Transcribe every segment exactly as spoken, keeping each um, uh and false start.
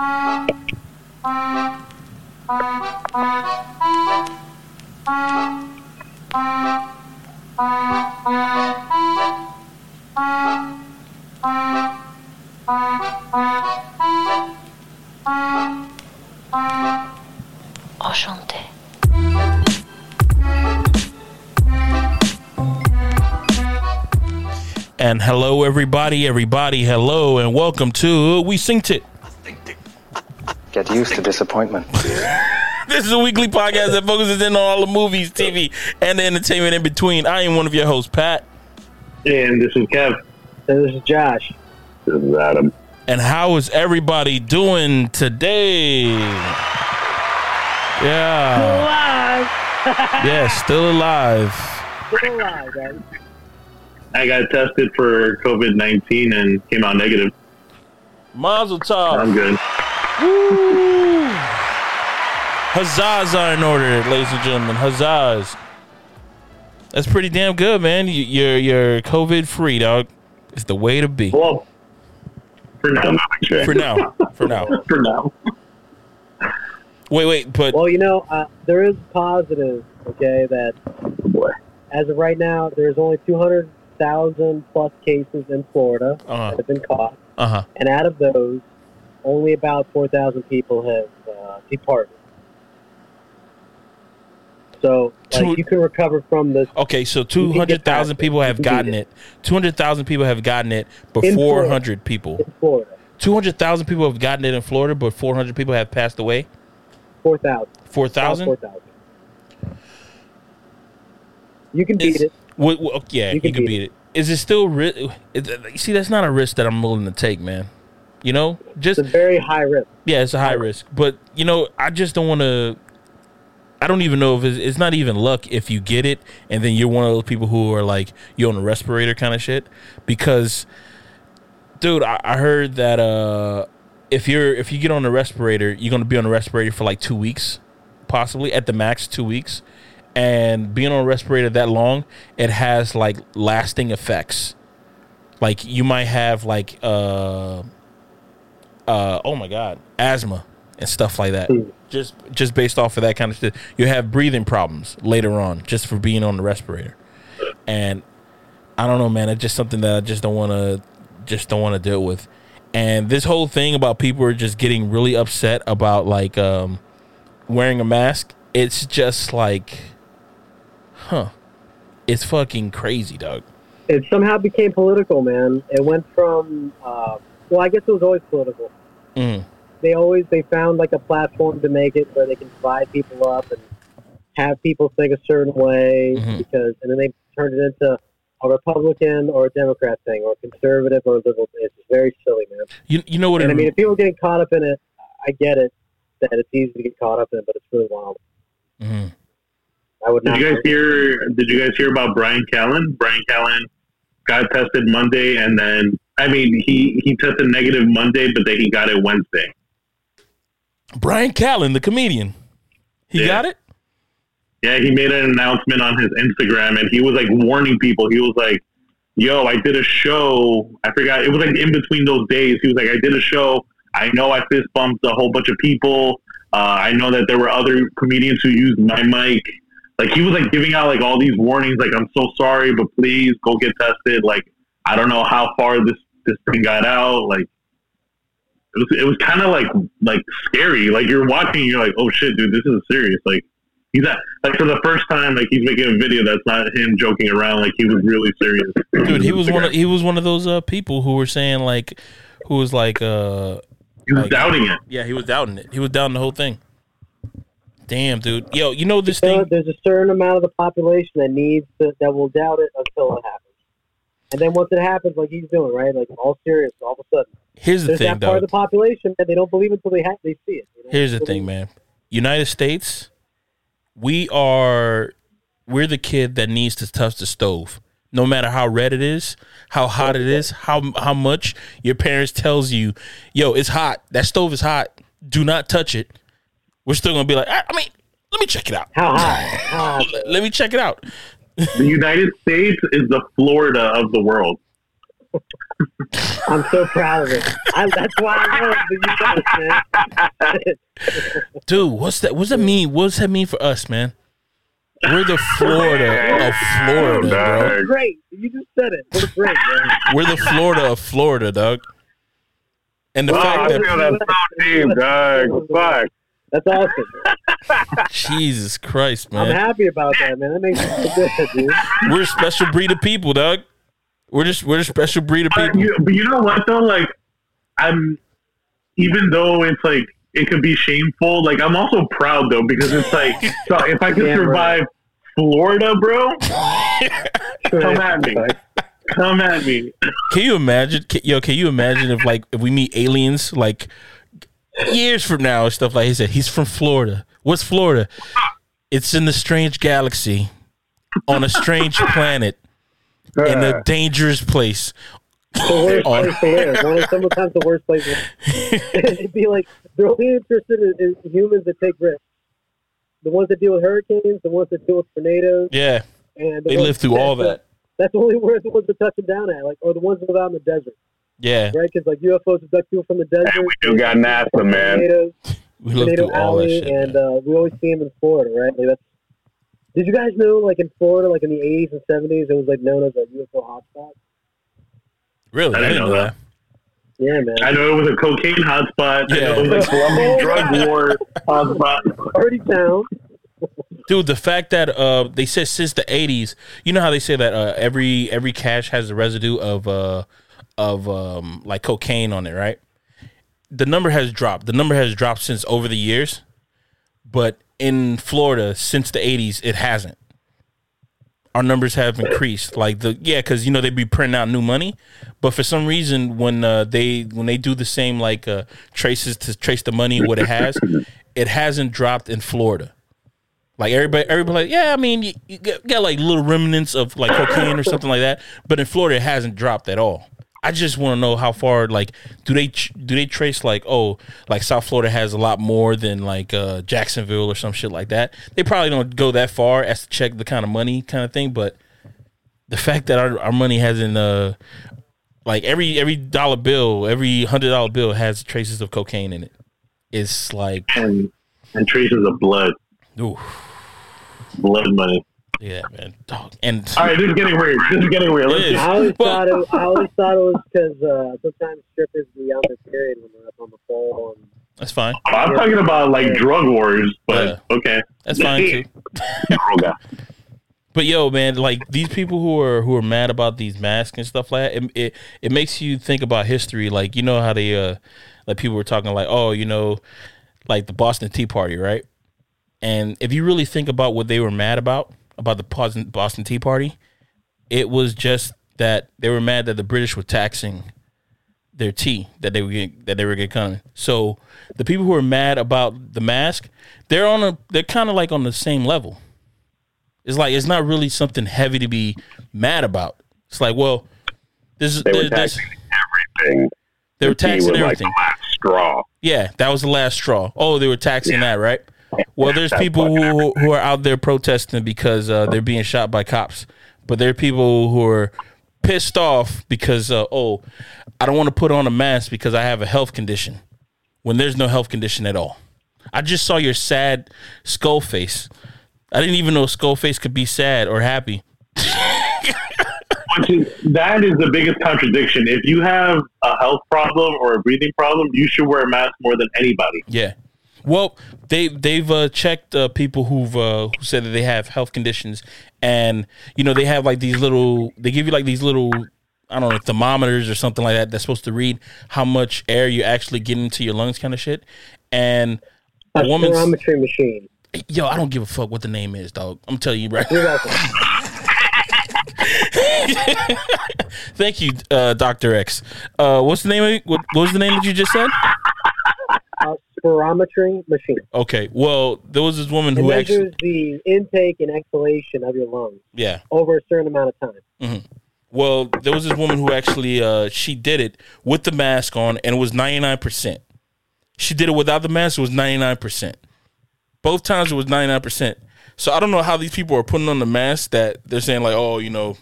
And hello, everybody, everybody, hello, and welcome to We Synced It. Get used to disappointment. This is a weekly podcast that focuses in on all the movies, T V, and the entertainment in between. I am one of your hosts, Pat. And this is Kev. And this is Josh. This is Adam. And how is everybody doing today? Yeah. Still alive. Yeah, still alive. Still alive, guys. I got tested for covid nineteen and came out negative. Mazel tov. I'm good. Woo! Huzzahs are in order, ladies and gentlemen. Huzzahs. That's pretty damn good, man. You're you're COVID free, dog. It's the way to be. Well, for now. For now. For now. For now. Wait, wait, but well, you know, uh, there is positive. Okay, that. Oh boy. As of right now, there's only two hundred. thousand plus cases in Florida uh-huh. that have been caught, uh-huh. and out of those, only about four thousand people have uh, departed. So, like, two, you can recover from this. Okay, so two hundred thousand people have gotten it. it. Two hundred thousand people have gotten it, but four hundred people. In Florida, two hundred thousand people have gotten it in Florida, but four hundred people have passed away. Four thousand. Four thousand. Four thousand. You can beat it's, it. What, what, yeah, you can, you can beat, beat it. it. Is it still ri- – see, that's not a risk that I'm willing to take, man. You know? Just, it's a very high risk. Yeah, it's a high, high risk. risk. But, you know, I just don't want to – I don't even know if it's, – it's not even luck if you get it and then you're one of those people who are like you're on a respirator kind of shit. Because, dude, I, I heard that uh, if you're if you get on a respirator, you're going to be on a respirator for like two weeks possibly, at the max two weeks. And being on a respirator that long, it has like lasting effects. Like you might have like, uh, uh, oh my God, asthma and stuff like that. Mm. Just just based off of that kind of shit, you have breathing problems later on just for being on the respirator. And I don't know, man. It's just something that I just don't want to, just don't want to deal with. And this whole thing about people are just getting really upset about like um, wearing a mask. It's just like. Huh. It's fucking crazy, dog. It somehow became political, man. It went from, uh, well, I guess it was always political. Mm. They always, they found like a platform to make it where they can divide people up and have people think a certain way mm-hmm. because, and then they turned it into a Republican or a Democrat thing or a conservative or a liberal thing. It's very silly, man. You, you know what and, I mean? I mean, if people are getting caught up in it, I get it that it's easy to get caught up in it, but it's really wild. Mm-hmm. I would not. Did you guys hear? Did you guys hear about Brian Callen? Brian Callen got tested Monday, and then I mean, he, he tested negative Monday, but then he got it Wednesday. Brian Callen, the comedian, he yeah. got it. Yeah, he made an announcement on his Instagram, and he was like warning people. He was like, "Yo, I did a show. I forgot. It was like in between those days. He was like, I did a show. I know I fist bumped a whole bunch of people. Uh, I know that there were other comedians who used my mic." Like, he was, like, giving out, like, all these warnings, like, I'm so sorry, but please go get tested. Like, I don't know how far this, this thing got out. Like, it was it was kind of, like, like scary. Like, you're watching, you're like, oh, shit, dude, this is serious. Like, he's not, like, for the first time, like, he's making a video that's not him joking around. Like, he was really serious. Dude, he was one of, he was one of those uh, people who were saying, like, who was, like, uh. He was like, doubting it. Yeah, he was doubting it. He was doubting the whole thing. Damn, dude. Yo, you know this thing. There's a certain amount of the population that needs to, that will doubt it until it happens, and then once it happens, like he's doing, right? Like all serious, all of a sudden. Here's the thing, though. There's that part of the population that they don't believe until they have, they see it. You know? Here's the thing, man. United States, we are, we're the kid that needs to touch the stove, no matter how red it is, how hot it is, how how much your parents tells you, yo, it's hot. That stove is hot. Do not touch it. We're still going to be like, I mean, let me check it out. How hot? let me check it out. The United States is the Florida of the world. I'm so proud of it. I, that's why I love you guys, man. Dude, what's that? What's that mean? What's that mean for us, man? We're the Florida of Florida, bro. We're great. You just said it. We're great, man. We're the Florida of Florida, dog. And the wow, fact I that feel that's so deep, dog. Fuck. That's awesome. Jesus Christ, man. I'm happy about that, man. That makes me feel good, dude. We're a special breed of people, dog. We're just we're a special breed of people. But you, but you know what though? Like, I'm even though it's like it could be shameful, like I'm also proud though, because it's like so if I could Damn survive right. Florida, bro, come at me. Come at me. Can you imagine can, yo, can you imagine if like if we meet aliens like years from now and stuff like he said, he's from Florida. What's Florida? It's in the strange galaxy on a strange planet. In a dangerous place. The worst place to live. Only sometimes the worst place to live. It'd be like, they're only interested in, in humans that take risks. The ones that deal with hurricanes, the ones that deal with tornadoes. Yeah. And the they live through that, all that. That's only where the ones they're touching down at, like, or the ones that are out in the desert. Yeah. Right? Because, like, U F Os abduct people from the desert. And we do got NASA, man. Tornadoes, we live through all that shit. And uh, we always see them in Florida, right? Like, that's Did you guys know, like, in Florida, like, in the eighties and seventies, it was, like, known as a U F O hotspot? Really? I didn't, I didn't know that. that. Yeah, man. I know it was a cocaine hotspot. Yeah. I know it was a Colombian drug war hotspot. Party town. Dude, the fact that uh, they said since the eighties, you know how they say that uh, every every cash has a residue of, uh, of um, like, cocaine on it, right? The number has dropped. The number has dropped since over the years, but... in Florida since the eighties, it hasn't. Our numbers have increased, like the yeah, because you know they'd be printing out new money, but for some reason when uh, they when they do the same like uh, traces to trace the money what it has, it hasn't dropped in Florida. Like everybody, everybody, like, yeah, I mean you, you got like little remnants of like cocaine or something like that, but in Florida it hasn't dropped at all. I just want to know how far, like, do they do they trace, like, oh, like, South Florida has a lot more than, like, uh, Jacksonville or some shit like that. They probably don't go that far as to check the kind of money kind of thing, but the fact that our, our money hasn't, uh, like, every every dollar bill, every one hundred dollar bill has traces of cocaine in it. It's like... And, and traces of blood. Ooh. Blood money. Yeah, man. Dog. And all right, this is getting weird. This is getting weird. Let's I always thought it. I always thought it was because uh, sometimes strippers be on their period when they're up on the pole. And that's fine. I'm talking about like drug wars, but yeah. Okay, that's fine too. But yo, man, like these people who are who are mad about these masks and stuff like that, it it, it makes you think about history. Like you know how they uh, like people were talking like, oh, you know, like the Boston Tea Party, right? And if you really think about what they were mad about. About the Boston Tea Party, it was just that they were mad that the British were taxing their tea that they were getting, that they were getting coming. So the people who are mad about the mask, they're on a they're kind of like on the same level. It's like it's not really something heavy to be mad about. It's like well, this is they were taxing everything. They were taxing everything. Like the last straw. Yeah, that was the last straw. Oh, they were taxing yeah. that, right? Well, there's people who who are out there protesting because uh, they're being shot by cops, but there are people who are pissed off because uh, oh, I don't want to put on a mask because I have a health condition. When there's no health condition at all, I just saw your sad skull face. I didn't even know skull face could be sad or happy. That is the biggest contradiction. If you have a health problem or a breathing problem, you should wear a mask more than anybody. Yeah. Well, they, they've uh, checked uh, people who've uh, who said that they have health conditions and, you know, they have like these little, they give you like these little, I don't know, thermometers or something like that that's supposed to read how much air you actually get into your lungs kind of shit. And a, a woman's... spirometry machine. Yo, I don't give a fuck what the name is, dog. I'm telling you, right? You're welcome. Thank you, uh, Doctor X. Uh, what's the name of, what, what was the name that you just said? Uh, spirometry machine. Okay. Well, there was this woman it who measures actually, the intake and exhalation of your lungs. Yeah. Over a certain amount of time. Mm-hmm. Well, there was this woman who actually uh, she did it with the mask on, and it was ninety nine percent. She did it without the mask. It was ninety nine percent. Both times it was ninety nine percent. So I don't know how these people are putting on the mask that they're saying like, oh, you know,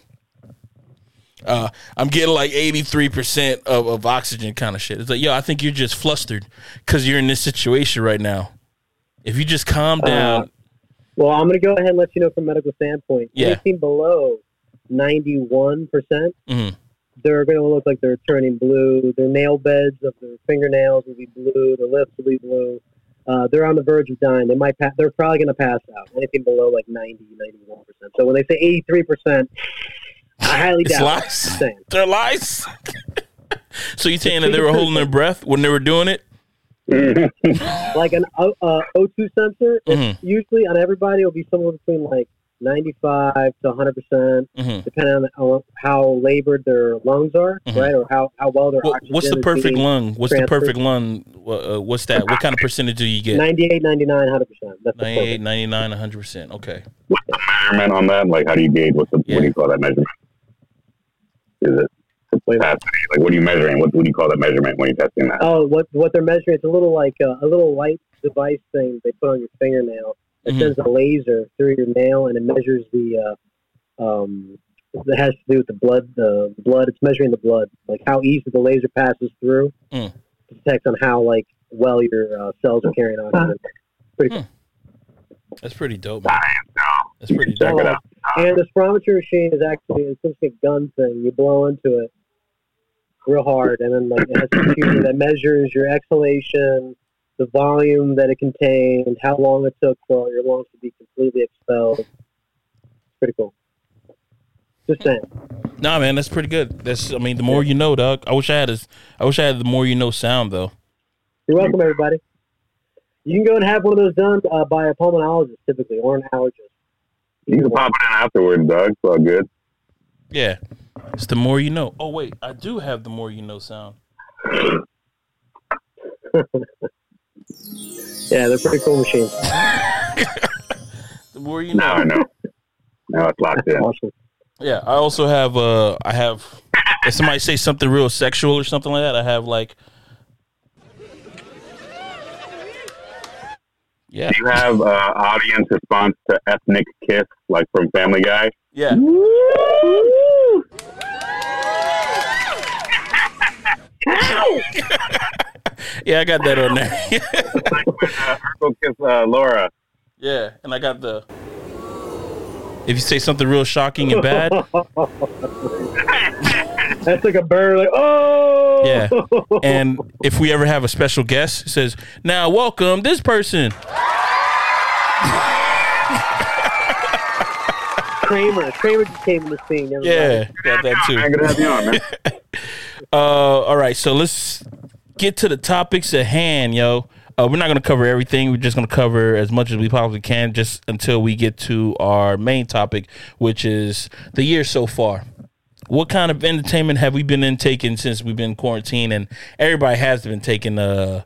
Uh, I'm getting like eighty-three percent of, of oxygen kind of shit. It's like, yo, I think you're just flustered because you're in this situation right now. If you just calm down. Uh, well, I'm going to go ahead and let you know from a medical standpoint. Yeah. Anything below ninety-one percent, mm-hmm. they're going to look like they're turning blue. Their nail beds of their fingernails will be blue. Their lips will be blue. Uh, they're on the verge of dying. They might pa- they're probably going to pass out. Anything below like ninety, ninety-one percent. So when they say eighty-three percent, I highly it's doubt lies. It. Saying. They're lies. So you're saying that they were holding their breath when they were doing it? Like an o- uh, O two sensor, mm-hmm. usually on everybody, it'll be somewhere between like ninety-five to one hundred percent, mm-hmm. depending on how labored their lungs are, mm-hmm. right? Or how, how well their well, oxygen what's the perfect is lung? What's transferred. The perfect lung? Uh, what's that? What kind of percentage do you get? ninety-eight, ninety-nine, one hundred percent. That's ninety-eight, ninety-nine, one hundred percent. Okay. What's the measurement on that? Like, how do you gauge? What's the, yeah. What do you call that measurement? Is it capacity? Like, what are you measuring? What, what do you call that measurement when you're testing that? Oh, what what they're measuring? It's a little like uh, a little light device thing they put on your fingernail. It mm-hmm. sends a laser through your nail, and it measures the. Uh, um, it has to do with the blood. The blood. It's measuring the blood, like how easy the laser passes through. Mm. It detects on how like well your uh, cells are carrying on. Huh. Pretty. Mm. Cool. That's pretty dope. Man. That's pretty dope. So, it out. And the spirometry machine is actually it's just a gun thing. You blow into it real hard, and then like it has a computer that measures your exhalation, the volume that it contained, how long it took for your lungs to be completely expelled. It's pretty cool. Just saying. Nah, man, that's pretty good. That's I mean, the more you know, dog. I wish I had this. I wish I had the more you know sound though. You're welcome, everybody. You can go and have one of those done uh, by a pulmonologist, typically, or an allergist. You can pop it in afterwards, dog. It's all good. Yeah. It's the more you know. Oh, wait. I do have the more you know sound. Yeah, they're pretty cool machines. The more you know. Now I know. Now it's locked in. Awesome. Yeah, I also have, uh, I have, if somebody say something real sexual or something like that, I have like. Yeah. Do you have uh, audience response to Ethnic Kiss, like from Family Guy? Yeah. Woo! Yeah, I got that on there. Like with, uh, Urkel Kiss uh, Laura. Yeah, and I got the. If you say something real shocking and bad. That's like a bird, like, oh! Yeah. And if we ever have a special guest, it says, now welcome this person. Kramer. Kramer just came in the scene. Everybody. Yeah, got that too. I'm going to have you on, man. uh, all right, so let's get to the topics at hand, yo. Uh, we're not going to cover everything. We're just going to cover as much as we possibly can just until we get to our main topic, which is the year so far. What kind of entertainment have we been in taking since we've been quarantined? And everybody has been taking uh,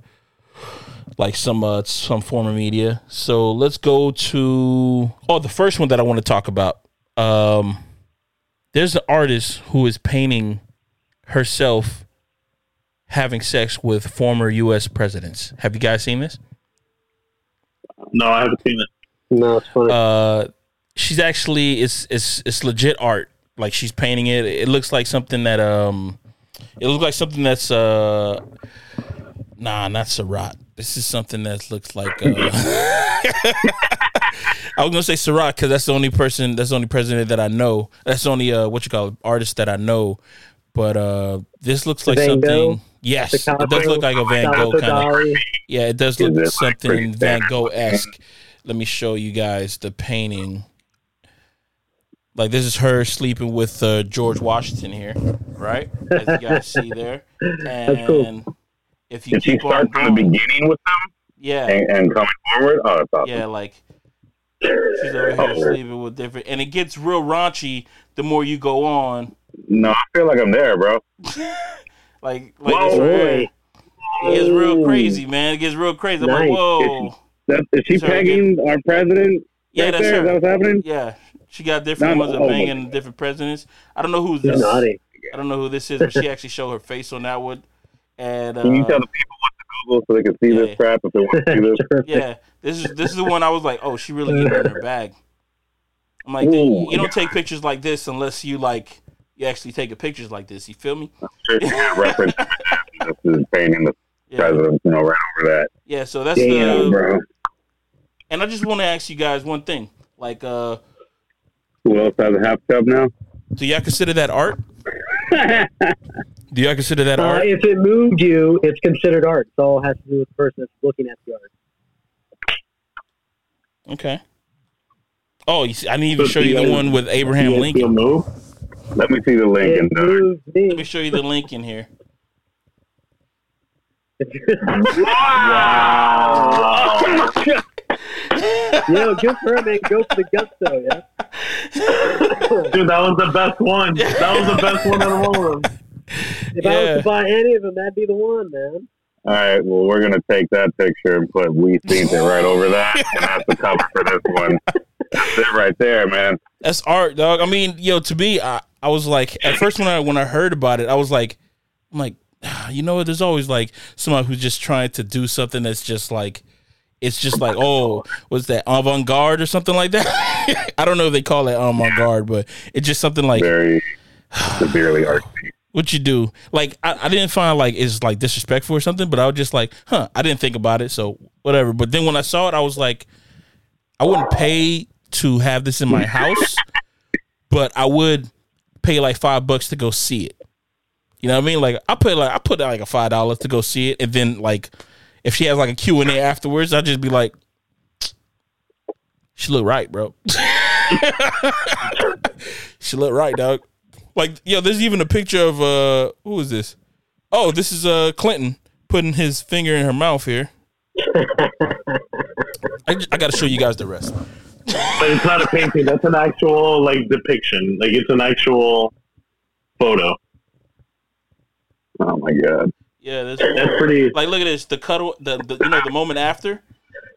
like some uh, some form of media. So let's go to oh the first one that I want to talk about. Um, there's an artist who is painting herself having sex with former U S presidents. Have you guys seen this? No, I haven't seen it. No, it's funny. Uh, she's actually it's it's it's legit art. Like she's painting it. It looks like something that um, it looks like something that's uh, nah, not Syrah. This is something that looks like. Uh, I was gonna say Syrah because that's the only person, that's the only president that I know. That's the only uh, what you call it, artist that I know. But uh, this looks like something. Gogh? Yes, it does look like a Van Gogh kind of. Yeah, it does look like something Van Gogh-esque. Let me show you guys the painting. Like, this is her sleeping with uh, George Washington here, right? As you guys see there. And that's cool. If you Did keep she start on from going, the beginning with them? Yeah. And, and coming forward? Oh, that's awesome. Yeah, like, she's over here oh, sleeping with different... And it gets real raunchy the more you go on. No, I feel like I'm there, bro. like, like whoa, boy. It gets real crazy, man. It gets real crazy. I'm nice. Like, whoa. Is she, that, is she pegging our president? Yeah, right that's there? Her. Is that what's happening? Yeah. She got different no, ones that oh banging different presidents. I don't know who's this. Naughty. I don't know who this is, but she actually showed her face on that one. And uh, can you tell the people what to Google so they can see yeah. this crap if they want to see this? Yeah, this is this is the one I was like, oh, she really getting in her bag. I'm like, ooh, you don't God. Take pictures like this unless you like, you actually taking pictures like this. You feel me? Reference the president, you know, right over that. Yeah, so that's Damn, the. Bro. And I just want to ask you guys one thing, like, uh, who else has a half tub now? Do y'all consider that art? Do y'all consider that uh, art? If it moved you, it's considered art. It's all has to do with the person that's looking at the art. Okay. Oh, you see, I didn't even show you the one with Abraham Lincoln. Let me see the link in there. Let me show you the link in here. Wow! Yo, good for her, man. Go for the gusto, yeah. Dude, that was the best one. That was the best one on all of them. If yeah. I was to buy any of them, that'd be the one, man. All right, well, we're going to take that picture and put We Think It right over that, and that's the cover for this one. That's it right there, man. That's art, dog. I mean, yo, to me, I, I was like, at first when I when I heard about it, I was like, I'm like, you know, there's always like someone who's just trying to do something that's just like, it's just like, oh, was that avant-garde or something like that? I don't know if they call it avant-garde, but it's just something like very severely artsy. What you do? Like, I, I didn't find like it's like disrespectful or something, but I was just like, huh, I didn't think about it, so whatever. But then when I saw it, I was like, I wouldn't pay to have this in my house, but I would pay like five bucks to go see it. You know what I mean? Like, I put like I put like a five dollars to go see it, and then like if she has like a Q and A afterwards, I'd just be like, she look right, bro. She look right, dog. Like, yo, there's even a picture of, uh, who is this? Oh, this is uh, Clinton putting his finger in her mouth here. I, I got to show you guys the rest. But it's not a painting. That's an actual, like, depiction. Like, it's an actual photo. Oh, my God. Yeah, that's, that's pretty. Like, look at this. The cuddle, the, the you know, the moment after.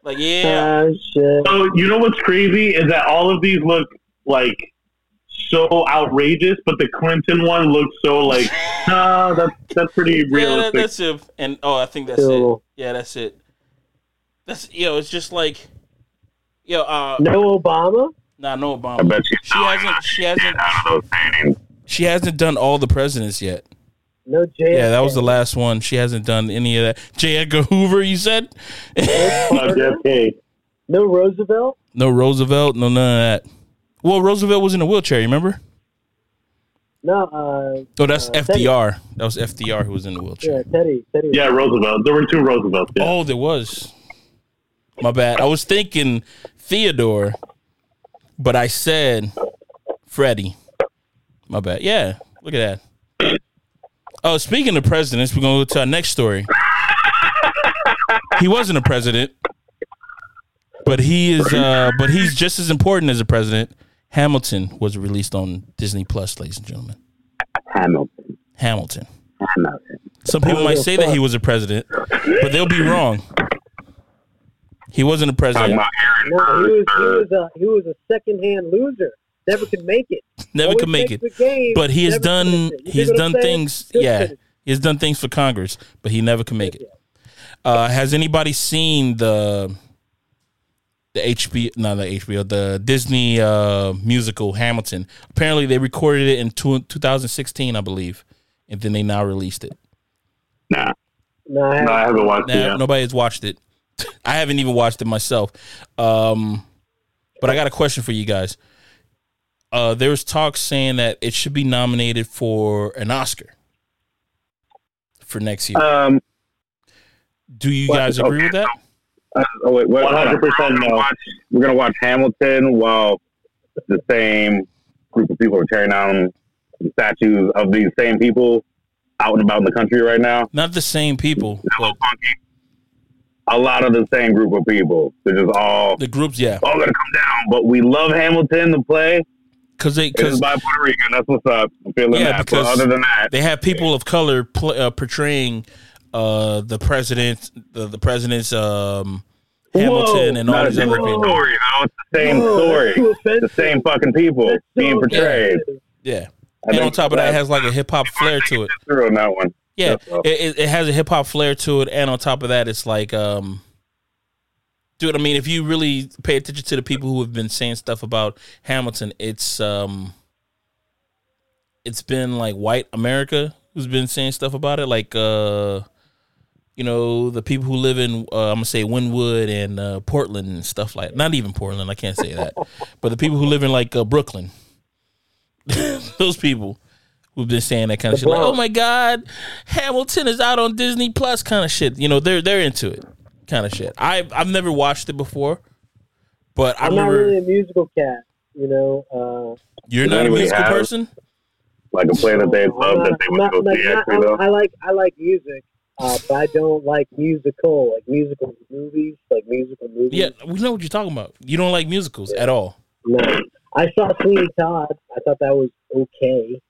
Like, yeah. Oh, so, you know what's crazy is that all of these look like so outrageous, but the Clinton one looks so like, nah, that's that's pretty realistic. Yeah, that's it. And oh, I think that's Ew. it. Yeah, that's it. That's yo. Know, it's just like, yo. Know, uh, no Obama. Nah, no Obama. I bet she hasn't. She hasn't. She hasn't done all the presidents yet. No J. Yeah, that was the last one. She hasn't done any of that. J. Edgar Hoover, you said. No, no Roosevelt. No Roosevelt. No none of that. Well, Roosevelt was in a wheelchair, you remember? No. Uh, oh, that's uh, F D R. Teddy. That was F D R who was in the wheelchair. Yeah, Teddy. Teddy. Yeah, Roosevelt. There were two Roosevelts. Yeah. Oh, there was. My bad. I was thinking Theodore, but I said Freddie. My bad. Yeah, look at that. Oh, speaking of presidents, we're going to go to our next story. He wasn't a president, but he is. Uh, but he's just as important as a president. Hamilton was released on Disney Plus, ladies and gentlemen. Hamilton. Hamilton. Hamilton. Some people might say that he was a president, but they'll be wrong. He wasn't a president. No, he, was, he, was a, he was a second-hand loser. Never could make it. Never Always could make it. Game, but he has done. He's done things. Yeah, he has done things for Congress, but he never could make it. Uh, has anybody seen the? The H B O, not the H B O, the Disney uh, musical Hamilton. Apparently, they recorded it in two, two thousand sixteen, I believe, and then they now released it. Nah, no, I haven't, no, I haven't watched nah, it. Yet. Nobody's watched it. I haven't even watched it myself. Um, but I got a question for you guys. Uh, there was talk saying that it should be nominated for an Oscar for next year. Um, Do you well, guys agree okay. with that? Uh, oh wait, wait, one hundred percent no. We're going to watch Hamilton while the same group of people are tearing down the statues of these same people out and about in the country right now. Not the same people. But a lot of the same group of people. They're just all... The groups, yeah. All going to come down. But we love Hamilton to play. Because they... Because by Puerto Rican. That's what's up. I'm feeling yeah, that. Because but other than that... They have people of color play, uh, portraying... Uh, the president, the, the president's um, Hamilton, Whoa, and all these other people. Story, it's the same Whoa, story. The same fucking people so being portrayed. Yeah, yeah. And on top of that, it has like a hip hop flair to it. On that one, yeah, it, it has a hip hop flair to it, and on top of that, it's like, um, dude. I mean, if you really pay attention to the people who have been saying stuff about Hamilton, it's um, it's been like white America who's been saying stuff about it, like uh, you know, the people who live in uh, I'm gonna say Wynwood and uh, Portland and stuff like. Not even Portland, I can't say that, but the people who live in like uh, Brooklyn, those people who've been saying that kind of the shit, bro. Like, oh my God, Hamilton is out on Disney Plus, kind of shit. You know, they're they're into it, kind of shit. I I've never watched it before, but I'm I remember, not really a musical cat. You know, uh, you're not a musical have, person. Like a play that they love that they would not, go like, see. Not, actually, I, I like I like music, uh, but I don't like musical, like musical movies, like musical movies. Yeah, we know what you're talking about. You don't like musicals yeah. at all. No, I saw Sweeney Todd. I thought that was okay.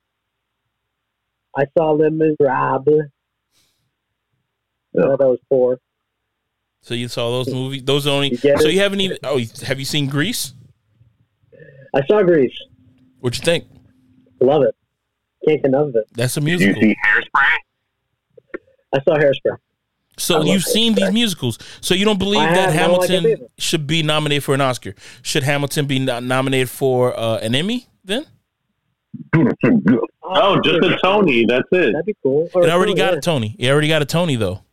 I saw Les Miserables. No, that was poor. So you saw those movies? Those only. You so you haven't even. Oh, have you seen Grease? I saw Grease. What'd you think? Love it. Can't get enough of it. That's a musical. Did you see Hairspray? I saw Hairspray. So you've Hairspray. seen these musicals. So you don't believe I that Hamilton no should be nominated for an Oscar? Should Hamilton be nominated for uh, an Emmy then? Oh, just a Tony. That's it. That'd be cool. Or it already Tony, got yeah. a Tony. It already got a Tony though.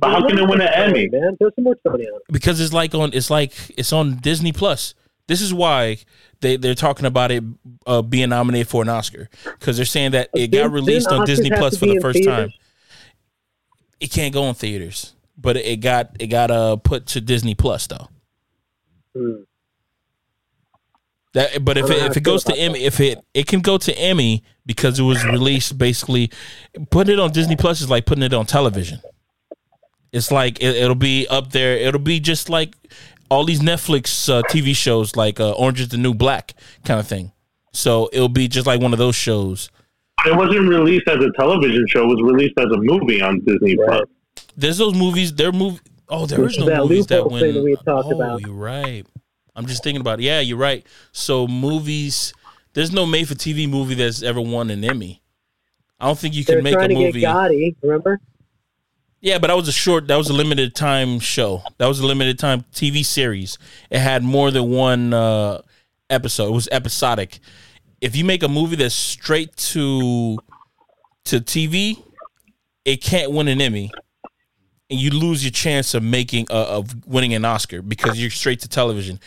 But how can it win an Emmy, man? Throw some more Tony on it. Because it's like on. It's like it's on Disney Plus. This is why they they're talking about it uh, being nominated for an Oscar, because they're saying that it got released on Disney Plus for the first time. It can't go in theaters, but it got it got uh, put to Disney Plus though. Mm. That, but if it, if it goes to Emmy, if it, it can go to Emmy because it was released basically, putting it on Disney Plus is like putting it on television. It's like it, it'll be up there. It'll be just like all these Netflix uh, T V shows like uh, Orange is the New Black kind of thing. So it'll be just like one of those shows. It wasn't released as a television show. It was released as a movie on Disney Plus. Right. There's those movies. There mov- Oh, there is no movies that win. That we talked oh, about. You're right. I'm just thinking about it. Yeah, you're right. So movies, there's no made-for-T V movie that's ever won an Emmy. I don't think you can They're make a movie. Gotti, remember? Yeah, but that was a short. That was a limited time show. That was a limited time T V series. It had more than one uh, episode. It was episodic. If you make a movie that's straight to to T V, it can't win an Emmy. And you lose your chance of making uh, of winning an Oscar because you're straight to television.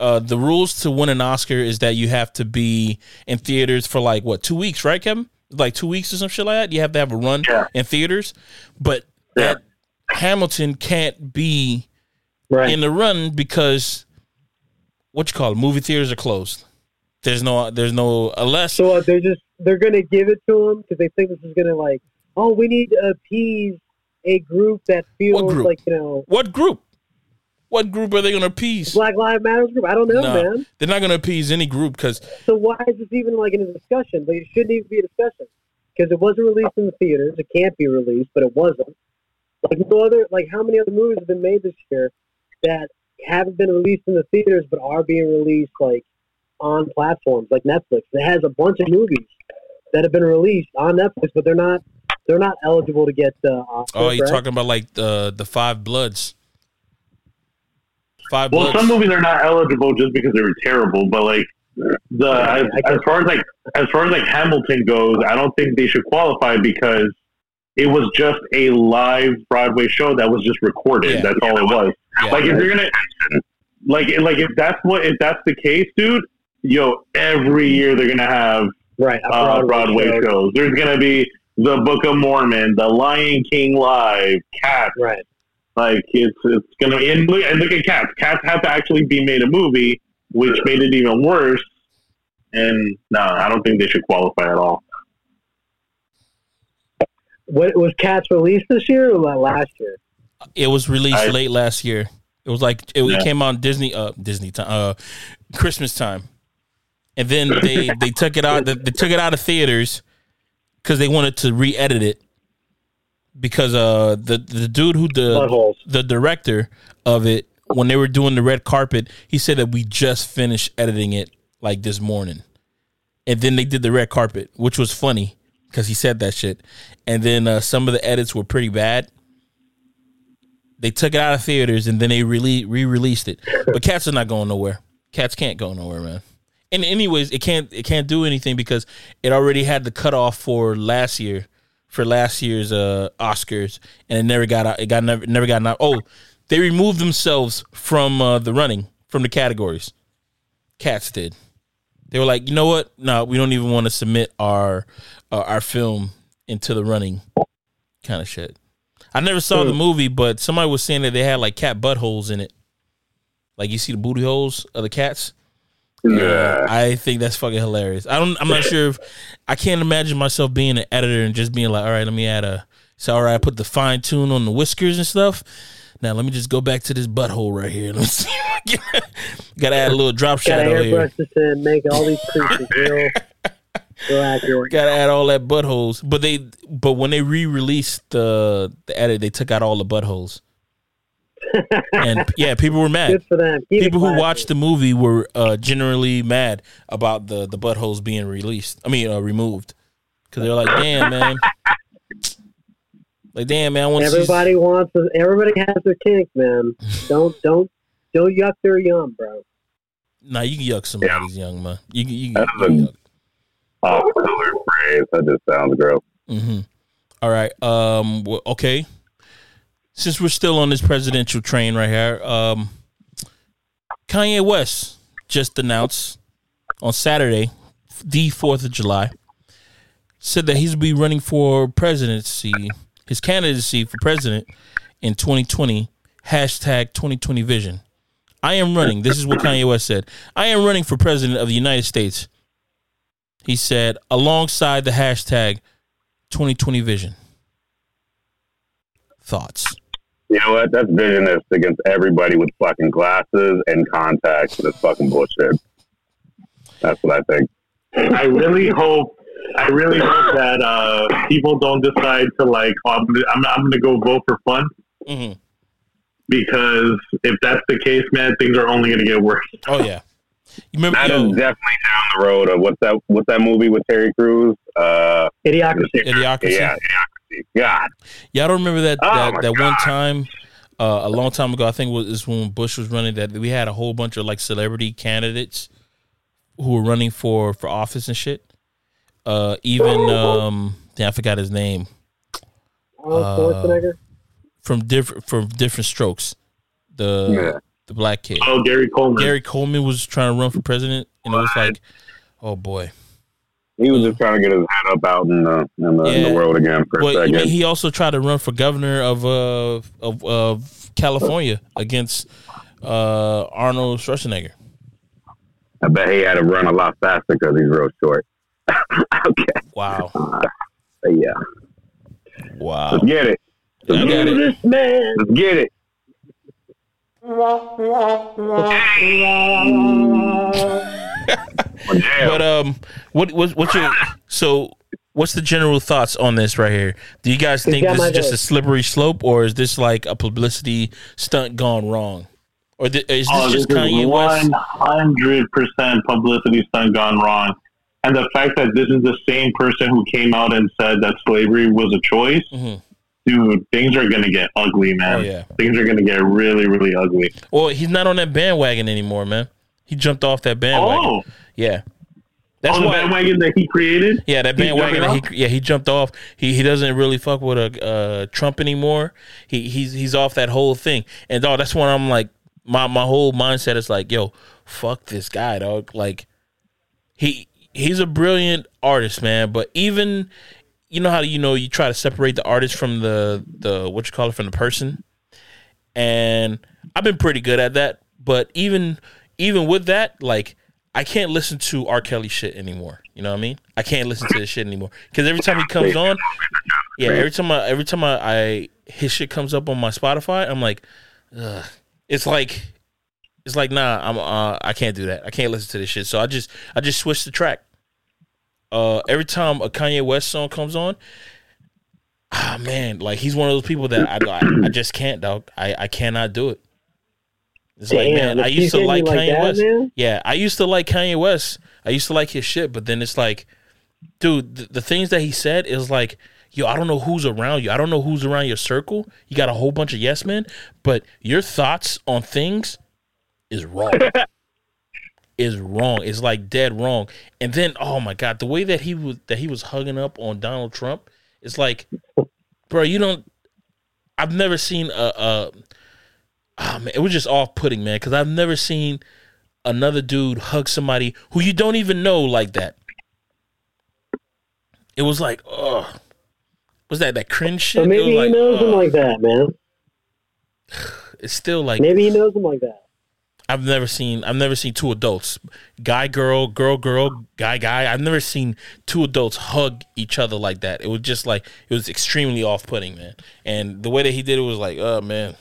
Uh, the rules to win an Oscar is that you have to be in theaters for like what two weeks, right, Kevin? Like two weeks or some shit like that. You have to have a run yeah. in theaters, but yeah. that Hamilton can't be right. in the run because what you call it, movie theaters are closed. There's no, there's no unless. So uh, they're just they're gonna give it to them because they think this is gonna like oh we need to appease. A group that feels group? like, you know... What group? What group are they going to appease? Black Lives Matter group? I don't know, nah, man. They're not going to appease any group because... So why is this even like in a discussion? Like, it shouldn't even be a discussion because it wasn't released in the theaters. It can't be released, but it wasn't. Like, no other, like how many other movies have been made this year that haven't been released in the theaters but are being released like on platforms like Netflix? It has a bunch of movies that have been released on Netflix, but they're not... They're not eligible to get the uh, Oh, you're right? talking about like the the Five Bloods. Five Well, Bloods. Some movies are not eligible just because they were terrible, but like the I, as, I as far as like as far as like Hamilton goes, I don't think they should qualify because it was just a live Broadway show that was just recorded. Yeah. That's all it was. Yeah, like right. if you're gonna like like if that's what if that's the case, dude, yo, every year they're gonna have right uh, Broadway, Broadway shows. There's gonna be The Book of Mormon, The Lion King Live, Cats. Right. Like, it's it's going to... And look at Cats. Cats had to actually be made a movie, which made it even worse. And, no, I don't think they should qualify at all. What, was Cats released this year or last year? It was released I, late last year. It was like... It, yeah. it came on Disney... Uh, Disney time. Uh, Christmas time. And then they, they took it out... They, they took it out of theaters... Because they wanted to re-edit it, because uh the, the dude who the the director of it, when they were doing the red carpet, he said that we just finished editing it like this morning, and then they did the red carpet, which was funny because he said that shit, and then uh, some of the edits were pretty bad. They took it out of theaters and then they re re-released it, but Cats are not going nowhere. Cats can't go nowhere, man. And anyways, it can't it can't do anything because it already had the cutoff for last year, for last year's uh, Oscars, and it never got it got never never got not. Oh, they removed themselves from uh, the running from the categories. Cats did. They were like, you know what? No, we don't even want to submit our uh, our film into the running kind of shit. I never saw the movie, but somebody was saying that they had like cat buttholes in it. Like you see the booty holes of the cats. Yeah, uh, I think that's fucking hilarious. I don't. I'm not sure if I can't imagine myself being an editor and just being like, all right, let me add a. So all right, I put the fine tune on the whiskers and stuff. Now let me just go back to this butthole right here. Let's see. Gotta add a little drop shadow here. In, make all these creatures real, real accurate. Gotta add all that buttholes. But they, but when they re-released the the edit, they took out all the buttholes. And yeah, people were mad. Good for them. Keep people who watched the movie were uh, generally mad about the, the buttholes being released. I mean, uh, removed, because they're like, "Damn, man! Like, damn, man! I want everybody to wants. A, everybody has their kink, man. Don't don't don't yuck their yum, bro. Nah, you can yuck somebody's yeah. young, man. You can you can yuck. Off color phrase. That just sounds gross. Mm-hmm. All right. Um. Well, okay. Since we're still on this presidential train right here, um, Kanye West just announced on Saturday, the fourth of July, said that he's be running for presidency, his candidacy for president in twenty twenty, hashtag twenty twenty vision. I am running. This is what Kanye West said. I am running for president of the United States. He said, alongside the hashtag twenty twenty vision. Thoughts? You know what? That's visionist against everybody with fucking glasses and contacts. That's fucking bullshit. That's what I think. I really hope. I really hope that uh, people don't decide to like. Oh, I'm, I'm, I'm going to go vote for fun. Mm-hmm. Because if that's the case, man, things are only going to get worse. Oh yeah. You remember, that yo, is definitely down the road of what's that? What's that movie with Terry Crews? Uh, Idiocracy. Idiocracy. Yeah. Idiocracy. God, y'all don't remember that oh that, that one time uh, a long time ago? I think it was when Bush was running. That we had a whole bunch of like celebrity candidates who were running for, for office and shit. Uh, even um, yeah, I forgot his name. Uh, from different from different strokes, the yeah. the black kid. Oh, Gary Coleman. Gary Coleman was trying to run for president, and what? It was like, oh boy. He was just trying to get his head up out in the in the, yeah. in the world again for well, a second. I mean, he also tried to run for governor of uh of, of California against uh, Arnold Schwarzenegger. I bet he had to run a lot faster because he's real short. Okay. Wow. Uh, yeah. Wow. Let's get it. Let's get it. This man. Let's get it. But um, what was what, what's your so? What's the general thoughts on this right here? Do you guys think this is just a slippery slope, or is this like a publicity stunt gone wrong, or th- is this oh, just this Kanye West? One hundred percent publicity stunt gone wrong, and the fact that this is the same person who came out and said that slavery was a choice. Mm-hmm. Dude, things are going to get ugly, man. Oh, yeah. Things are going to get really, really ugly. Well, he's not on that bandwagon anymore, man. He jumped off that bandwagon. Oh. Yeah. That's oh, the bandwagon that he created? Yeah, that bandwagon that he, yeah, he jumped off. He he doesn't really fuck with a uh, Trump anymore. He he's he's off that whole thing. And dog, that's when I'm like, my, my whole mindset is like, yo, fuck this guy, dog. Like, he he's a brilliant artist, man. But even... You know how you know you try to separate the artist from the, the what you call it from the person, and I've been pretty good at that. But even even with that, like I can't listen to R. Kelly shit anymore. You know what I mean? I can't listen to this shit anymore because every time he comes on, yeah, every time I every time I, I his shit comes up on my Spotify, I'm like, ugh. It's like it's like nah, I'm uh, I can't do that. I can't listen to this shit. So I just I just switched the track. Uh, every time a Kanye West song comes on, ah man, like he's one of those people that I I, I just can't, dog. I, I cannot do it. It's Damn, like man, I used to like Kanye like that, West. Man? Yeah, I used to like Kanye West. I used to like his shit, but then it's like, dude, the, the things that he said is like, yo, I don't know who's around you. I don't know who's around your circle. You got a whole bunch of yes men, but your thoughts on things is wrong. is wrong. It's like dead wrong. And then, oh my God, the way that he was that he was hugging up on Donald Trump, it's like, bro, you don't. I've never seen a. a oh man, it was just off-putting, man, because I've never seen another dude hug somebody who you don't even know like that. It was like, oh, was that that cringe shit? But maybe he like, knows oh. him like that, man. It's still like maybe he knows him like that. I've never seen I've never seen two adults, guy girl, girl girl, guy guy. I've never seen two adults hug each other like that. It was just like it was extremely off-putting, man. And the way that he did it was like, oh man,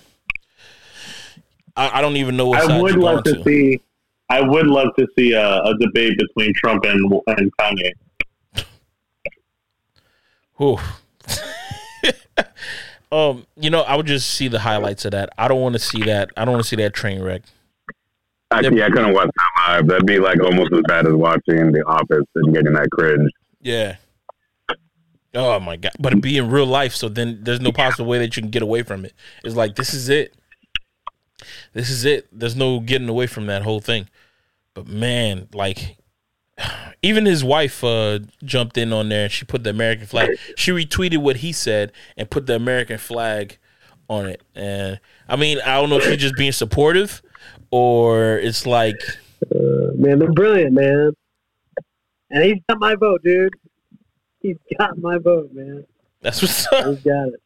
I, I don't even know what side I would you're love going to, to see. I would love to see a, a debate between Trump and and Kanye. Ooh. um, you know, I would just see the highlights of that. I don't want to see that. I don't want to see that train wreck. I, yeah, I couldn't watch that live. That'd be like almost as bad as watching The Office and getting that cringe. Yeah. Oh my God! But it'd be in real life, so then there's no possible way that you can get away from it. It's like this is it. This is it. There's no getting away from that whole thing. But man, like. Even his wife uh, jumped in on there and she put the American flag. She retweeted what he said and put the American flag on it. And I mean, I don't know if she's just being supportive or it's like, uh, man, they're brilliant, man. And he's got my vote, dude. He's got my vote, man. That's what's up. He's got it.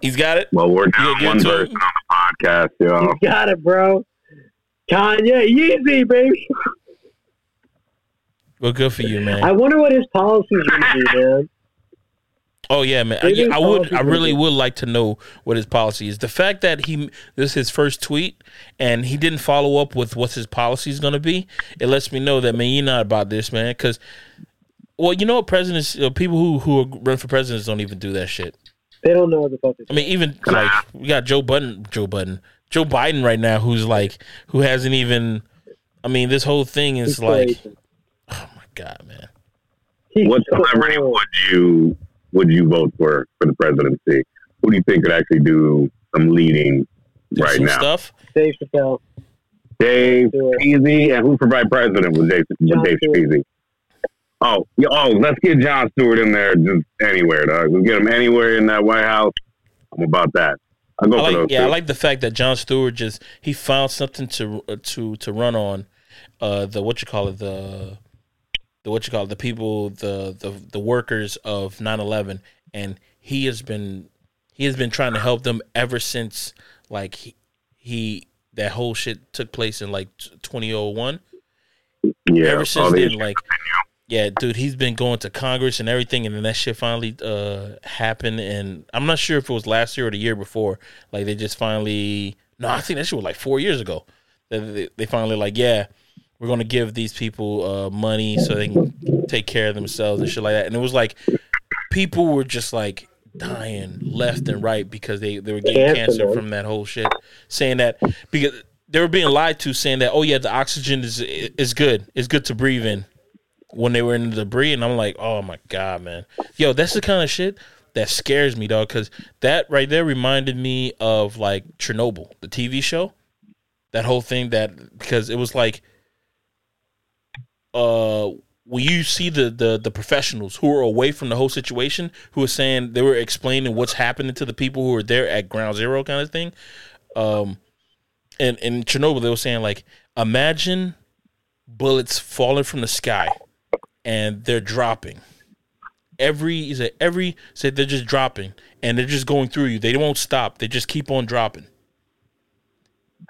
He's got it. Well, we're down one person on the podcast, yo. He's got it, bro. Kanye, Yeezy, baby. Well, good for you, man. I wonder what his policies would be, man. Oh yeah, man. I, I would. I really would like to know what his policy is. The fact that he this is his first tweet and he didn't follow up with what his policy is going to be, it lets me know that man, you're not about this, man. Because, well, you know, presidents, uh, people who who run for presidents don't even do that shit. They don't know what the fuck. I mean, even like we got Joe Biden, Joe Biden, Joe Biden right now, who's like who hasn't even. I mean, this whole thing is like. God, man. What celebrity would you would you vote for for the presidency? Who do you think could actually do some leading do right some now? Stuff? Dave Chappelle. Dave Chappelle. And who for vice president was Dave, Dave Chappelle? Oh, oh, let's get John Stewart in there just anywhere, dog. We'll get him anywhere in that White House. I'm about that. I'll go I like, for those Yeah, two. I like the fact that John Stewart just, he found something to to to run on. Uh, the, what you call it, the... The what you call it, the people, the, the the workers of nine eleven, and he has been he has been trying to help them ever since like he, he that whole shit took place in like twenty oh one. Yeah, ever since then, like yeah, dude, he's been going to Congress and everything, and then that shit finally uh, happened. And I'm not sure if it was last year or the year before. Like they just finally, no, I think that shit was like four years ago. They, they finally like yeah. We're going to give these people uh, money so they can take care of themselves and shit like that. And it was like people were just like dying left and right because they, they were getting cancer from that whole shit. Saying that because they were being lied to, saying that, oh, yeah, the oxygen is is good. It's good to breathe in when they were in the debris. And I'm like, oh, my God, man. Yo, that's the kind of shit that scares me, dog, because that right there reminded me of like Chernobyl, the T V show. That whole thing that because it was like. Uh, when you see the, the, the professionals who are away from the whole situation, who are saying they were explaining what's happening to the people who are there at ground zero kind of thing. Um, and in Chernobyl, they were saying like, imagine bullets falling from the sky and they're dropping every, is it every say they're just dropping and they're just going through you. They won't stop. They just keep on dropping.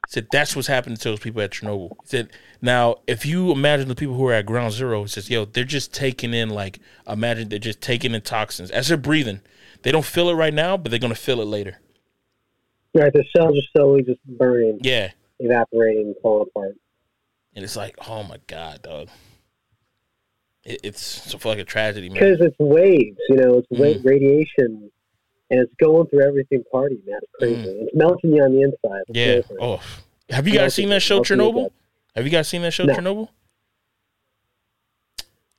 Said that's what's happening to those people at Chernobyl. He said, now if you imagine the people who are at ground zero, he says, yo, they're just taking in like imagine they're just taking in toxins as they're breathing. They don't feel it right now, but they're gonna feel it later. Right, the cells are slowly just burning. Yeah. Evaporating and falling apart. And it's like, oh my God, dog. It, it's, it's a fucking tragedy, man. Because it's waves, you know, it's wave mm. radiation. And it's going through everything party, man. It's crazy. Mm. It's melting you on the inside. It's yeah. Crazy. Oh. Have you guys melting, seen that show, Chernobyl? Have you guys seen that show, no. Chernobyl?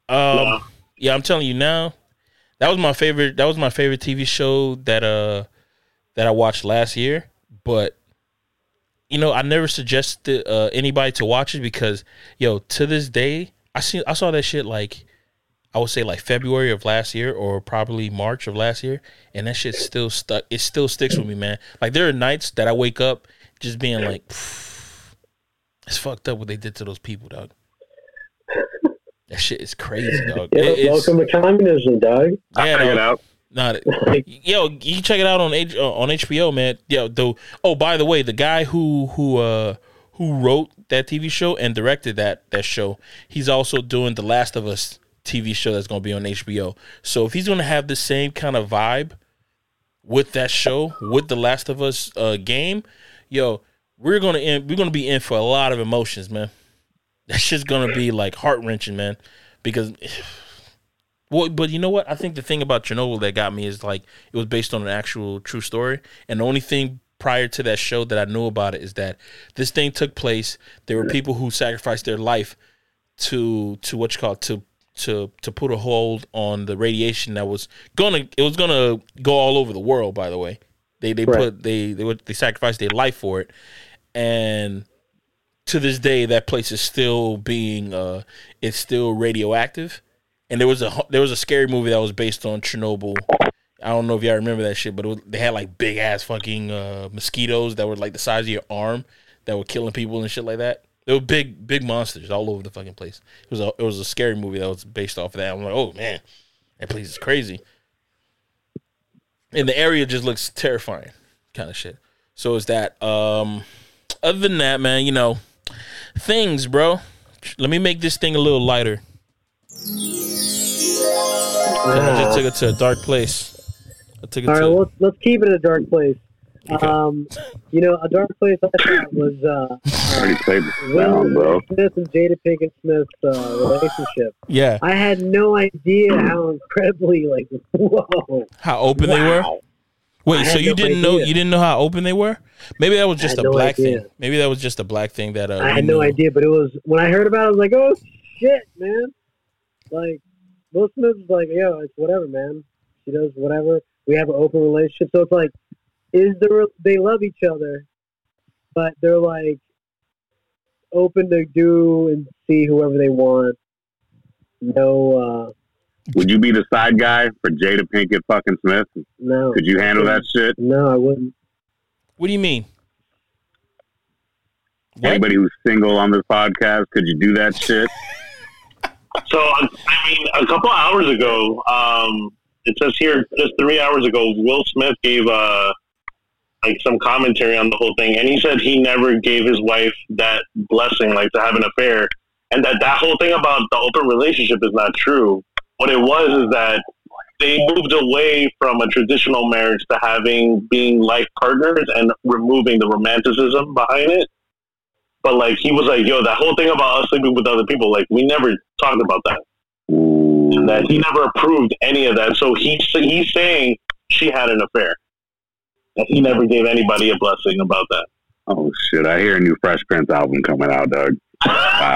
Um, no. Yeah, I'm telling you now. That was my favorite. That was my favorite T V show that uh that I watched last year. But you know, I never suggested uh, anybody to watch it because, yo, to this day, I see, I saw that shit like, I would say like February of last year or probably March of last year, and that shit still stuck. It still sticks with me, man. Like there are nights that I wake up just being like, it's fucked up what they did to those people, dog. That shit is crazy, dog. Yeah, it, welcome to communism, dog. I'll check it out. Not yo, you can check it out on H- on H B O, man. Yo, though. Oh, by the way, the guy who who uh. who wrote that T V show and directed that that show, he's also doing The Last of Us T V show that's going to be on H B O. So if he's going to have the same kind of vibe with that show, with The Last of Us uh, game, yo, we're going to end, we're going to be in for a lot of emotions, man. That shit's going to be like heart-wrenching, man, because well, but you know what? I think the thing about Chernobyl that got me is like it was based on an actual true story, and the only thing prior to that show that I knew about it is that this thing took place. There were people who sacrificed their life to to what you call it, to to to put a hold on the radiation that was gonna it was gonna go all over the world. By the way, they they right. put they they would, they sacrificed their life for it, and to this day that place is still being uh it's still radioactive. And there was a there was a scary movie that was based on Chernobyl. I don't know if y'all remember that shit, but it was, they had like big ass fucking uh, mosquitoes that were like the size of your arm that were killing people and shit like that. They were big, big monsters all over the fucking place. It was a, it was a scary movie that was based off of that. I'm like, oh man, that place is crazy. And the area just looks terrifying, kind of shit. So is that. Um, other than that, man, you know, things, bro. Let me make this thing a little lighter. I just took it to a dark place. All right, well, let's, let's keep it a dark place. Okay. Um, you know, a dark place I thought was uh, Will Smith and Jada Pinkett Smith's uh, relationship. Yeah, I had no idea how incredibly like whoa, how open wow. they were. Wait, so you no didn't idea. know you didn't know how open they were? Maybe that was just a no black idea. thing. Maybe that was just a black thing that uh, I had no knew. idea. But it was when I heard about it, I was like, oh shit, man! Like Will Smith was like, yo, it's whatever, man. She does whatever. We have an open relationship, so it's like, is the they love each other, but they're like open to do and see whoever they want. No. Uh, Would you be the side guy for Jada Pinkett fucking Smith? No. Could you handle that shit? No, I wouldn't. What do you mean? Anybody who's single on this podcast, could you do that shit? So I mean, a couple hours ago. Um, It says here, just three hours ago, Will Smith gave uh, like some commentary on the whole thing, and he said he never gave his wife that blessing, like to have an affair, and that that whole thing about the open relationship is not true. What it was is that they moved away from a traditional marriage to having being life partners and removing the romanticism behind it. But like he was like, "Yo, that whole thing about us sleeping with other people, like we never talked about that." That he never approved any of that, so he he's saying she had an affair, and he never gave anybody a blessing about that. Oh shit! I hear a new Fresh Prince album coming out, Doug. Wow.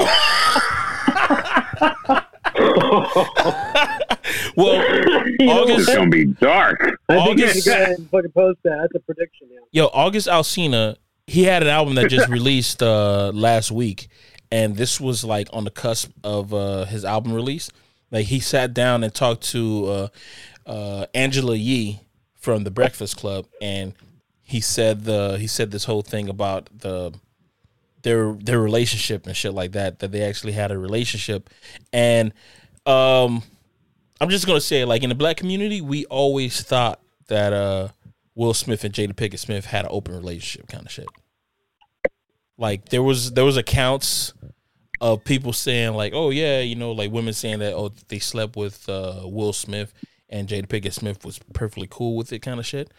Well, August is gonna be dark. I August, think you guys fucking post that. That's a prediction. Yeah. Yo, August Alsina, he had an album that just released uh, last week, and this was like on the cusp of uh, his album release. Like he sat down and talked to uh, uh, Angela Yee from The Breakfast Club, and he said the he said this whole thing about the their their relationship and shit like that, that they actually had a relationship. And um, I'm just gonna say, like in the black community, we always thought that uh, Will Smith and Jada Pinkett Smith had an open relationship kind of shit. Like there was there was accounts of people saying like, oh yeah, you know, like women saying that, oh, they slept with uh, Will Smith and Jada Pinkett Smith was perfectly cool with it kind of shit.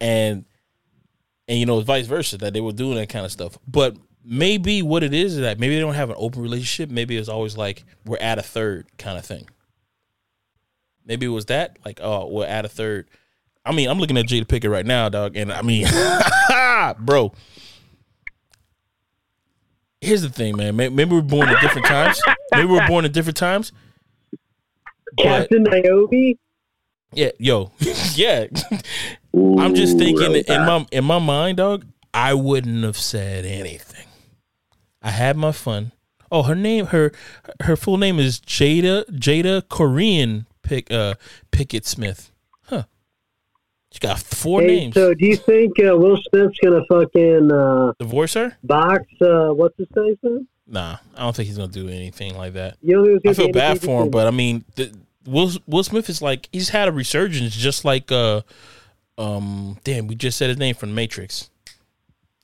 And, and you know, vice versa, that they were doing that kind of stuff. But maybe what it is is that maybe they don't have an open relationship. Maybe it's always like, we're at a third kind of thing. Maybe it was that, like, oh, we're at a third. I mean, I'm looking at Jada Pinkett right now, dog. And I mean, bro. Here's the thing, man. Maybe we're born at different times. Maybe we're born at different times. Captain Niobe? Yeah, yo, yeah. Ooh, I'm just thinking in my in my mind, dog. I wouldn't have said anything. I had my fun. Oh, her name, her her full name is Jada Jada Korean Pick uh Pinkett Smith. Huh. She got four hey, names. So, do you think uh, Will Smith's gonna fucking uh, divorce her? Box? Uh, what's his name? Nah, I don't think he's gonna do anything like that. I feel bad for him, but I mean, the, Will Will Smith is like he's had a resurgence, just like uh, um, damn, we just said his name from The Matrix.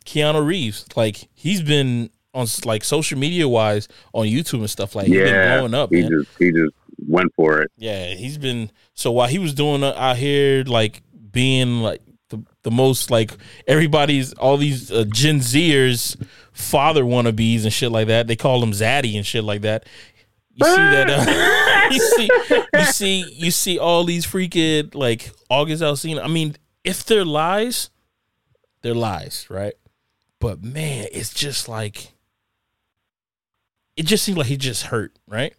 Keanu Reeves, like he's been on like social media wise on YouTube and stuff like yeah, he's been blowing up. He man. just he just went for it. Yeah, he's been so while he was doing uh, out here like being like the, the most like everybody's all these uh, Gen Zers father wannabes and shit like that. They call him Zaddy and shit like that. You see that? Uh, you see, you see, you see all these freaking like August Alsina. I mean, if they're lies, they're lies, right? But man, it's just like it just seems like he just hurt, right?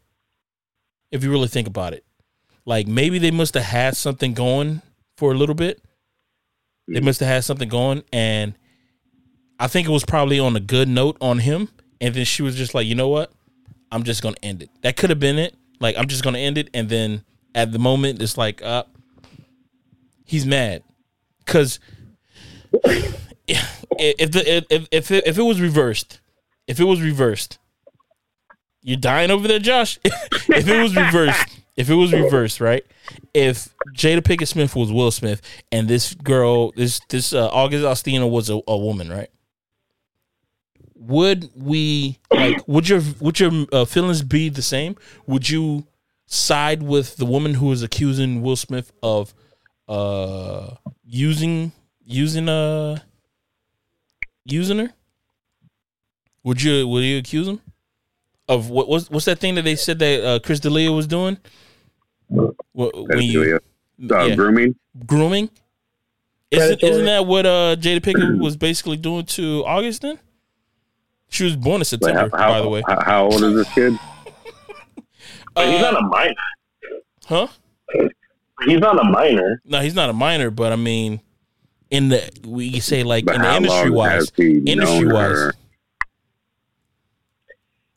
If you really think about it, like maybe they must have had something going for a little bit. They must have had something going, and I think it was probably on a good note on him. And then she was just like, you know what? I'm just gonna end it. That could have been it. Like I'm just gonna end it, and then at the moment, it's like, uh, he's mad because if the if if it, if it was reversed, if it was reversed, you're dying over there, Josh. If it was reversed, if it was reversed, right? If Jada Pinkett Smith was Will Smith, and this girl, this this uh, August Alsina was a, a woman, right? Would we like? Would your would your uh, feelings be the same? Would you side with the woman who is accusing Will Smith of uh, using using uh using her? Would you would you accuse him of what was what's that thing that they said that uh, Chris D'Elia was doing? What, when you, uh, yeah. grooming grooming isn't, isn't that what uh, Jada Pinkett was basically doing to August then? She was born in September, how, by the way. How, how old is this kid? uh, he's not a minor. Huh? He's not a minor. No, he's not a minor, but I mean, in the, we say like, but in the industry wise. Industry wise.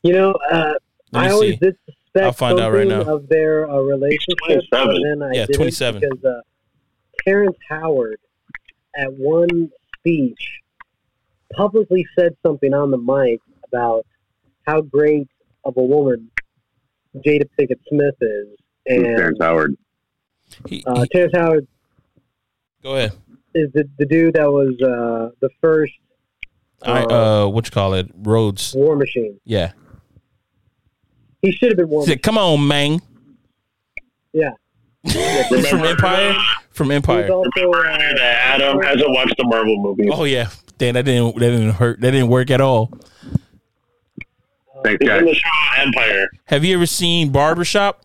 You know, uh, I always see. Did suspect something right now. Of their uh, relationship. And then I yeah, twenty-seven. Because uh, Terrence Howard, at one speech, publicly said something on the mic about how great of a woman Jada Pinkett Smith is, and Terrence Howard. He, uh, he, Terrence Howard. Go ahead. Is the, the dude that was uh, the first? Uh, I uh, what you call it? Rhodes War Machine. Yeah. He should have been War Machine. Come on, man. Yeah. Remember, from Empire. From Empire. Also, uh, Adam hasn't watched the Marvel movies. Oh yeah. Damn, that didn't that didn't hurt. That didn't work at all. Thanks, guys. Empire. Have you ever seen Barbershop?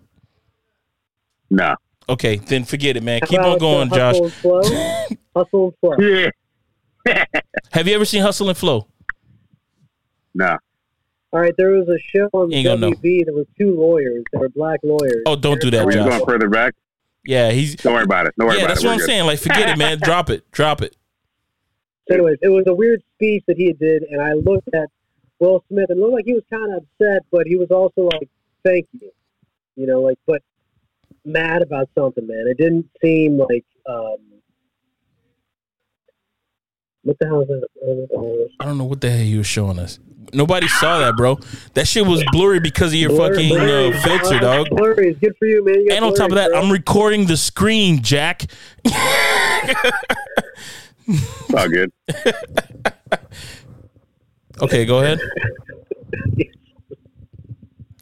No. Nah. Okay, then forget it, man. Keep on going, Josh. Hustle and Flow. Hustle and Flow. Have you ever seen Hustle and Flow? No. Nah. All right, there was a show on W B. There were two lawyers. They were black lawyers. Oh, don't do that, Josh. Are you going further back? Yeah, he's. Don't worry about it. Don't worry yeah, about it. Yeah, that's what I'm good. saying. Like, forget it, man. Drop it. Drop it. So anyways, it was a weird speech that he did, and I looked at Will Smith, and it looked like he was kind of upset, but he was also like, thank you, you know, like, but mad about something, man. It didn't seem like, um, what the hell is that? I don't know what the hell you were showing us. Nobody saw that, bro. That shit was blurry because of your blurry, fucking uh, filter, dog. Blurry. It's good for you, man. You and on blurry, top of that, bro. I'm recording the screen, Jack. It's all good. Okay, go ahead.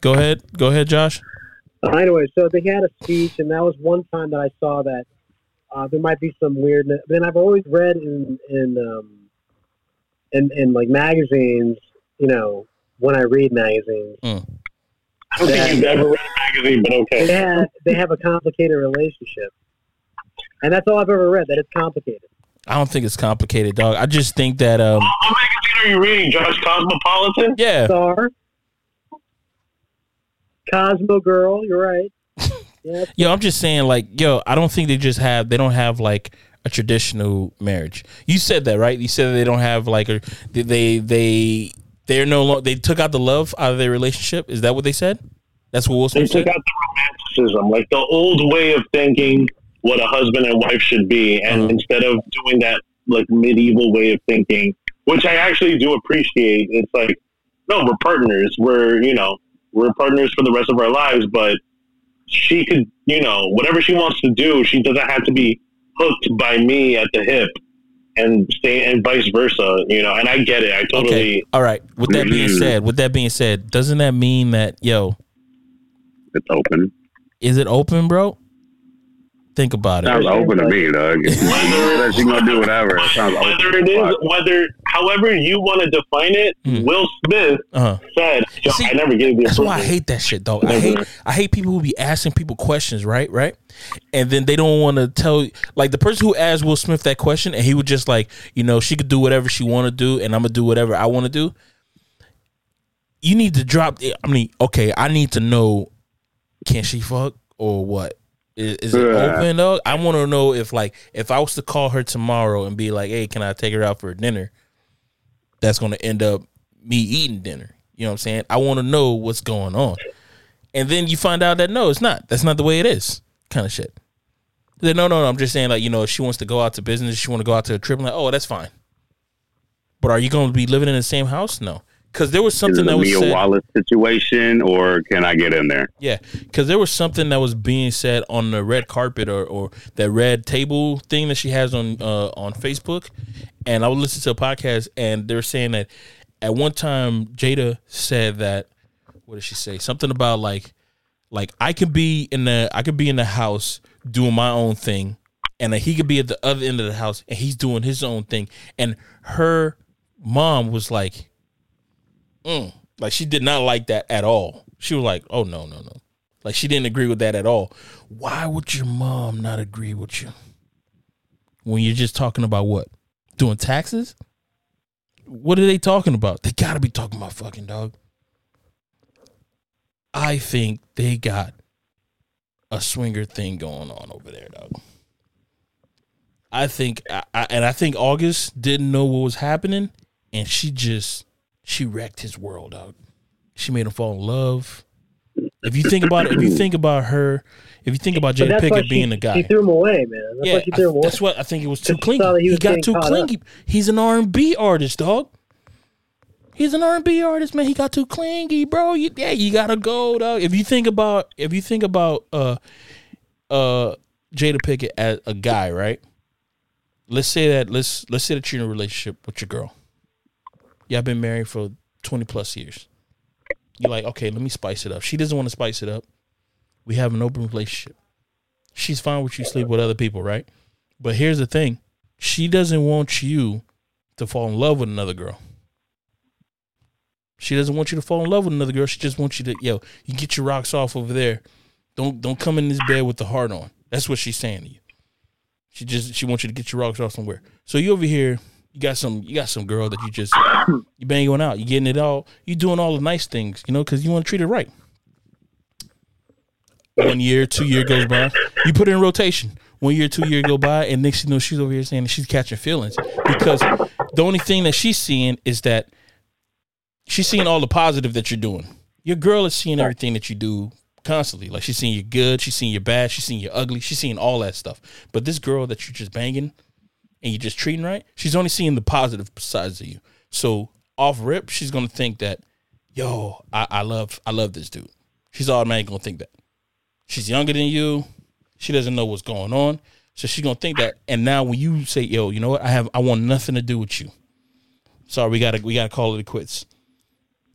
Go ahead. Go ahead, Josh. Anyway, so they had a speech, and that was one time that I saw that uh, there might be some weirdness. Then I've always read in in, um, in in like magazines, you know, when I read magazines. Mm. I don't think you've ever read a magazine, but okay. They have, they have a complicated relationship. And that's all I've ever read, that it's complicated. I don't think it's complicated, dog. I just think that. Um, what magazine are you reading, Josh? Cosmopolitan? Yeah. Star. Cosmo Girl. You're right. Yeah. Yo, I'm just saying, like, yo, I don't think they just have. They don't have like a traditional marriage. You said that, right? You said that they don't have like a they they they're no longer they took out the love out of their relationship. Is that what they said? That's what Will Smith said. They took out the romanticism, like the old way of thinking what a husband and wife should be, and mm-hmm. instead of doing that like medieval way of thinking, which I actually do appreciate. It's like, no, we're partners. We're you know we're partners for the rest of our lives, but she could you know whatever she wants to do. She doesn't have to be hooked by me at the hip, and stay, and vice versa, you know. And I get it. I totally. Okay. All right. With that being said, with that being said, doesn't that mean that yo? It's open. Is it open, bro? Think about it. Sounds open to me, dog. She's gonna do whatever. It sounds whether open it is, fuck. whether, however you want to define it, mm. Will Smith uh-huh. said, Yo, See, "I never gave the." That's why I hate that shit, dog. I hate, I hate people who be asking people questions, right, right, and then they don't want to tell. Like the person who asked Will Smith that question, and he was just like, you know, she could do whatever she want to do, and I'm gonna do whatever I want to do. You need to drop. I mean, okay, I need to know. Can she fuck or what? Is, is it yeah. open though? I want to know if, like, if I was to call her tomorrow and be like, "Hey, can I take her out for dinner?" That's going to end up me eating dinner. You know what I'm saying? I want to know what's going on, and then you find out that no, it's not. That's not the way it is. Kind of shit. Then no, no, no. I'm just saying, like, you know, if she wants to go out to business, she want to go out to a trip. I'm like, oh, that's fine. But are you going to be living in the same house? No. Because there was something that was said. Is it a Mia Wallace situation, or can I get in there? Yeah, because there was something that was being said on the red carpet or, or that red table thing that she has on uh, on Facebook, and I was listening to a podcast, and they're saying that at one time Jada said that what did she say? Something about like like I could be in the I could be in the house doing my own thing, and that he could be at the other end of the house and he's doing his own thing, and her mom was like. Mm. Like she did not like that at all. She was like, "Oh no, no, no!" Like she didn't agree with that at all. Why would your mom not agree with you when you're just talking about what doing taxes? What are they talking about? They gotta be talking about fucking dog. I think they got a swinger thing going on over there, dog. I think, I, I, and I think August didn't know what was happening, and she just. She wrecked his world out. She made him fall in love. If you think about it, if you think about her, if you think about Jada Pinkett being a guy. She threw him away, man. That's yeah, why she threw him away. That's what I think it was too clingy. He, he got too clingy. Up. He's an R and B artist, dog. He's an R and B artist, man. He got too clingy, bro. You, yeah, you gotta go, dog. If you think about if you think about uh uh Jada Pinkett as a guy, right? Let's say that let's let's say that you're in a relationship with your girl. Y'all been married for twenty plus years. You're like, okay, let me spice it up. She doesn't want to spice it up. We have an open relationship. She's fine with you sleep with other people, right? But here's the thing. She doesn't want you to fall in love with another girl. She doesn't want you to fall in love with another girl. She just wants you to, yo, you get your rocks off over there. Don't don't come in this bed with the heart on. That's what she's saying to you. She just she wants you to get your rocks off somewhere. So you over here. You got some, you got some girl that you just you banging out. You getting it all. You doing all the nice things, you know, because you want to treat her right. One year, two year goes by. You put her in rotation. One year, two year go by, and next you know she's over here saying that she's catching feelings because the only thing that she's seeing is that she's seeing all the positive that you're doing. Your girl is seeing everything that you do constantly. Like she's seeing your good, she's seeing your bad, she's seeing your ugly, she's seeing all that stuff. But this girl that you're just banging. And you're just treating right. She's only seeing the positive sides of you. So off rip, she's gonna think that, yo, I, I love, I love this dude. She's automatically gonna think that. She's younger than you. She doesn't know what's going on, so she's gonna think that. And now when you say, yo, you know what? I have, I want nothing to do with you. Sorry, we gotta, we gotta call it quits.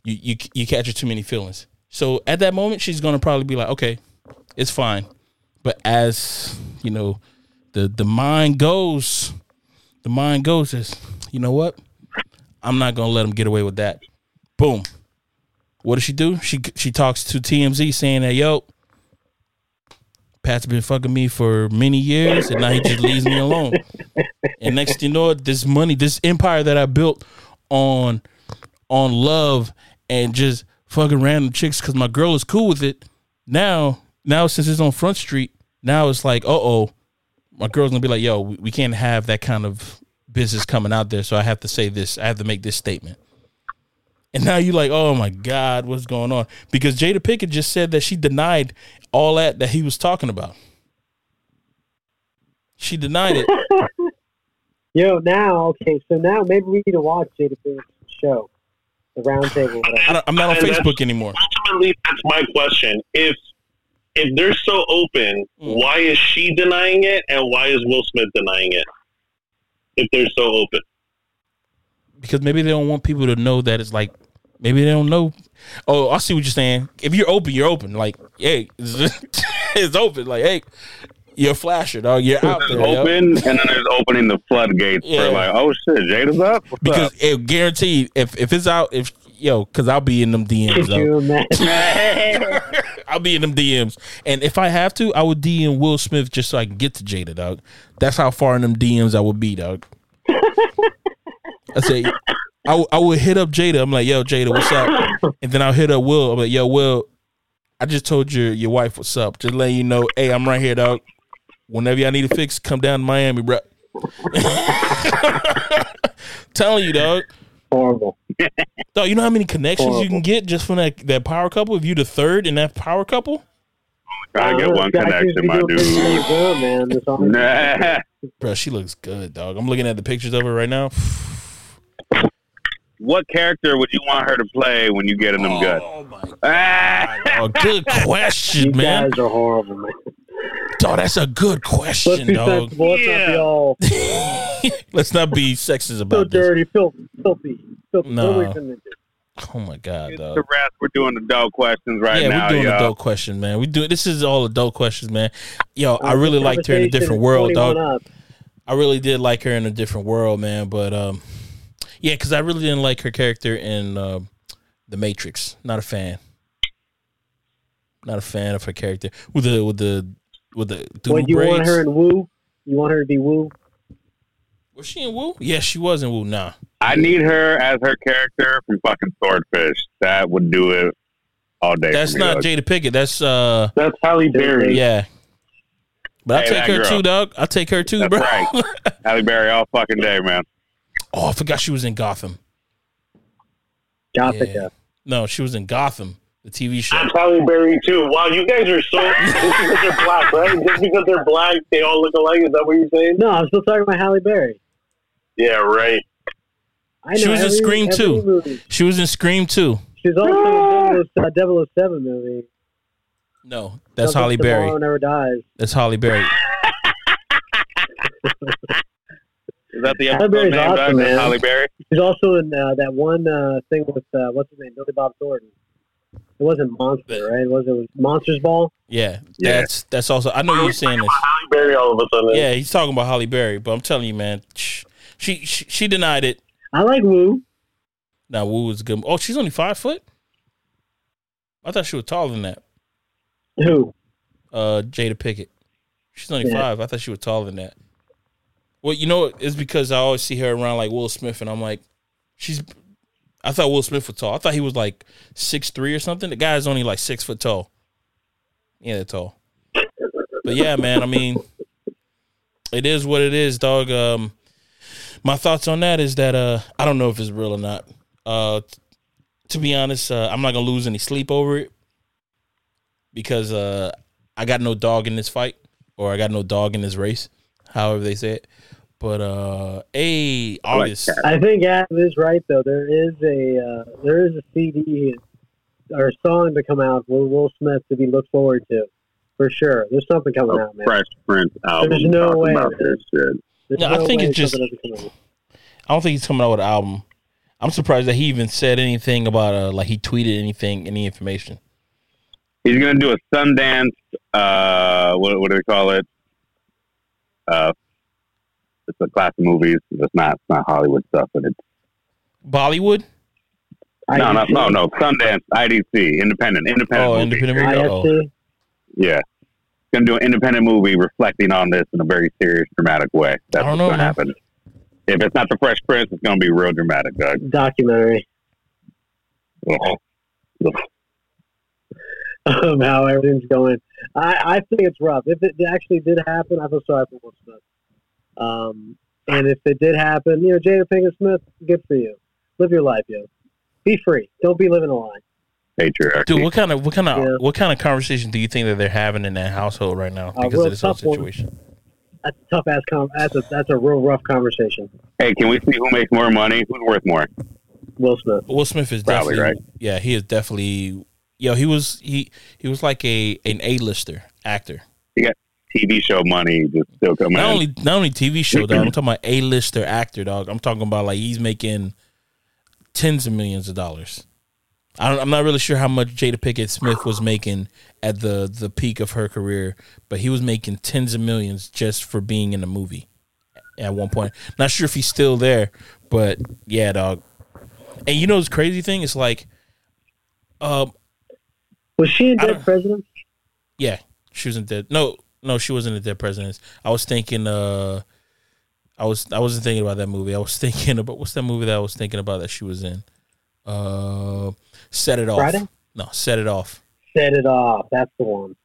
You, you, you capture too many feelings. So at that moment, she's gonna probably be like, okay, it's fine. But as you know, the the mind goes. The mind goes is, you know what? I'm not going to let him get away with that. Boom. What does she do? She she talks to T M Z saying that, yo, Pat's been fucking me for many years, and now he just leaves me alone. And next you know it, this money, this empire that I built on, on love and just fucking random chicks because my girl is cool with it. Now, now since it's on Front Street, now it's like, uh-oh, my girl's gonna be like, yo, we can't have that kind of business coming out there, so I have to say this, I have to make this statement. And now you're like, oh my God, what's going on? Because Jada Pinkett just said that she denied all that that he was talking about. She denied it. Yo, now, okay, so now maybe we need to watch Jada Pinkett's show, the roundtable. I'm not on and Facebook anymore. Ultimately, that's my question. If if they're so open, mm. why is she denying it, and why is Will Smith denying it? If they're so open. Because maybe they don't want people to know that it's like, maybe they don't know. Oh, I see what you're saying. If you're open, you're open. Like, hey, it's open. Like, hey, you're a flasher, dog. You're out there. Open, yo. And then it's opening the floodgates yeah. for like, oh shit, Jada's up. What's because up? It guaranteed, if if it's out, if yo, because I'll be in them D Ms. I'll be in them D Ms, and if I have to, I would D M Will Smith just so I can get to Jada, dog. That's how far in them D Ms I would be, dog. I say, I, w- I would hit up Jada. I'm like, yo, Jada, what's up? And then I'll hit up Will. I'm like, yo, Will, I just told your your wife what's up. Just letting you know, hey, I'm right here, dog. Whenever y'all need a fix, come down to Miami, bro. Telling you, dog. Horrible. Dog, you know how many connections Horrible. you can get just from that, that power couple? If you the third in that power couple? I get one connection, my dude. Bro, she looks good, dog. I'm looking at the pictures of her right now. What character would you want her to play when you get in them oh, guts? Oh, my God. Oh, good question, you man. You guys are horrible, man. Dog, that's a good question, Let's dog. Sex, yeah. Let's not be sexist about so this. So dirty, filthy, filthy. filthy. No. Oh, my God, dog. The rest, we're doing adult questions right yeah, now, Yeah, we're doing y'all. adult questions, man. We do, this is all adult questions, man. Yo, um, I really liked her in a different world, dog. Up. I really did like her in a different world, man, but... um. Yeah, because I really didn't like her character in uh, The Matrix. Not a fan. Not a fan of her character with the with the with the. When you braids. want her in Woo, you want her to be Woo. Was she in Woo? Yeah, she was in Woo. Nah, I need her as her character from fucking Swordfish. That would do it all day. That's not me, Jada Pinkett. That's uh. That's Halle Berry. Yeah. But hey, I'll take her girl. too, dog. I'll take her too, That's bro. Right. Halle Berry all fucking day, man. Oh, I forgot she was in Gotham. Gothica. Yeah. No, she was in Gotham, the T V show. I'm Halle Berry too. Wow, you guys are so just because they're black, right? Just because they're black, they all look alike. Is that what you're saying? No, I'm still talking about Halle Berry. Yeah, right. I know, she was every, in Scream Two. Movie. She was in Scream Two. She's also ah! in a double oh seven movie. No, that's Halle Berry. Tomorrow Never Dies. That's Halle Berry. Is that the episode named after Halle Berry? He's also in uh, that one uh, thing with uh, what's his name, Billy Bob Thornton. It wasn't Monster, right? It was it was Monsters Ball. Yeah, yeah, that's that's also. I know you're saying this. Halle Berry, all of a sudden. Yeah, he's talking about Halle Berry, but I'm telling you, man, she she, she denied it. I like Wu. Now nah, Wu is good. Oh, she's only five foot. I thought she was taller than that. Who? Uh, Jada Pinkett. She's only yeah. five. I thought she was taller than that. Well, you know, it's because I always see her around like Will Smith, and I'm like, she's. I thought Will Smith was tall. I thought he was like six three or something. The guy's only like six foot tall. Yeah, they're tall. But yeah, man, I mean, it is what it is, dog. Um, my thoughts on that is that uh, I don't know if it's real or not. Uh, t- to be honest, uh, I'm not gonna lose any sleep over it because uh, I got no dog in this fight, or I got no dog in this race. However they say it. But uh hey, August. I think Adam is right though. There is a uh, there is a C D or a song to come out with Will Smith to be looked forward to. For sure. There's something coming a out, man. Fresh Prince album. There's no way. There's, there's no, no I think it's just I don't think he's coming out with an album. I'm surprised that he even said anything about uh like he tweeted anything, any information. He's gonna do a Sundance uh what what do they call it? Uh, it's a class of movies. It's not, it's not Hollywood stuff, but it's Bollywood. No, no, no, no. Sundance, I D C, independent, independent. Oh, movie. independent movie. Oh. Yeah, gonna do an independent movie reflecting on this in a very serious, dramatic way. That's what's know, gonna man. happen. If it's not the Fresh Prince, it's gonna be real dramatic, Doug. Documentary. Ugh. Ugh. um, how everything's going. I, I think it's rough. If it actually did happen, I feel sorry for Will Smith. Um, and if it did happen, you know, Jada Pinkett Smith, good for you. Live your life, yo. Be free. Don't be living a lie. Patriarchy. Dude, what kind of what kind of yeah. what kind of conversation do you think that they're having in that household right now because uh, of this whole situation? One. That's a tough ass. Com- that's a that's a real rough conversation. Hey, can we see who makes more money? Who's worth more? Will Smith. Will Smith is probably definitely, right. Yeah, he is definitely. Yo, he was he he was like a an A-lister actor. He got T V show money just still coming. Not in. only not only T V show dog. I'm talking about A-lister actor dog. I'm talking about like he's making tens of millions of dollars. I don't, I'm not really sure how much Jada Pinkett Smith was making at the, the peak of her career, but he was making tens of millions just for being in the movie at one point. Not sure if he's still there, but yeah, dog. And you know the crazy thing? It's like... Um, was she in Dead Presidents? Yeah, she was in Dead... No, no, she wasn't in Dead Presidents. I was thinking... Uh, I, was, I wasn't thinking about that movie. I was thinking about... What's that movie that I was thinking about that she was in? Uh, Set It Off. Friday? No, Set It Off. Set It Off. That's the one.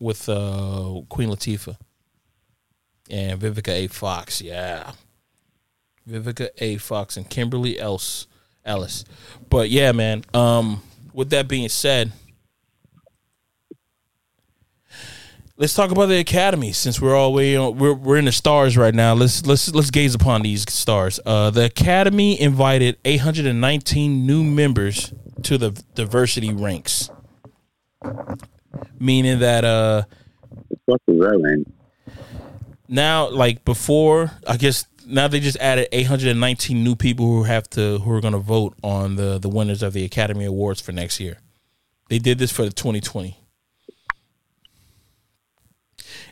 With uh, Queen Latifah and Vivica A. Fox. Yeah. Vivica A. Fox and Kimberly Else Ellis. But yeah, man. Um, with that being said, let's talk about the Academy since we're all way on, we're we're in the stars right now. Let's let's let's gaze upon these stars. Uh, the Academy invited eight hundred nineteen new members to the diversity ranks, meaning that uh, what the fuck is that, man? Now, like before, I guess. Now they just added eight hundred nineteen new people who have to who are going to vote on the, the winners of the Academy Awards for next year. They did this for the twenty twenty,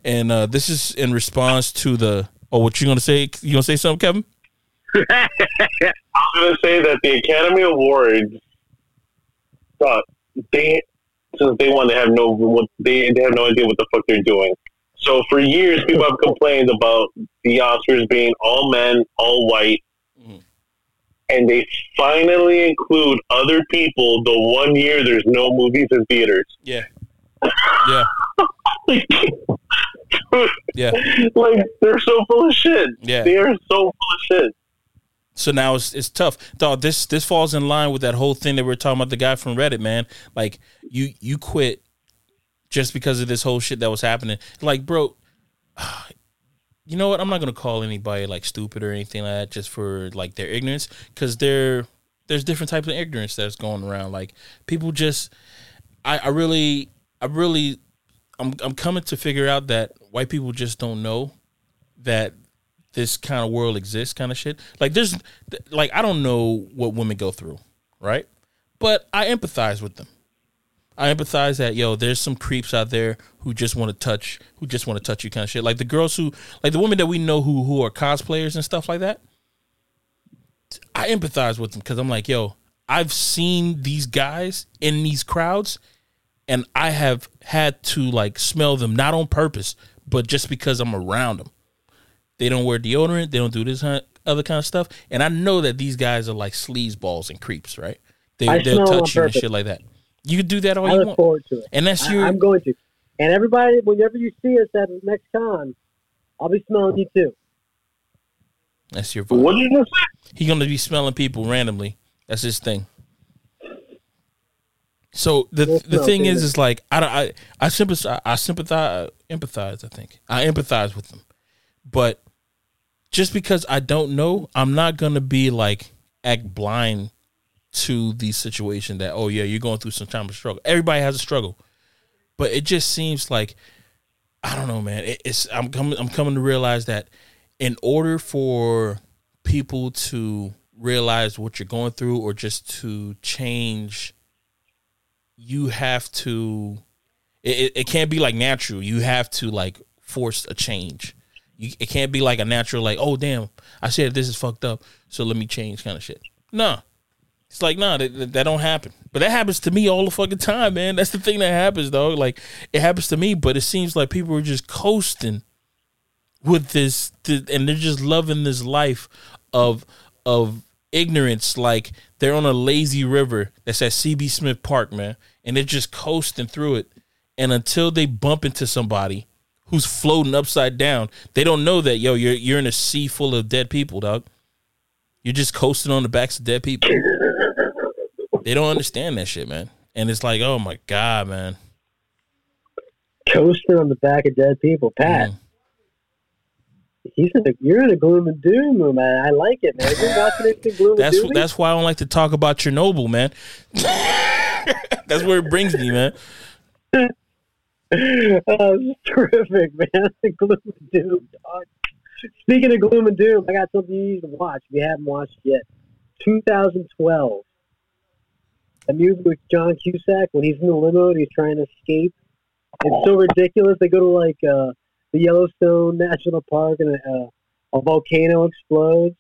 and uh, this is in response to the. Oh, what you going to say? You going to say something, Kevin? I was going to say that the Academy Awards, uh, they since they won, they have no they they have no idea what the fuck they're doing. So for years, people have complained about the Oscars being all men, all white, mm-hmm. and they finally include other people. The one year there's no movies in theaters. Yeah, yeah, yeah. Like they're so full of shit. Yeah, they are so full of shit. So now it's it's tough. Dog, this this falls in line with that whole thing that we were talking about. The guy from Reddit, man, like you you quit. Just because of this whole shit that was happening. Like, bro, you know what? I'm not going to call anybody, like, stupid or anything like that just for, like, their ignorance. Because there's different types of ignorance that's going around. Like, people just... I, I really... I really... I'm, I'm coming to figure out that white people just don't know that this kind of world exists kind of shit. Like, there's... Like, I don't know what women go through, right? But I empathize with them. I empathize that, yo, there's some creeps out there who just want to touch, who just want to touch you kind of shit. Like the girls who, like the women that we know who who are cosplayers and stuff like that, I empathize with them because I'm like, yo, I've seen these guys in these crowds and I have had to like smell them, not on purpose, but just because I'm around them. They don't wear deodorant. They don't do this other kind of stuff. And I know that these guys are like sleazeballs and creeps, right? They, they'll touch you and shit like that. You can do that all I you want. I look forward to it. And that's your... I, I'm going to. And everybody, whenever you see us at the next con, I'll be smelling you too. That's your voice. What did you say? He's going to be smelling people randomly. That's his thing. So the we'll the thing is, is like, I, don't, I, I sympathize, I sympathize, empathize, I think. I empathize with them. But just because I don't know, I'm not going to be like, act blind to the situation that, oh yeah, you're going through some time of struggle. Everybody has a struggle, but it just seems like, I don't know, man. It, it's I'm coming. I'm coming to realize that in order for people to realize what you're going through or just to change, you have to. It, it can't be like natural. You have to like force a change. You, it can't be like a natural like, oh damn, I said this is fucked up, so let me change kind of shit. No. Nah. It's like, nah, that, that don't happen. But that happens to me all the fucking time, man. That's the thing that happens, dog. Like, it happens to me, but it seems like people are just coasting with this, th- and they're just loving this life of of ignorance, like they're on a lazy river that's at C B. Smith Park, man, and they're just coasting through it. And until they bump into somebody who's floating upside down, they don't know that, yo, you're you're in a sea full of dead people, dog. You're just coasting on the backs of dead people. They don't understand that shit, man. And it's like, oh my God, man. Coasting on the back of dead people, Pat. Mm. He's in the, you're in a gloom and doom, man. I like it, man. You're watching it in gloom that's, and doom. That's why I don't like to talk about Chernobyl, man. That's where it brings me, man. Oh, it's terrific, man. The gloom and doom, dog. Speaking of gloom and doom, I got something you need to watch. We haven't watched it yet. twenty twelve. A movie with John Cusack when he's in the limo and he's trying to escape. It's so ridiculous. They go to like uh, the Yellowstone National Park and uh, a volcano explodes.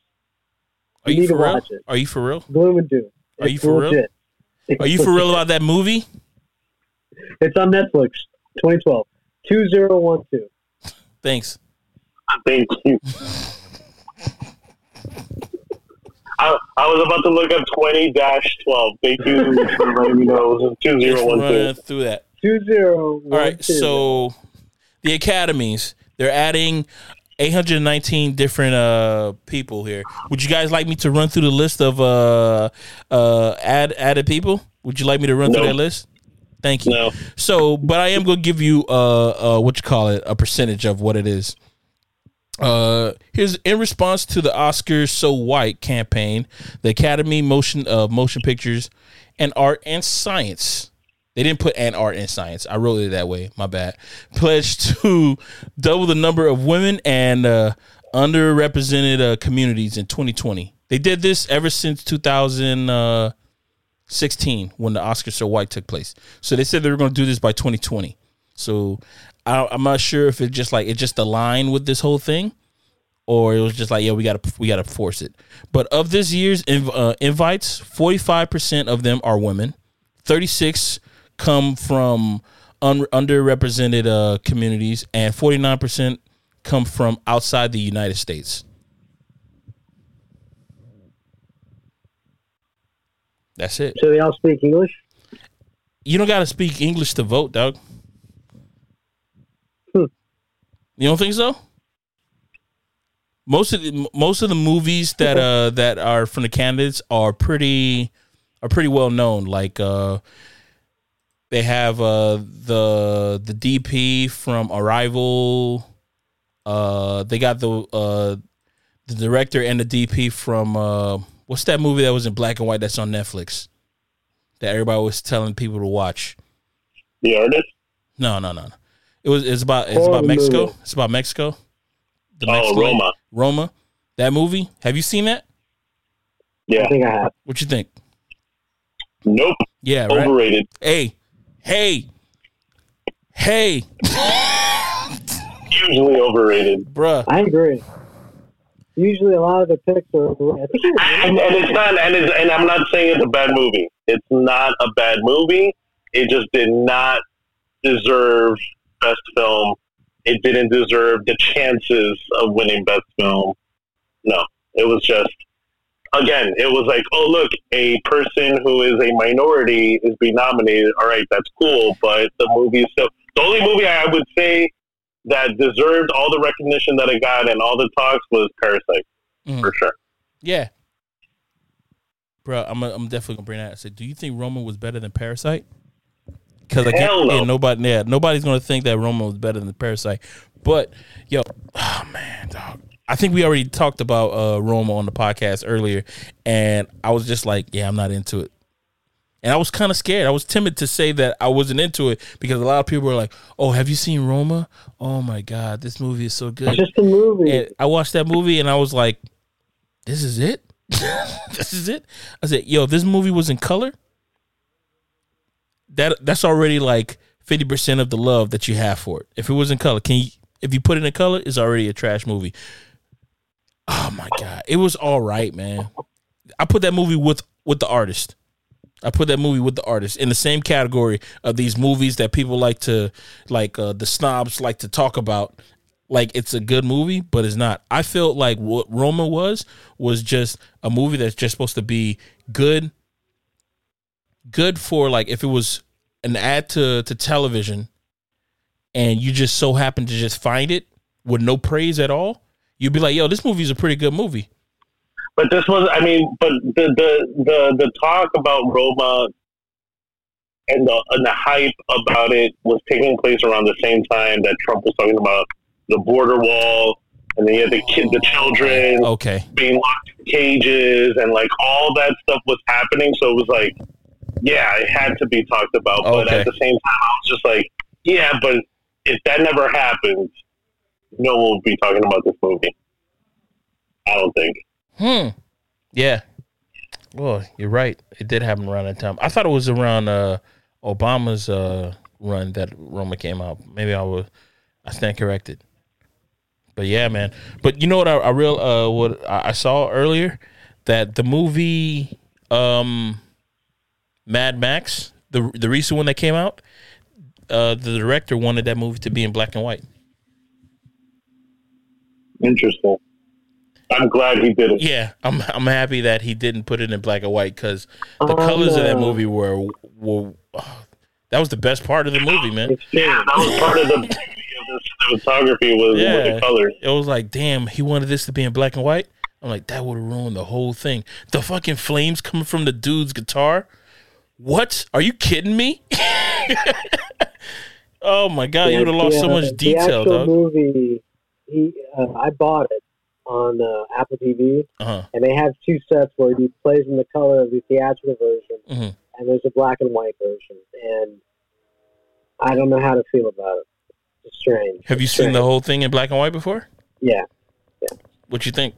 Are you, you need for to real? Watch it. Are you for real? Gloom and doom. Are it's you for legit. Real? Are you for real about that movie? It's on Netflix. twenty twelve. two thousand twelve. Thanks. Thank you. I, I was about to look up twenty twelve. Thank you for letting me know. It was two thousand twelve. Through that. two thousand twelve. All right, so the academies, they're adding eight hundred nineteen different uh, people here. Would you guys like me to run through the list of uh, uh, add, added people? Would you like me to run no. through that list? Thank you. No. So, but I am going to give you, uh, uh, what you call it, a percentage of what it is. Uh, here's in response to the Oscars So White campaign, the Academy Motion of uh, Motion Pictures and Art and Science. They didn't put and art and science. I wrote it that way. My bad. Pledged to double the number of women and uh, underrepresented uh, communities in twenty twenty. They did this ever since two thousand sixteen when the Oscars So White took place. So they said they were going to do this by twenty twenty. So I, I'm not sure if it just like it just aligned with this whole thing, or it was just like, yeah, we gotta we gotta force it. But of this year's inv- uh, invites, forty-five percent of them are women. thirty-six come from un- underrepresented uh, communities, and forty-nine percent come from outside the United States. That's it. So they all speak English? You don't gotta speak English to vote, dog. You don't think so? Most of the, most of the movies that uh, that are from the candidates are pretty are pretty well known. Like uh, they have uh, the the D P from Arrival. Uh, they got the uh, the director and the D P from uh, what's that movie that was in black and white that's on Netflix that everybody was telling people to watch? The Artist? No, no, no, no. It was it's about it's about Mexico. It's about Mexico. The oh, Mexico. Roma. Roma. That movie. Have you seen that? Yeah. I think I have. What you think? Nope. Yeah, right? Overrated. Hey. Hey. Hey. Usually overrated. Bruh. I agree. Usually a lot of the picks are overrated. and, and it's not and it's, and I'm not saying it's a bad movie. It's not a bad movie. It just did not deserve Best Film. It didn't deserve the chances of winning Best Film. No, it was just, again, it was like, oh look, a person who is a minority is being nominated. All right, that's cool, but the movie is still the only movie I would say that deserved all the recognition that it got and all the talks was Parasite, mm. for sure. Yeah, bro, I'm a, I'm definitely gonna bring that. I said, do you think Roma was better than Parasite? Because I can't, no. yeah, nobody, yeah, nobody's gonna think that Roma was better than Parasite. But yo, oh man, dog. I think we already talked about uh, Roma on the podcast earlier, and I was just like, yeah, I'm not into it. And I was kind of scared. I was timid to say that I wasn't into it because a lot of people were like, "Oh, have you seen Roma? Oh my God, this movie is so good." It's just a movie. And I watched that movie, and I was like, "This is it. This is it." I said, "Yo, this movie was in color." That that's already like fifty percent of the love that you have for it. If it was in color, can you, if you put it in color, it's already a trash movie. Oh my God, it was all right, man. I put that movie with with the artist. I put that movie with the artist in the same category of these movies that people like to like uh, the snobs like to talk about. like it's a good movie, but it's not. I feel like what Roma was was just a movie that's just supposed to be good. Good for like if it was an ad to, to television and you just so happen to just find it with no praise at all, you'd be like, yo, this movie's a pretty good movie. But this was, I mean, but the the the, the talk about Roma and the, and the hype about it was taking place around the same time that Trump was talking about the border wall, and then you had the kid, the children okay. being locked in cages, and like all that stuff was happening. So it was like, yeah, it had to be talked about. But okay. at the same time, I was just like, yeah, but if that never happens, no one will be talking about this movie. I don't think. Hmm. Yeah. Well, you're right. It did happen around that time. I thought it was around uh, Obama's uh, run that Roma came out. Maybe I was. I stand corrected. But yeah, man. But you know what I, I real uh, what I saw earlier, that the movie um, Mad Max, the the recent one that came out, uh, the director wanted that movie to be in black and white. Interesting. I'm glad he did it. Yeah, I'm I'm happy that he didn't put it in black and white, because the oh, colors of that movie were were oh, that was the best part of the movie, man. Yeah, that was part of the beauty of the cinematography was yeah. with the colors. It was like, damn, he wanted this to be in black and white. I'm like, that would have ruined the whole thing. The fucking flames coming from the dude's guitar. What? Are you kidding me? Oh my god, yeah, you would have lost yeah, so much detail. The actual dog. movie, he, uh, I bought it on uh, Apple T V, uh-huh. and they have two sets where he plays in the color of the theatrical version, mm-hmm. and there's a black and white version, and I don't know how to feel about it. It's strange. Have you it's seen strange. the whole thing in black and white before? Yeah. yeah. What you think?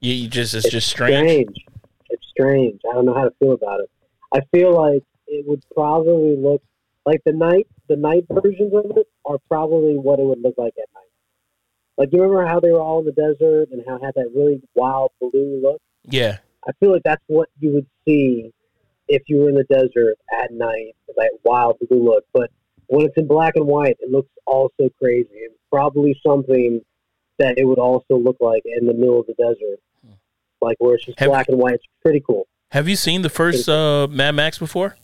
You, you just it's, it's just strange. strange. It's strange. I don't know how to feel about it. I feel like it would probably look like the night. The night versions of it are probably what it would look like at night. Like, you remember how they were all in the desert and how it had that really wild blue look? Yeah. I feel like that's what you would see if you were in the desert at night, that wild blue look. But when it's in black and white, it looks also crazy. It's probably something that it would also look like in the middle of the desert, like where it's just have, black and white. It's pretty cool. Have you seen the first uh, Mad Max before?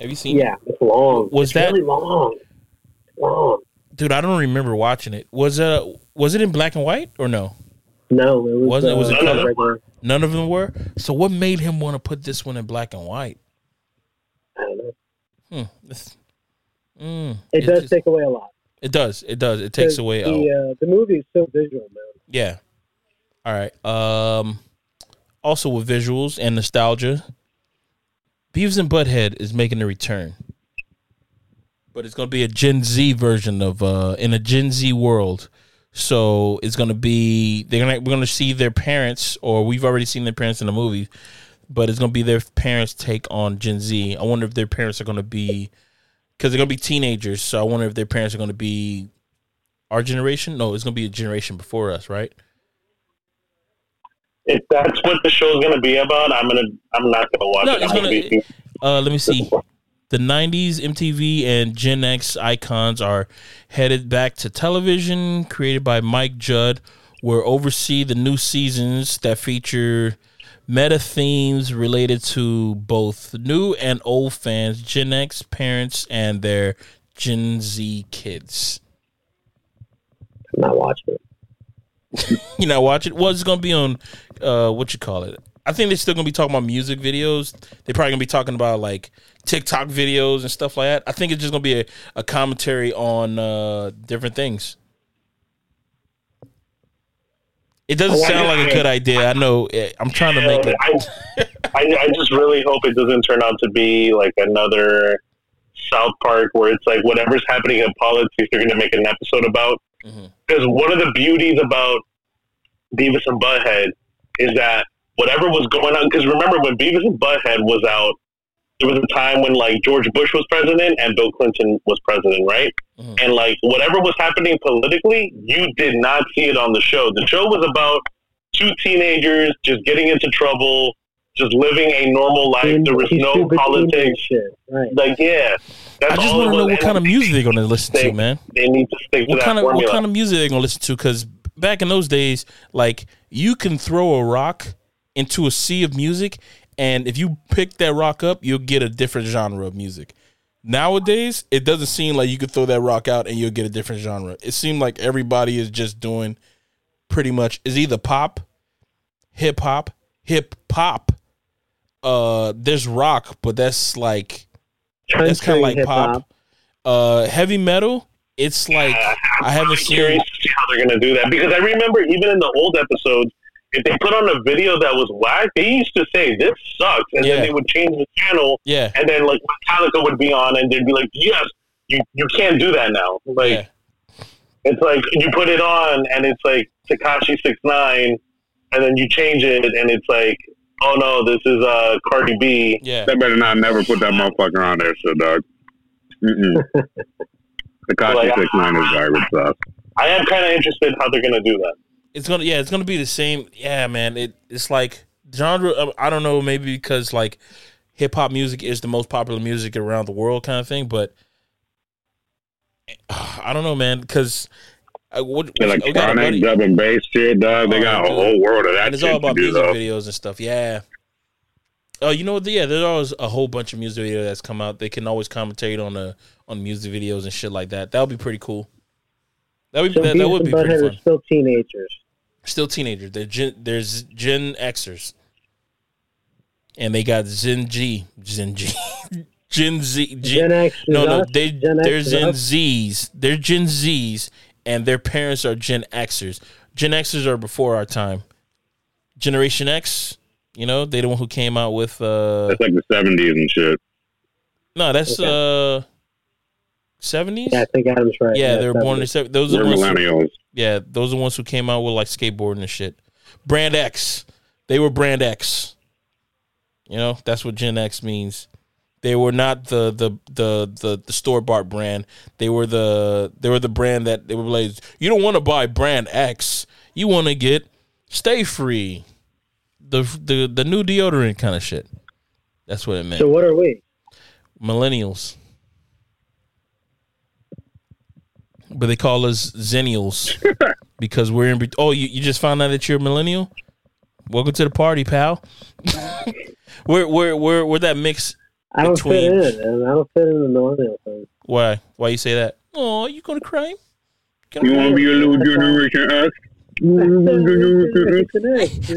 Have you seen? Yeah, it? it's long. Was it's that really long? It's long. Dude, I don't remember watching it. Was uh was it in black and white or no? No, it was, wasn't. Uh, it was none, color? Of them none of them were. So, what made him want to put this one in black and white? I don't know. Hmm. Mm, it, it does just, take away a lot. It does. It does. It takes away. The oh. uh, the movie is so visual, man. Yeah. All right. Um. Also, with visuals and nostalgia, Beavis and Butthead is making a return. But it's going to be a Gen Z version of uh, in a Gen Z world. So it's going to be they're going to we're going to see their parents, or we've already seen their parents in the movie, but it's going to be their parents' take on Gen Z. I wonder if their parents are going to be, because they're going to be teenagers. So I wonder if their parents are going to be our generation. No, it's going to be a generation before us, right? If that's what the show's going to be about, I'm gonna I'm not going to watch no, it. It's I'm gonna, gonna be, uh, let me see. The nineties M T V and Gen X icons are headed back to television, created by Mike Judd, where oversee the new seasons that feature meta themes related to both new and old fans, Gen X parents, and their Gen Z kids. I'm not watching it. You're not watching it? Well, it's going to be on, uh, what you call it? I think they're still going to be talking about music videos. They're probably going to be talking about, like, TikTok videos and stuff like that. I think it's just going to be a, a commentary on uh, different things. It doesn't well, sound I, like a good idea. I know. I'm trying yeah, to make it. I, I, I just really hope it doesn't turn out to be, like, another South Park where it's, like, whatever's happening in politics, they're going to make an episode about. Because mm-hmm. one of the beauties about Beavis and Butthead is that whatever was going on, because remember when Beavis and Butthead was out, there was a time when like George Bush was president and Bill Clinton was president, right? Mm-hmm. And like whatever was happening politically, you did not see it on the show. The show was about two teenagers just getting into trouble, just living a normal life. And there was no politics. Right. Like, yeah. That's I just want to know what kind of music they're going to listen they, to, man. They need to stick to what that kind of, formula. What kind of music they're going to listen to? Because back in those days, like, you can throw a rock into a sea of music, and if you pick that rock up, you'll get a different genre of music. Nowadays, it doesn't seem like you could throw that rock out and you'll get a different genre. It seemed like everybody is just doing pretty much is either pop, hip hop, hip pop. Uh, there's rock, but that's like that's kind of like hip-hop. pop. Uh, heavy metal. It's like uh, I haven't seen how they're gonna do that, because I remember even in the old episodes, if they put on a video that was whack, they used to say, this sucks. And yeah. then they would change the channel. Yeah. And then, like, Metallica would be on, and they'd be like, yes, you, you can't do that now. Like, yeah. It's like, you put it on, and it's like Tekashi six nine, and then you change it, and it's like, oh, no, this is uh, Cardi B. Yeah. They better not never put that motherfucker on there, so, dog. Mm-mm. Tekashi like, six nine is garbage stuff. I am kind of interested how they're going to do that. It's gonna, yeah, it's gonna be the same. Yeah, man. It, it's like genre. I don't know, maybe because like hip hop music is the most popular music around the world, kind of thing. But uh, I don't know, man. Because uh, what yeah, like chronic dub and bass shit, dog. They oh, got a whole that. world of that. And it's shit all about music do, videos and stuff. Yeah. Oh, uh, you know what? Yeah, there's always a whole bunch of music videos that's come out. They can always commentate on the on music videos and shit like that. That would be pretty cool. That would be, so that, that would be pretty fun. Still teenagers. Still teenagers. They're gen, there's Gen Xers, and they got Gen G, Gen G, Gen Z. Gen, Gen X. No, no, they Gen they're X Gen Zs. They're Gen Zs, and their parents are Gen Xers. Gen Xers are before our time. Generation X, you know, they the one who came out with. Uh, that's like the seventies and shit. No, that's okay. uh. seventies? Yeah, I think Adam's right. Yeah, yeah they were seventies. Born in the seventies. Those are the millennials. Who, yeah, those are the ones who came out with like skateboarding and shit. Brand X. They were Brand X. You know, that's what Gen X means. They were not the the the the, the store bought brand. They were the they were the brand that they were like, you don't want to buy Brand X. You want to get Stay Free, the the the new deodorant kind of shit. That's what it meant. So what are we? Millennials. But they call us Zennials because we're in. Be- oh, you, you just found out that you're a millennial? Welcome to the party, pal. we're, we're, we're, we're that mix I don't between. Fit in, man. I don't fit in the millennial thing. Why? Why you say that? Oh, you going to cry? You want to be a little generation X?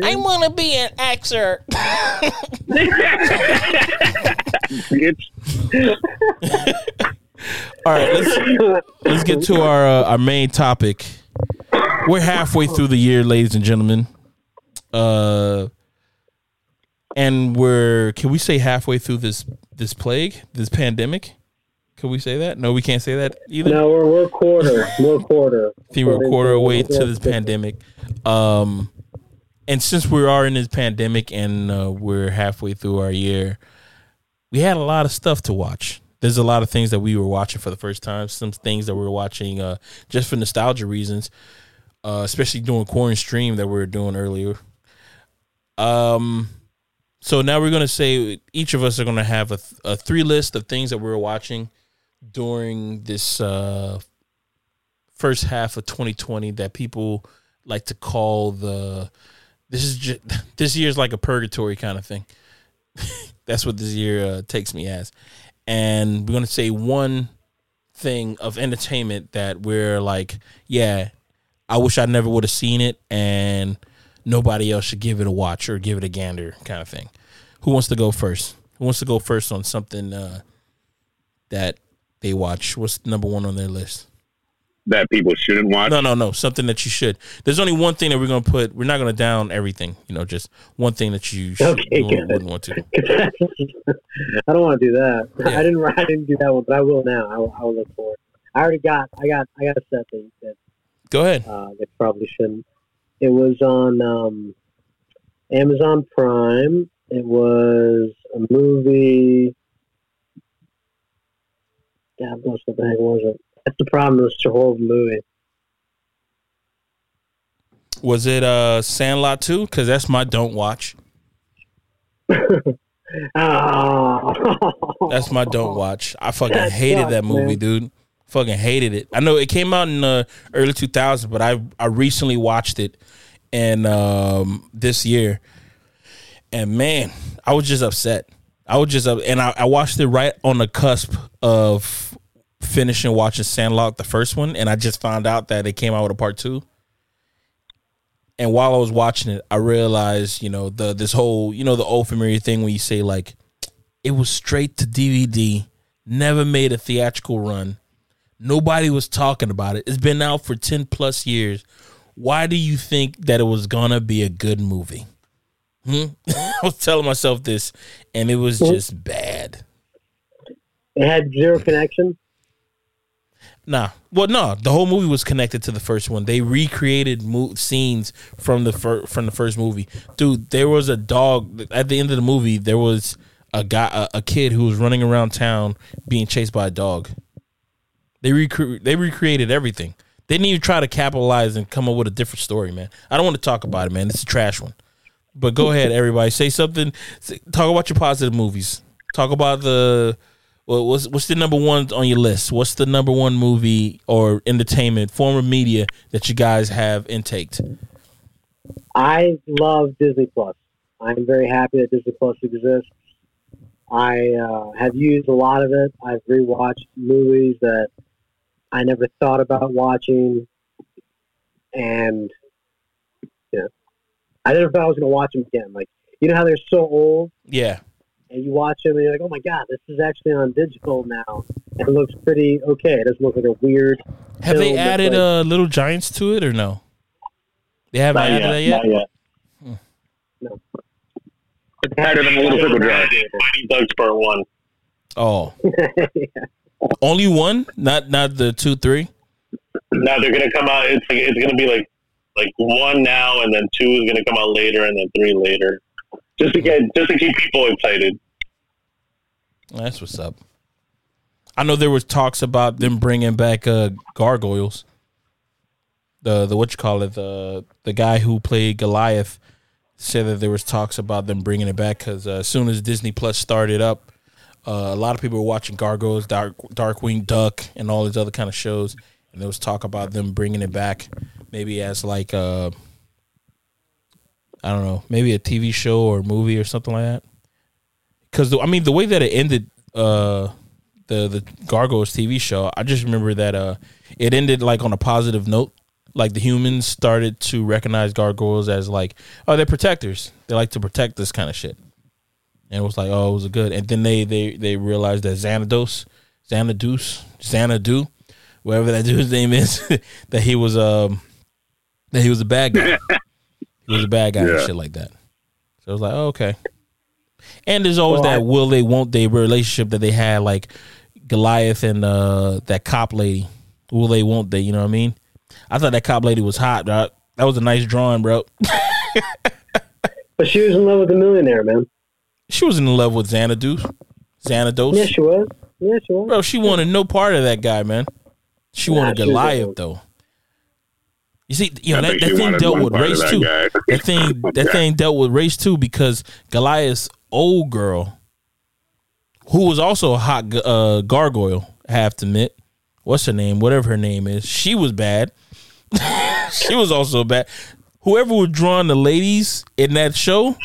I want to be an Xer. Bitch. All right, let's let's get to our uh, our main topic. We're halfway through the year, ladies and gentlemen. Uh, and we're can we say halfway through this this plague, this pandemic? Can we say that? No, we can't say that either. No, we're we're quarter, we're quarter. See, we're a quarter away to this pandemic. Um, and since we are in this pandemic and uh, we're halfway through our year, we had a lot of stuff to watch. There's a lot of things that we were watching for the first time. Some things that we were watching uh, just for nostalgia reasons, uh, especially doing Quarantine Stream that we were doing earlier. Um, so now we're going to say each of us are going to have a, th- a three list of things that we were watching during this uh, first half of twenty twenty that people like to call the this is just, this year's like a purgatory kind of thing. That's what this year uh, takes me as. And we're going to say one thing of entertainment that we're like, yeah, I wish I never would have seen it, and nobody else should give it a watch or give it a gander kind of thing. Who wants to go first? Who wants to go first on something uh, that they watch? What's number one on their list? That people shouldn't watch? No, no, no. Something that you should. There's only one thing that we're going to put. We're not going to down everything. You know, just one thing that you should okay, do or wouldn't want to. I don't want to do that. Yeah. I didn't I didn't do that one, but I will now. I will, I will look forward. I already got, I got, I got a set thing. That, Go ahead. Uh, they probably shouldn't. It was on um, Amazon Prime. It was a movie. God bless, what the heck was it? That's the problem. It's a horrible movie. Was it uh, Sandlot two? Because that's my don't watch. Oh. That's my don't watch. I fucking that hated sucks, that movie, man. Dude. Fucking hated it. I know it came out in the early two thousands, but I I recently watched it and um, this year. And man, I was just upset. I was just up, and I, I watched it right on the cusp of finishing watching Sandlot, the first one, and I just found out that it came out with a part two. And while I was watching it, I realized, you know, the this whole, you know, the old familiar thing when you say, like, it was straight to D V D, never made a theatrical run. Nobody was talking about it. It's been out for ten plus years. Why do you think that it was going to be a good movie? Hmm? I was telling myself this, and it was just bad. It had zero connection? Nah. Well, no. The whole movie was connected to the first one. They recreated mo- scenes from the fir- from the first movie. Dude, there was a dog. At the end of the movie, there was a guy, a, a kid who was running around town being chased by a dog. They recre- they recreated everything. They didn't even try to capitalize and come up with a different story, man. I don't want to talk about it, man. It's a trash one. But go ahead, everybody. Say something. Talk about your positive movies. Talk about the... Well, what's what's the number one on your list? What's the number one movie or entertainment form of media that you guys have intaked? I love Disney Plus. I'm very happy that Disney Plus exists. I uh, have used a lot of it. I've rewatched movies that I never thought about watching, and yeah, I didn't know if I was going to watch them again. Like, you know how they're so old. Yeah. And you watch them and you're like, oh my God, this is actually on digital now. It looks pretty okay. It doesn't look like a weird. Have they added like, uh, Little Giants to it or no? They haven't added yet, that yet? Not yet. Hmm. No. It's harder than a little bit of Mighty Ducks Part one. Oh. Yeah. Only one? Not not the two, three? No, they're going to come out. It's like, it's going to be like like one now, and then two is going to come out later, and then three later. Just to get, just to keep people excited. That's what's up. I know there was talks about them bringing back uh, Gargoyles. The the what you call it the the guy who played Goliath said that there was talks about them bringing it back because uh, as soon as Disney Plus started up, uh, a lot of people were watching Gargoyles, Dark Darkwing Duck, and all these other kind of shows, and there was talk about them bringing it back, maybe as like. Uh, I don't know, maybe a T V show or movie or something like that. Because, I mean, the way that it ended, uh, the, the Gargoyles T V show, I just remember that uh, it ended, like, on a positive note. Like, the humans started to recognize gargoyles as, like, oh, they're protectors. They like to protect this kind of shit. And it was like, oh, it was a good. And then they they, they realized that Xanatos, Xanados, Xanadu, whatever that dude's name is, that he was um that he was a bad guy. He was a bad guy yeah. and shit like that. So I was like, oh, okay. And there's always well, that will they, won't they relationship that they had, like Goliath and uh, that cop lady. Will they, won't they, you know what I mean? I thought that cop lady was hot, bro. That was a nice drawing, bro. But she was in love with the millionaire, man. She was in love with Xanados. Xanados. Yeah, she was. Yeah, she was. Bro, she wanted no part of that guy, man. She nah, wanted Goliath, she though. You see, you know that, that thing dealt with race too. That thing, that yeah. thing dealt with race too because Goliath's old girl, who was also a hot uh, gargoyle, I have to admit, what's her name? Whatever her name is, she was bad. She was also bad. Whoever was drawing the ladies in that show,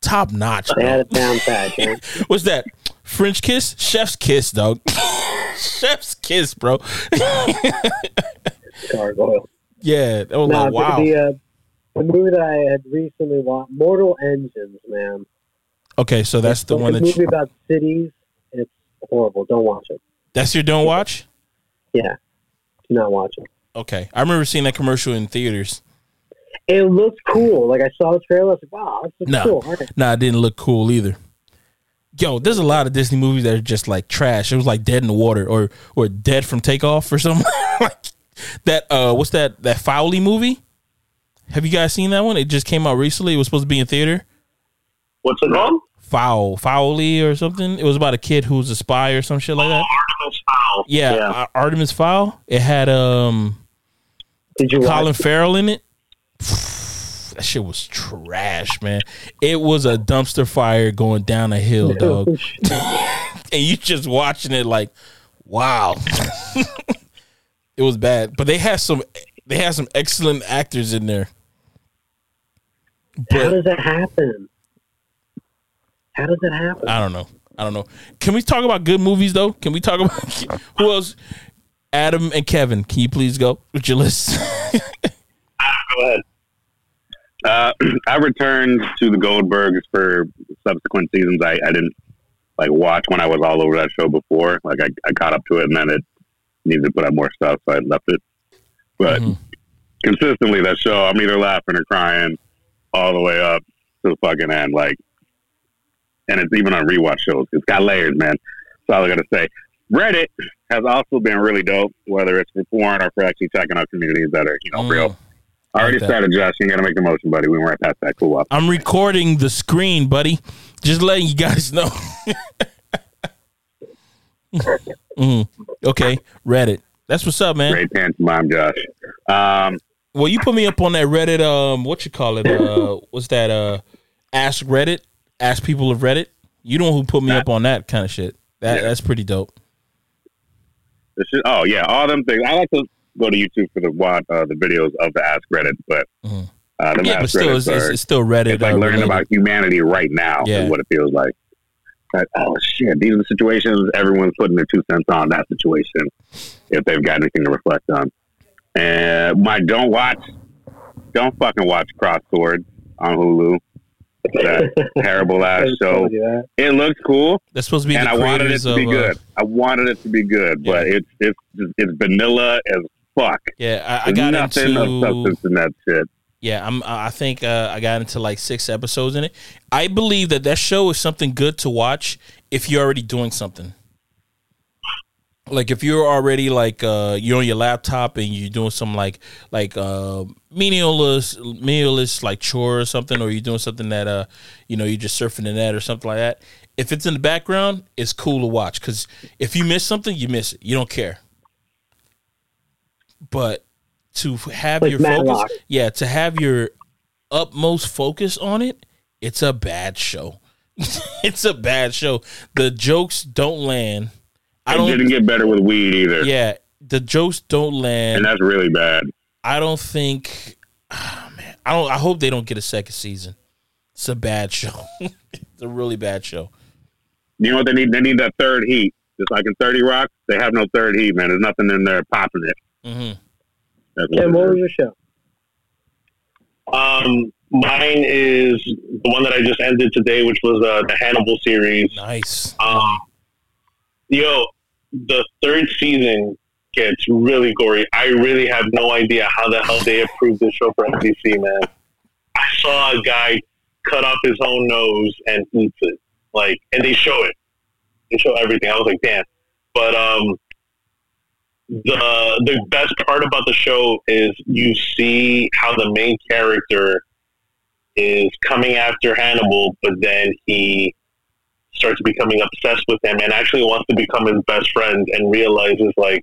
top notch. They had it down pat. What's that? French kiss, chef's kiss, dog. Chef's kiss, bro. Gargoyle. Yeah. Oh no, wow. The, uh, the movie that I had recently watched, Mortal Engines, man. Okay, so that's it's, the it's one. It's a movie you... about cities. It's horrible. Don't watch it. That's your don't watch. Yeah, do not watch it. Okay, I remember seeing that commercial in theaters. It looked cool. Like I saw the trailer. I was like, wow, this looks nah. cool. Right. No, nah, it didn't look cool either. Yo, there's a lot of Disney movies that are just like trash. It was like Dead in the Water or or Dead from Takeoff or something. Like that uh what's that that Fowley movie? Have you guys seen that one? It just came out recently. It was supposed to be in theater. What's it called? Fowl. Fowley or something. It was about a kid who's a spy or some shit like that. Oh, Artemis Fowl. Yeah, yeah. Uh, Artemis Fowl. It had um Did you Colin Farrell in it. That shit was trash, man. It was a dumpster fire going down a hill, dog. And you just watching it like, wow. It was bad. But they had some they had some excellent actors in there. But how does that happen? How does that happen? I don't know. I don't know. Can we talk about good movies though? Can we talk about who else? Adam and Kevin, can you please go with your list? Ah, go ahead. Uh, I returned to the Goldbergs for subsequent seasons. I, I didn't like watch when I was all over that show before. Like I, I caught up to it, and then it needed to put out more stuff, so I left it. But mm-hmm. consistently, that show, I'm either laughing or crying all the way up to the fucking end. Like, and it's even on rewatch shows. It's got layers, man. That's all I gotta say. Reddit has also been really dope, whether it's for porn or for actually checking out communities that are, you know, mm. real. I already like started, Josh. You ain't got to make the motion, buddy. We went right past that. Cool. Up. I'm recording the screen, buddy. Just letting you guys know. mm. Okay. Reddit. That's what's up, man. Great pantomime, Josh. Um, well, you put me up on that Reddit. Um, what you call it? Uh, what's that? Uh, Ask Reddit. Ask people of Reddit. You know who put me that, up on that kind of shit. That yeah. That's pretty dope. This is, oh, yeah. All them things. I like to go to YouTube for the uh, the videos of the Ask Reddit, but mm. uh, the yeah, Ask Reddit is it's still Reddit. It's like uh, learning related. About humanity right now yeah. is what it feels like. Like, oh shit, these are the situations everyone's putting their two cents on that situation if they've got anything to reflect on. And my don't watch, don't fucking watch Crossword on Hulu. That terrible ass show. That. It looks cool. That's supposed to be, and I wanted it to of, be good. Uh, I wanted it to be good, yeah. but it's it's it's vanilla as. Fuck yeah! I, I got nothing into substance in that shit. Yeah, I'm. I think uh, I got into like six episodes in it. I believe that that show is something good to watch if you're already doing something. Like if you're already like uh, you're on your laptop and you're doing some like like uh, menialist menialist like chore or something, or you're doing something that uh you know you're just surfing the net or something like that. If it's in the background, it's cool to watch because if you miss something, you miss it. You don't care. But to have like your focus, Lock. yeah, to have your utmost focus on it, it's a bad show. It's a bad show. The jokes don't land. I don't, it didn't get better with weed either. Yeah, the jokes don't land, and that's really bad. I don't think. Oh man, I don't. I hope they don't get a second season. It's a bad show. It's a really bad show. You know what they need? They need that third heat. Just like in thirty Rock, they have no third heat, man. There's nothing in there popping it. Mm-hmm. And what was your show? Um, mine is the one that I just ended today, which was uh, the Hannibal series. Nice. Um, yo, the third season gets really gory. I really have no idea how the hell they approved this show for N B C, man. I saw a guy cut off his own nose and eats it, like, and they show it. They show everything. I was like, damn. But um. The the best part about the show is you see how the main character is coming after Hannibal, but then he starts becoming obsessed with him and actually wants to become his best friend and realizes like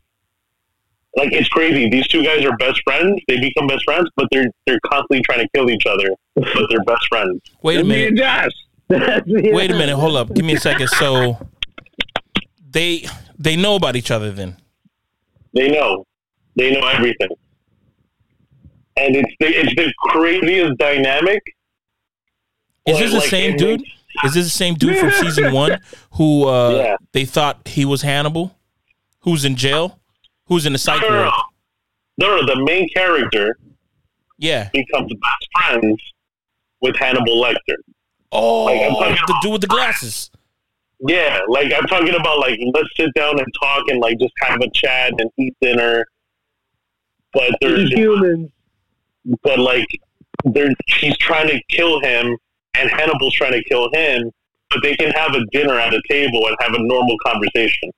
like it's crazy. These two guys are best friends. They become best friends, but they're they're constantly trying to kill each other, but they're best friends. Wait a minute, Josh. Wait a minute. Hold up. Give me a second. So they they know about each other then. They know. They know everything. And it's the, it's the craziest dynamic. Is this the same dude? Is this the same dude from season one who uh, yeah. they thought he was Hannibal? Who's in jail? Who's in the psych ward? No, the main character yeah. becomes best friends with Hannibal Lecter. Oh, like, I'm the dude with the glasses. Yeah, like I'm talking about, like let's sit down and talk and like just have a chat and eat dinner. But there's humans. But like, there's he's trying to kill him, and Hannibal's trying to kill him. But they can have a dinner at a table and have a normal conversation.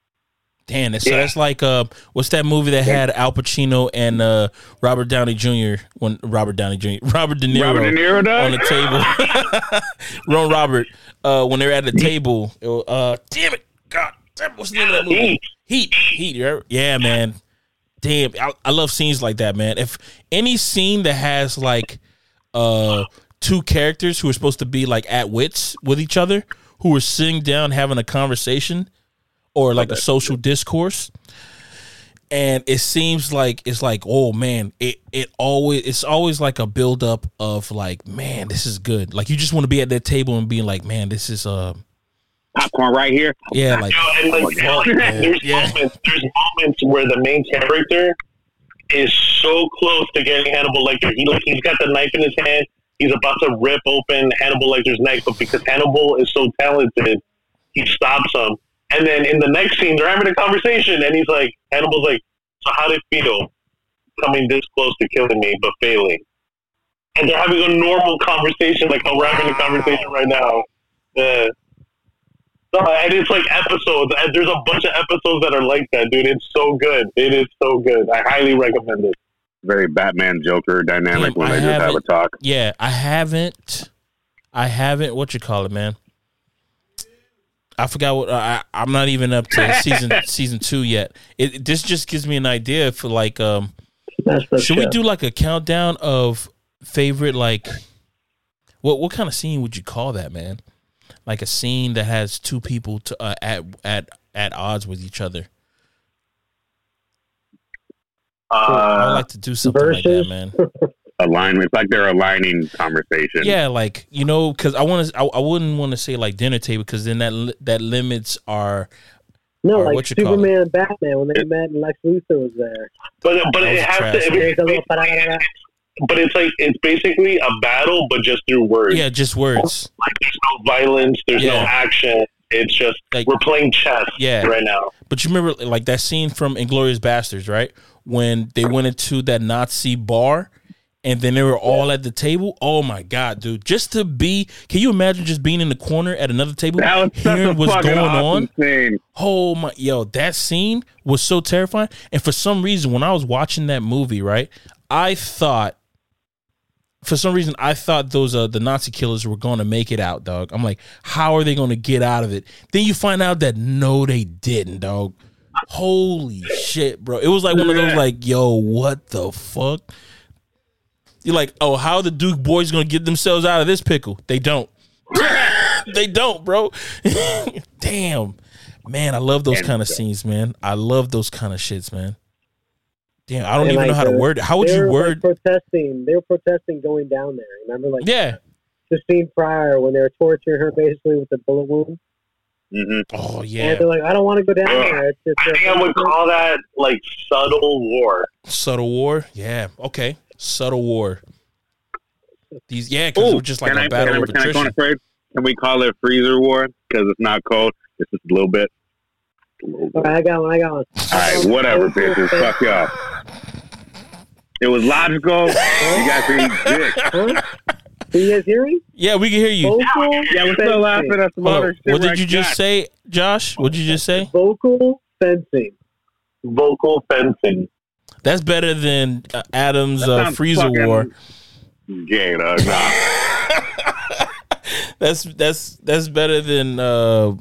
Damn, so yeah. that's like uh, what's that movie that had Al Pacino and uh, Robert Downey Junior when Robert Downey Jr. Robert De Niro, Robert De Niro on the table. Ron Robert. Uh, when they're at the table, it was, uh, damn it, God, damn, what's the name of that movie? Heat, Heat, Heat right? Yeah, man, damn, I, I love scenes like that, man. If any scene that has like uh, two characters who were supposed to be like at wits with each other, who were sitting down having a conversation or like a social discourse. And it seems like it's like, oh man, it, it always it's always like a buildup of like, man, this is good. Like you just want to be at that table and being like, man, this is uh popcorn right here. Yeah, like, you know, like oh, there's yeah. moments there's moments where the main character is so close to getting Hannibal Lecter. He like he's got the knife in his hand, he's about to rip open Hannibal Lecter's neck, but because Hannibal is so talented, he stops him. And then in the next scene, they're having a conversation, and he's like, Hannibal's like, so how did it feel coming this close to killing me but failing? And they're having a normal conversation, like how we're having a conversation right now. Yeah. So, and it's like episodes. And there's a bunch of episodes that are like that, dude. It's so good. It is so good. I highly recommend it. Very Batman Joker dynamic. Damn, when I they just have a talk. Yeah, I haven't. I haven't. What you call it, man? I forgot what uh, I, I'm not even up to season season two yet. It, it, this just gives me an idea for like, um, should we do like a countdown of favorite like, what what kind of scene would you call that, man? Like a scene that has two people to uh, at at at odds with each other. Uh, so I like to do something versus? like that, man. Alignment, it's like they're aligning conversation. Yeah, like you know, because I want to, I, I wouldn't want to say like dinner table because then that li- that limits our. No, our, like what you Superman, call and Batman when they it, met and Lex Luthor was there. But but that it has trash, to. It, it, but it's like it's basically a battle, but just through words. Yeah, just words. Like there's no violence, there's yeah. no action. It's just like, we're playing chess yeah. right now. But you remember like that scene from Inglourious Basterds, right? When they went into that Nazi bar. And then they were all at the table. Oh my God, dude! Just to be, can you imagine just being in the corner at another table, that was hearing what's going awesome on? Scene. Oh my, yo, that scene was so terrifying. And for some reason, when I was watching that movie, right, I thought, for some reason, I thought those uh, the Nazi killers were going to make it out, dog. I'm like, how are they going to get out of it? Then you find out that no, they didn't, dog. Holy shit, bro! It was like one of those, like, yo, what the fuck? You're like, oh, how are the Duke boys going to get themselves out of this pickle? They don't. They don't, bro. Damn. Man, I love those kind of scenes, man. I love those kind of shits, man. Damn, I don't and even like know how the, to word it. How would you word like protesting? They were protesting going down there. Remember, like, yeah. Justine Pryor, when they were torturing her basically with the bullet wound. Mm-hmm. Oh, yeah. And they're like, I don't want to go down yeah. there. It's just, I think I would call that, like, subtle war. Subtle war? Yeah. Okay. Subtle war. These, yeah, because we're just like a battle of attrition. Can we call it freezer war? Because it's not cold. It's just a little bit. A little bit. All right, I got one. I got one. All right, whatever, bitches. Fuck y'all. It was logical. You guys can eat dick. Huh? Can you guys hear me? Yeah, we can hear you. Vocal yeah, we're still laughing at some other shit. What did you just say, Josh? What did you just say? Vocal fencing. Vocal fencing. That's better than uh, Adam's uh, freezer war. Gay, no, nah. that's that's that's better than uh,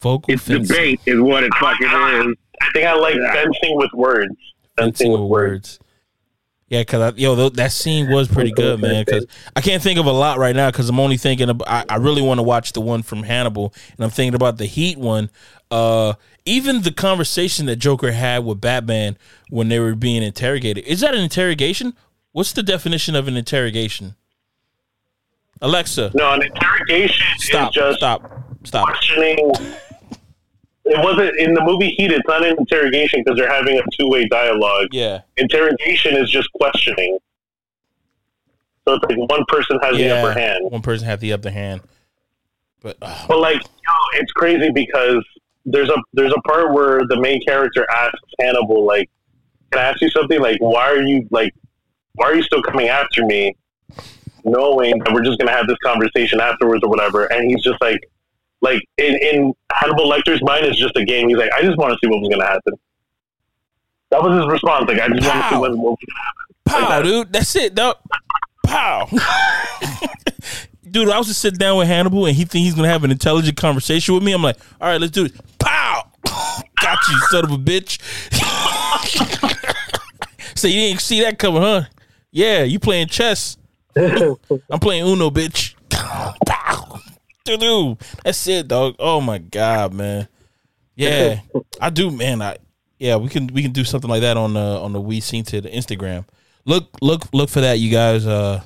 vocal. It's fencing. Debate is what it fucking I, is. I think I like yeah. fencing with words. Fencing, fencing with words. words. Yeah, because yo, th- that scene was pretty good, man. Because I can't think of a lot right now because I'm only thinking about. I, I really want to watch the one from Hannibal, and I'm thinking about the Heat one. Uh, even the conversation that Joker had with Batman when they were being interrogated. Is that an interrogation? What's the definition of an interrogation? Alexa. No, an interrogation stop, is just stop, stop. questioning. It wasn't in the movie Heat. It's not an interrogation because they're having a two-way dialogue. Yeah. Interrogation is just questioning. So it's like one person has yeah, the upper hand. One person has the upper hand. But, oh. but like, yo, it's crazy because There's a there's a part where the main character asks Hannibal, like, can I ask you something? Like, why are you like, why are you still coming after me, knowing that we're just gonna have this conversation afterwards or whatever? And he's just like, like in, in Hannibal Lecter's mind, it's just a game. He's like, I just want to see what was gonna happen. That was his response. Like, I just want to see what was gonna happen. Pow, like that. dude, that's it, dog. Pow. Dude, I was just sitting down with Hannibal and he think he's gonna have an intelligent conversation with me. I'm like, all right, let's do it. Pow! Got you, son of a bitch. So you didn't see that coming, huh? Yeah, you playing chess. I'm playing Uno, bitch. That's it, dog. Oh my god, man. Yeah, I do, man. I yeah, we can we can do something like that on uh, on the We Seen to the Instagram. Look, look, look for that, you guys. Uh,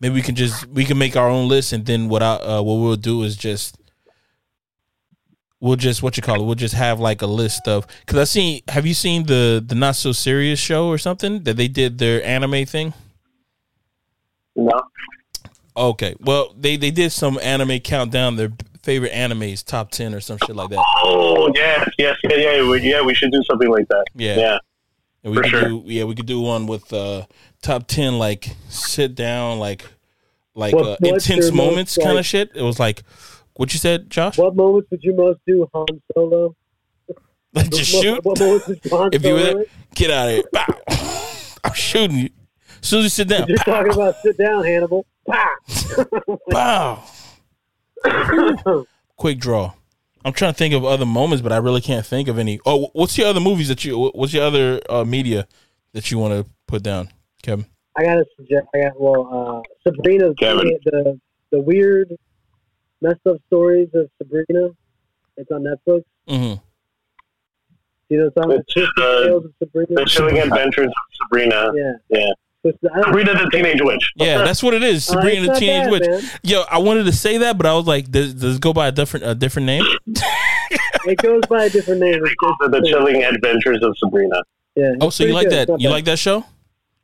maybe we can just we can make our own list, and then what I uh, what we'll do is just we'll just what you call it. We'll just have like a list of because I seen. Have you seen the the Not So Serious show or something that they did their anime thing? No. Okay. Well, they, they did some anime countdown, their favorite animes, top ten or some shit like that. Oh yeah, yes, yeah, yeah, we, yeah. We should do something like that. Yeah, yeah. And we for sure. Do, yeah, we could do one with uh, top ten, like sit down, like like what, uh, intense moments, kind of like, shit. It was like what you said, Josh. What moments would you most do, Han Solo? Let's just what, shoot. What moments would Han if you were there, get out of here. I'm shooting you. As soon as you sit down. You're talking about sit down, Hannibal. Wow. Quick draw. I'm trying to think of other moments, but I really can't think of any. Oh, what's your other movies that you? What's your other uh, media that you want to put down, Kevin? I gotta suggest. I got well, uh, Sabrina. The the weird, messed up stories of Sabrina. It's on Netflix. Mm-hmm. You know, some it's just uh, tales of Sabrina. The chilling adventures of Sabrina. Yeah. Yeah. Sabrina the Teenage Witch. Yeah, that's what it is. Sabrina uh, the Teenage bad, Witch. Man. Yo, I wanted to say that, but I was like, does, does it go by a different a different name? It goes by a different name. It's called The Chilling Adventures of Sabrina. Yeah. Oh, so you like good. that? You bad. like that show?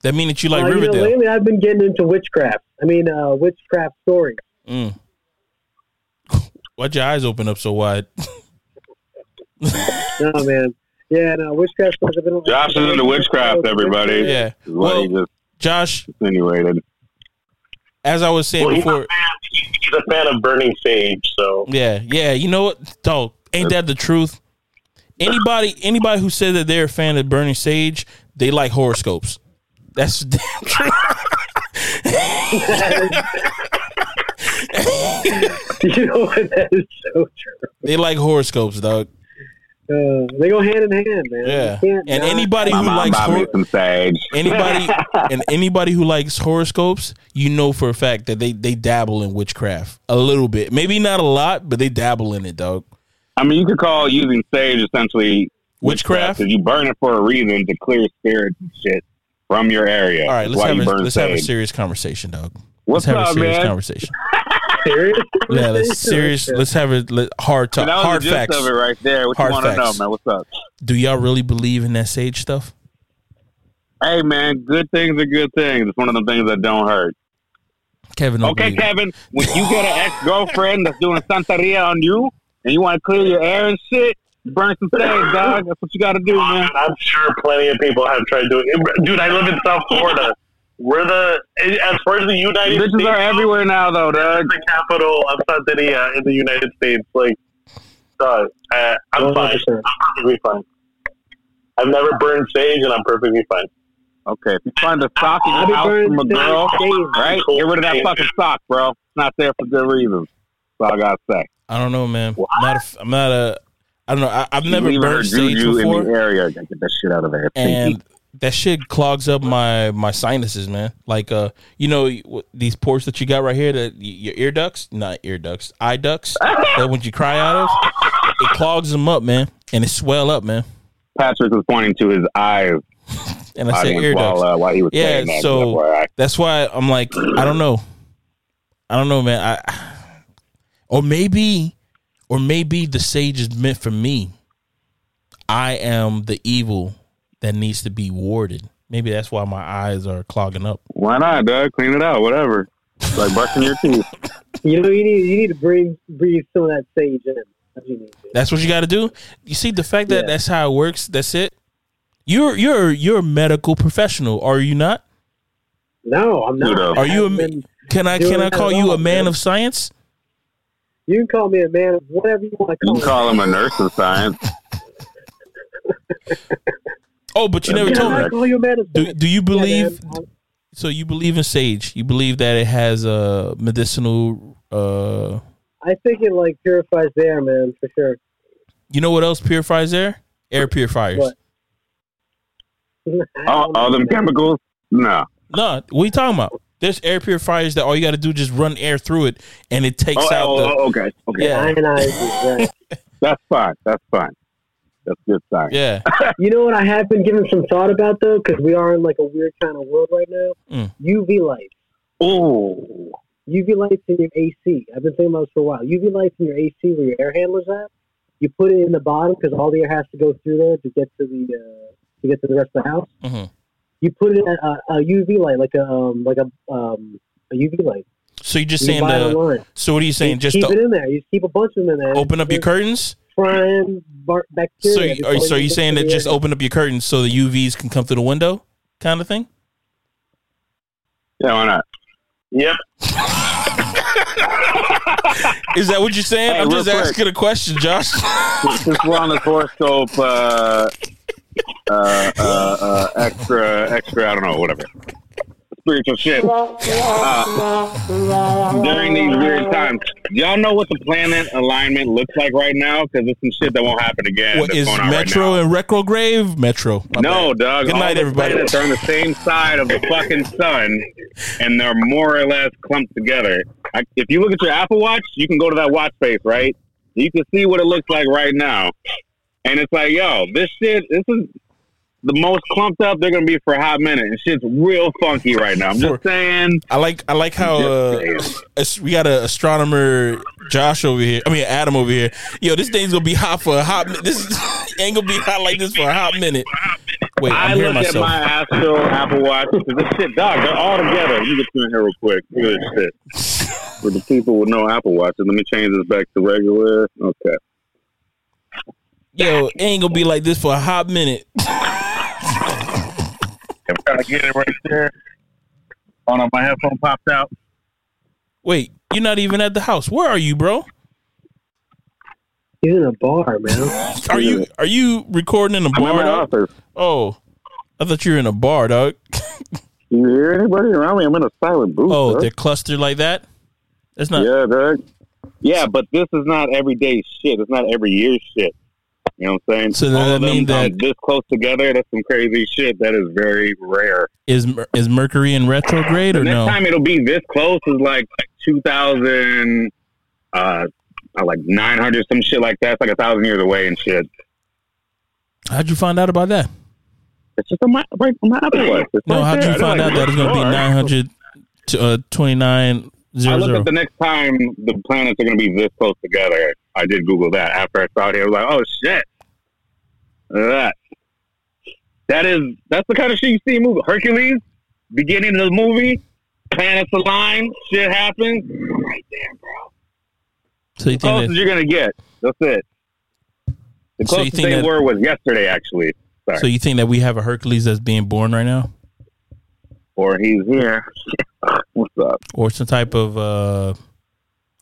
That mean that you like uh, Riverdale? You know, lately, I've been getting into witchcraft. I mean, uh, witchcraft stories. Mm. Why'd your eyes open up so wide? No, man. Yeah, no, witchcraft stories. I've been Josh is into witchcraft, everybody. Yeah. Well, just- Josh, anyway, then. As I was saying well, he's before, a fan, he's a fan of burning sage. So yeah, yeah, you know what, dog? Ain't that the truth? Anybody, anybody who says that they're a fan of burning sage, they like horoscopes. That's damn true. You know what? That is so true. They like horoscopes, dog. Uh, they go hand in hand, man. Yeah, and die. anybody who My likes hor- anybody and anybody who likes horoscopes, you know for a fact that they, they dabble in witchcraft a little bit, maybe not a lot, but they dabble in it, dog. I mean, you could call using sage essentially witchcraft because you burn it for a reason to clear spirits and shit from your area. All right, let's, have a, let's have a serious conversation, dog. What's let's have up, a serious man? conversation. Serious? Yeah, that's serious. Let's have a let, hard talk. Man, hard facts of it right there. What hard you want to know, man? What's up? Do y'all really believe in that sage stuff? Hey, man, good things are good things. It's one of the things that don't hurt. Kevin, don't okay, Kevin, it. When you get an ex girlfriend that's doing a santeria on you, and you want to clear your air and shit, burn some sage, dog. That's what you got to do, man. I'm sure plenty of people have tried doing it. Dude, I live in South Florida. We're the, as far as the United Bitches States. Bitches are everywhere now, though, dog. The capital of Santeria in the United States. Like, dog, uh, I'm one hundred percent fine. I'm perfectly fine. I've never burned sage, and I'm perfectly fine. Okay, if you find a sock in your house from a girl, right? Get rid of that fucking sock, bro. It's not there for good reason. That's all I gotta say. I don't know, man. I'm not a, I'm not a, I don't know. I, I've never burned sage before. In the area. Get that shit out of there. And that shit clogs up my, my sinuses, man. Like, uh, you know, these ports that you got right here, that your ear ducts, not ear ducts, eye ducts, that when you cry out of, it clogs them up, man, and it swell up, man. Patrick was pointing to his eyes, and I said ear ducts. While, uh, while he was yeah, that, so I- that's why I'm like, I don't know, I don't know, man. I or maybe, or maybe the sage is meant for me. I am the evil that needs to be warded. Maybe that's why my eyes are clogging up. Why not, dog? Clean it out, whatever. It's like brushing your teeth. You know, you need you need to breathe, breathe some of that sage in. That's what you, that's what you got to do. You see, the fact that yeah. that's how it works. That's it. You're you're you're a medical professional, are you not? No, I'm not. Are you? A, can I can I call you a man of science? You can call me a man of whatever you want to call. You can call him a nurse of science. Oh, but you never yeah, told me. Do, do you believe? Yeah, so you believe in sage? You believe that it has a medicinal? Uh, I think it like purifies the air, man, for sure. You know what else purifies air? Air purifiers. All, all them chemicals? No. No. What are you talking about? There's air purifiers that all you got to do just run air through it and it takes oh, out oh, the. Oh, okay, okay. Yeah. Ionizes, right. That's fine. That's fine. That's good sign. Yeah. You know what I have been giving some thought about though, because we are in like a weird kind of world right now. Mm. U V lights. Oh. U V lights in your A C. I've been thinking about this for a while. U V lights in your A C where your air handler's at. You put it in the bottom because all the air has to go through there to get to the uh, to get to the rest of the house. Mm-hmm. You put it at a, a U V light, like a um, like a um, a U V light. So you're just you saying the. So what are you saying? You just keep the, it in there. You just keep a bunch of them in there. Open up your curtains. Prime bar- bacteria. So, are, so are you saying that just open up your curtains so the U Vs can come through the window, kind of thing? Yeah, why not? Yep. Is that what you're saying? Hey, I'm just quick. asking a question, Josh. Since we're on this horoscope, uh, uh, uh, uh, extra, extra, I don't know, whatever. Spiritual shit. Uh, during these weird times, y'all know what the planet alignment looks like right now? Because it's some shit that won't happen again. What is Metro in retrograde? Metro. No, dog. Good night, everybody. Planets are on the same side of the fucking sun, and they're more or less clumped together. I, if you look at your Apple Watch, you can go to that watch face, right? You can see what it looks like right now. And it's like, yo, this shit, this is... the most clumped up they're gonna be for a hot minute, and shit's real funky right now. I'm just saying. I like I like how uh, we got an astronomer Josh over here. I mean Adam over here. Yo, this thing's gonna be hot for a hot minute. This ain't gonna be hot like this for a hot minute. Wait, I'm I hearing look myself. at my Astro Apple Watch. This shit, dog. They're all together. You get in here real quick. Good shit. For the people with no Apple Watches, let me change this back to regular. Okay. Yo, it ain't gonna be like this for a hot minute. I'm trying to get it right there. Hold on, my headphone popped out. Wait, you're not even at the house. Where are you, bro? He's in a bar, man. Are you Are you recording in a I'm bar? In my office. Oh, I thought you were in a bar, dog. You hear anybody around me? I'm in a silent booth. Oh, dog. They're clustered like that? That's not. Yeah, dog. Yeah, but this is not everyday shit. It's not every year shit. You know what I'm saying? So does that mean that this close together, that's some crazy shit. That is very rare. Is is Mercury in retrograde or no? Next time it'll be this close is like two thousand, uh, like nine hundred, some shit like that. It's like a thousand years away and shit. How'd you find out about that? It's just a map, right? No, how'd you find out that it's going to be nine hundred to uh, twenty-nine? I looked at the next time the planets are going to be this close together. I did Google that after I saw it. I was like, oh, shit. Look at that. That is, that's the kind of shit you see in movies. Hercules, beginning of the movie, planets align, shit happens. Right there, bro. So you the think closest you're going to get. That's it. The closest so they that, were was yesterday, actually. Sorry. So you think that we have a Hercules that's being born right now? Or he's here. What's up? Or some type of uh,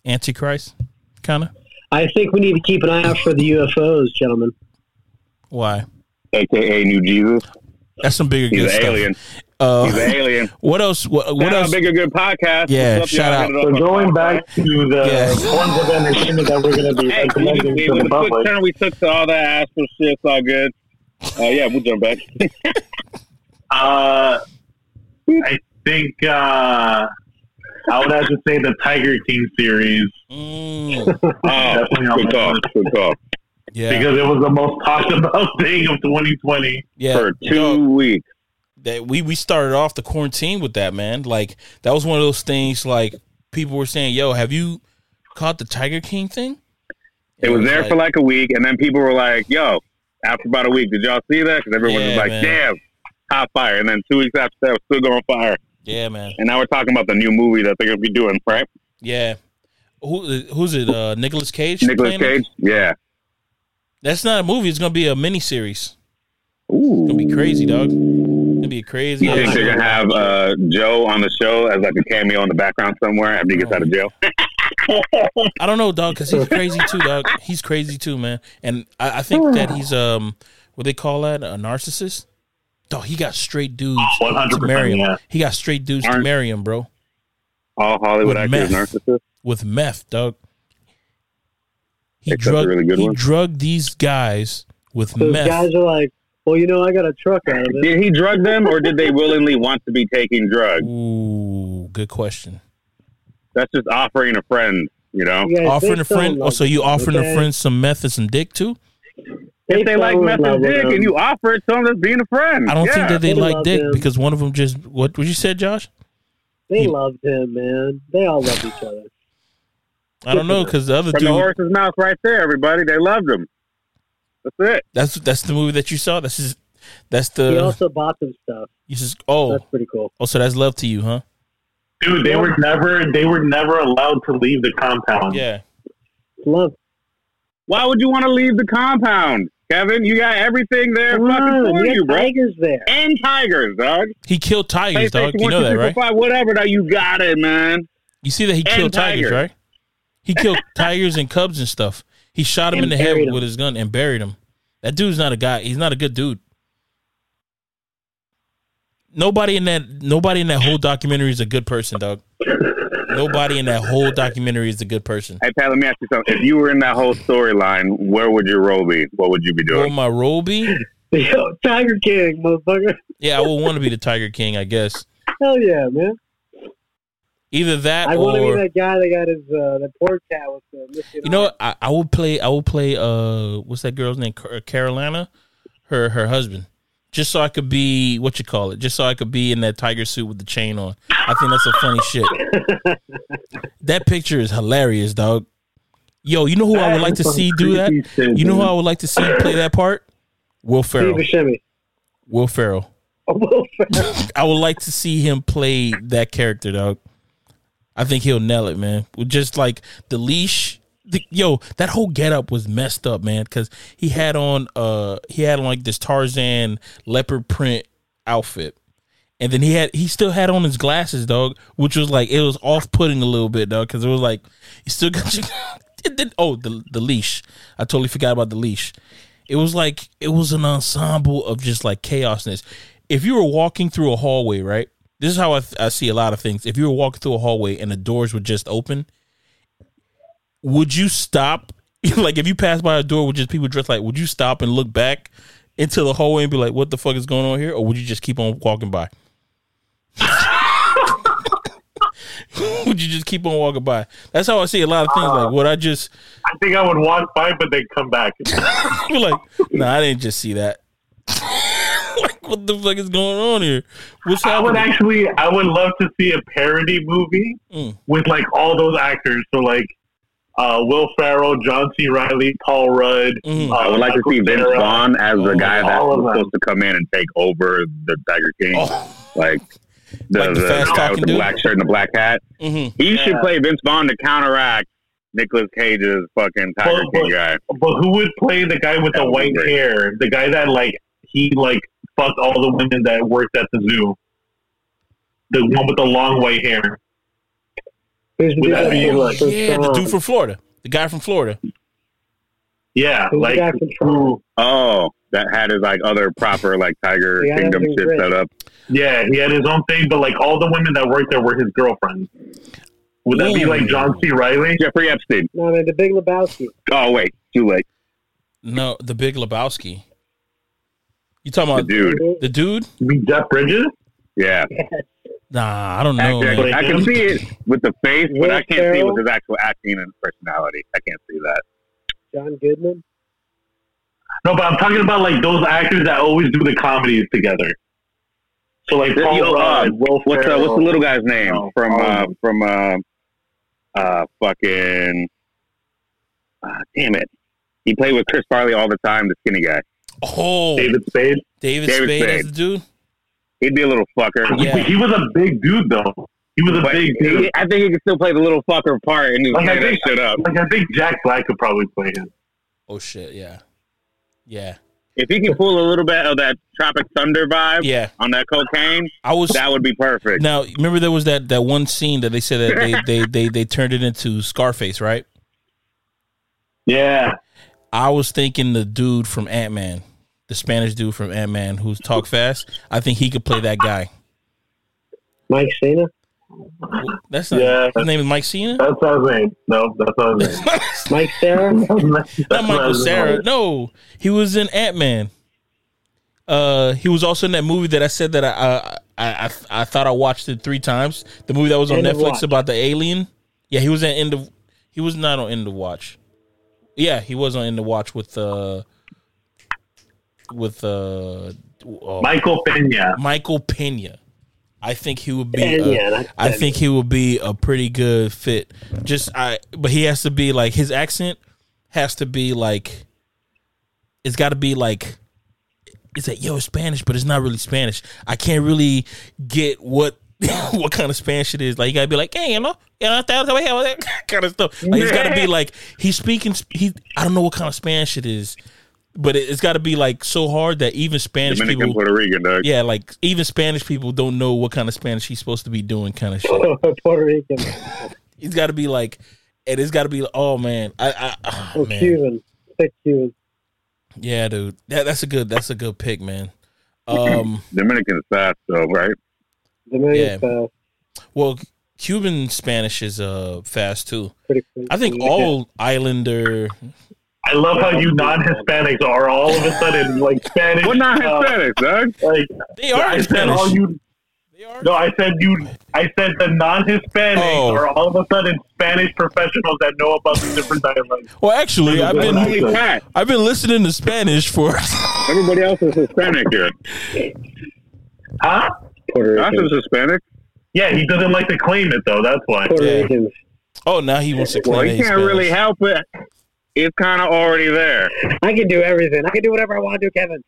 Antichrist, kind of? I think we need to keep an eye out for the U F Os, gentlemen. Why? A K A New Jesus. That's some bigger He's good stuff. Alien. Uh, He's an alien. What else? What, what else? Bigger good podcast. Yeah, up, shout out. So going back to the yes. forms of entertainment that we're going to be hey, recommending we, we, to the public. Quick turn we took to all that astral shit. It's all good. Uh, yeah, we'll jump back. uh, I think... Uh, I would have to say the Tiger King series. Mm. Oh, definitely good call, good call. Yeah. Because it was the most talked about thing of twenty twenty yeah. for two so, weeks. That we, we started off the quarantine with that, man. Like, that was one of those things, like, people were saying, yo, have you caught the Tiger King thing? It, it was, was there like, for like a week, and then people were like, yo, after about a week, did y'all see that? Because everyone yeah, was like, man. damn, hot fire. And then two weeks after that, it was still going fire. Yeah, man. And now we're talking about the new movie that they're going to be doing, right? Yeah. Who Who's it? Uh, Nicolas Cage? Nicolas Cage? It? Yeah. That's not a movie. It's going to be a miniseries. Ooh. It's going to be crazy, dog. It's going to be crazy. You think they're going to have uh, Joe on the show as like a cameo in the background somewhere after he gets oh. out of jail? I don't know, dog, because he's crazy too, dog. He's crazy too, man. And I, I think that he's, um, what they call that, a narcissist? Dog, he got straight dudes to marry him. Yeah. He got straight dudes Aren't, to marry him, bro. All Hollywood actors narcissists? With meth, dog. He drugged, really he drugged these guys with Those meth. Those guys are like, well, you know, I got a truck out of it. Did he drug them, or did they willingly want to be taking drugs? Ooh, Good question. That's just offering a friend, you know. Yeah, offering a friend. Like, oh, so you offering okay. a friend some meth and some dick too? They if they like meth and dick, and you offer it to them, that's being a friend. I don't yeah. think that they, they like dick him. Because one of them just what? What you said, Josh? They he, loved him, man. They all loved each other. I don't know because the other from dude, the horse's mouth, right there, everybody. They loved him. That's it. That's that's the movie that you saw. That's his. That's the. He also bought some stuff. You just oh, that's pretty cool. Oh, so that's love to you, huh? Dude, they were never they were never allowed to leave the compound. Yeah. Love. Why would you want to leave the compound, Kevin? You got everything there Come fucking on, for you, bro. Tigers there. And tigers, dog. He killed tigers, dog. You know that, right? Five, whatever, dog. You got it, man. You see that he and killed tigers, tigers, right? He killed tigers and cubs and stuff. He shot him and in the head him. with his gun and buried him. That dude's not a guy. He's not a good dude. Nobody in that nobody in that whole documentary is a good person, dog. Nobody in that whole documentary is a good person. Hey, Pat, let me ask you something. If you were in that whole storyline, where would your role be? What would you be doing? Where my role be? Yo, Tiger King, motherfucker. Yeah, I would want to be the Tiger King, I guess. Hell yeah, man. Either that I or... I want to be that guy that got his, uh, the pork cat with the... Michigan you know what? I, I would play, I would play, uh, what's that girl's name? Carolina? Her, her husband. Just so I could be, what you call it? Just so I could be in that tiger suit with the chain on. I think that's a funny shit. That picture is hilarious, dog. Yo, you know who that I would like to see do that? Shit, you know man. who I would like to see play that part? Will Ferrell. Will Ferrell. Oh, Will Ferrell. I would like to see him play that character, dog. I think he'll nail it, man. Just like the leash. The, yo, that whole getup was messed up, man. Because he had on, uh, he had on like this Tarzan leopard print outfit, and then he had, he still had on his glasses, dog, which was like it was off-putting a little bit, dog, because it was like you still got your, it did, oh the the leash. I totally forgot about the leash. It was like it was an ensemble of just like chaosness. If you were walking through a hallway, right? This is how I th- I see a lot of things. If you were walking through a hallway and the doors were just open. Would you stop? Like, if you passed by a door with just people dressed like, would you stop and look back into the hallway and be like, what the fuck is going on here? Or would you just keep on walking by? Would you just keep on walking by? That's how I see a lot of things. Uh, like, would I just... I think I would walk by, but they'd come back. You're like, no, nah, I didn't just see that. Like, what the fuck is going on here? What's I would actually, I would love to see a parody movie mm. with, like, all those actors. So, like, Uh, Will Ferrell, John C. Reilly, Paul Rudd. Mm. Uh, I would like to see Vince Vaughn as the oh, guy that was supposed to come in and take over the Tiger King, oh. like the, like the, the guy with the dude. black shirt and the black hat. Mm-hmm. He yeah. should play Vince Vaughn to counteract Nicolas Cage's fucking Tiger but, King but, guy. But who would play the guy with that the white hair? The guy that like he like fucked all the women that worked at the zoo. The one with the long white hair. That be like, yeah, the dude from Florida. The guy from Florida. Yeah, like who, oh, that had his like other proper like Tiger Kingdom shit rich. set up. Yeah, he had his own thing, but like all the women that worked there were his girlfriends. Would yeah. that be like John C. Reilly? Jeffrey Epstein. No, man, the Big Lebowski. Oh wait, too late. No, the Big Lebowski. You talking about the dude? The dude? You mean Jeff Bridges? Yeah. Nah, I don't know. Actor, I can see it with the face, but Will I can't Ferrell? see with his actual acting and personality. I can't see that. John Goodman? No, but I'm talking about like those actors that always do the comedies together. So like Paul Yo, Rudd, uh, Will what's, uh, what's the little guy's name oh, from uh, from uh, uh, fucking? Uh, damn it! He played with Chris Farley all the time. The skinny guy. Oh, David Spade. David, David Spade, Spade. Is the dude. He'd be a little fucker. Yeah. He was a big dude, though. He was a but big dude. He, I think he could still play the little fucker part and like, he shit up. Like, I think Jack Black could probably play him. Oh, shit, yeah. Yeah. If he can pull a little bit of that Tropic Thunder vibe yeah. on that cocaine, I was, that would be perfect. Now, remember there was that, that one scene that they said that they, they, they, they turned it into Scarface, right? Yeah. I was thinking the dude from Ant-Man. The Spanish dude from Ant-Man who's talk fast. I think he could play that guy. Mike Cena? That's not yeah, his that's, name is Mike Cena? That's not his name. No, that's not his name. Mike Cera? Not Michael Cera. No. He was in Ant-Man. Uh, he was also in that movie that I said that I I, I, I I thought I watched it three times. The movie that was on End Netflix about the alien. Yeah, he was in End of. He was not on End of Watch. Yeah, he was on End of Watch with uh with uh, uh Michael Pena. Michael Pena. I think he would be. A, yeah, I think he would be a pretty good fit. Just I, but he has to be like his accent has to be like. It's got to be like. It's like, yo, it's Spanish, but it's not really Spanish. I can't really get what what kind of Spanish it is. Like, you gotta be like, hey, you know, you know, that kind of stuff. Like, it's gotta be like he's speaking. He, I don't know what kind of Spanish it is, but it, it's gotta be like so hard that even Spanish Dominican, people, Puerto Rican, dog. Yeah, like even Spanish people don't know what kind of Spanish he's supposed to be doing, kind of shit. Puerto Rican. He's gotta be like, and it's gotta be. Oh man, I, I oh, man. Cuban, it's Cuban. Yeah, dude, that, that's a good that's a good pick, man. Um, Dominican is fast, though, right? Dominican, yeah. Fast. Well, Cuban Spanish is uh fast too. Pretty, pretty, I think Dominican. All Islander. I love how you non-Hispanics are all of a sudden like Spanish. We're not Hispanics, dog. Uh, like they are. I Hispanic. Said all you. They are. No, I said you. I said the non-Hispanics oh. are all of a sudden Spanish professionals that know about the different dialects. Well, actually, I've been I've been listening to Spanish for everybody else is Hispanic here. Huh? Josh is Hispanic. Yeah, he doesn't like to claim it though. That's why. Yeah. Oh, now he wants to claim it. Well, he can't Spanish. Really help it. It's kind of already there. I can do everything. I can do whatever I want to do, Kevin.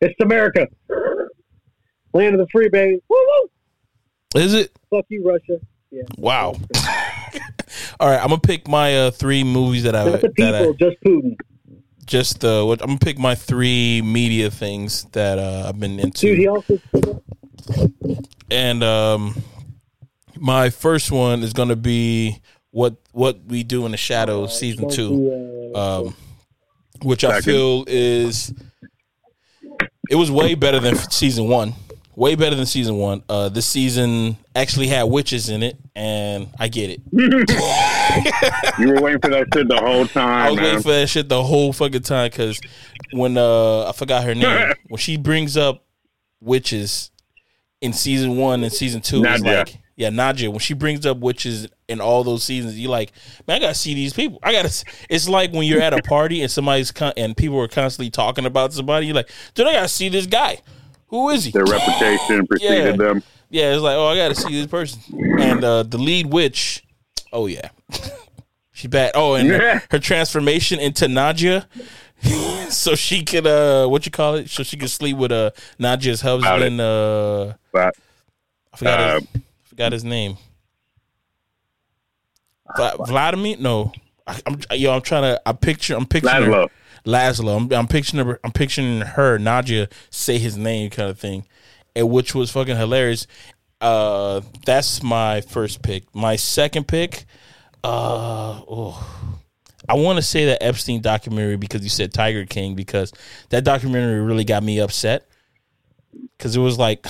It's America, land of the free, baby. Woo woo. Is it? Fuck you, Russia. Yeah. Wow. All right, I'm gonna pick my uh, three movies that I. Not the people, that I, just Putin. Just uh, what I'm gonna pick my three media things that uh, I've been into. Dude, he also. And um, my first one is gonna be what what we do in the shadows, uh, season two, be, uh, um, which second. I feel is it was way better than season one. Way better than season one. Uh, this season actually had witches in it, and I get it. You were waiting for that shit the whole time. I was man. waiting for that shit the whole fucking time because when uh, I forgot her name, when she brings up witches in season one and season two, Nadia. It's like, yeah, Nadia. When she brings up witches in all those seasons, you're like, man, I gotta see these people. I gotta. It's like when you're at a party and somebody's con- and people are constantly talking about somebody. You're like, dude, I gotta see this guy. Who is he? Their reputation preceded yeah. them. Yeah, it's like, oh, I got to see this person. And uh, the lead witch, oh, yeah. She bad. Oh, and yeah. her, her transformation into Nadia so she could, uh, what you call it? So she could sleep with uh, Nadia's husband. Uh, I forgot, uh, his, forgot his name. Vla- Vladimir? No. I, I'm, yo, I'm trying to, I picture, I'm picturing. Laszlo. Laszlo, I'm, I'm picturing her, I'm picturing her, Nadia, say his name kind of thing, and which was fucking hilarious. Uh, that's my first pick. My second pick, uh, oh, I want to say that Epstein documentary because you said Tiger King because that documentary really got me upset because it was like,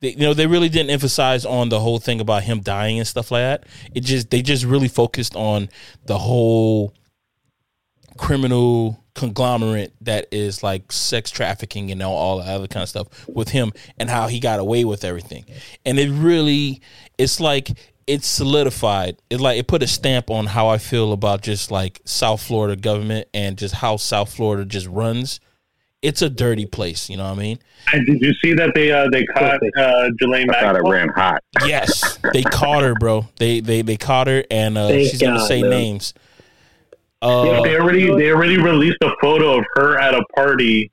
they, you know, they really didn't emphasize on the whole thing about him dying and stuff like that. It just they just really focused on the whole criminal conglomerate that is like sex trafficking and all, all the other kind of stuff with him and how he got away with everything. And it really, it's like it solidified. It like it put a stamp on how I feel about just like South Florida government and just how South Florida just runs. It's a dirty place, you know what I mean? And did you see that they uh, they caught uh, Ghislaine Maxwell? I thought it ran hot. Yes, they caught her, bro. They they they caught her, and uh, she's gonna say man. names. Uh, yeah, they already they already released a photo of her at a party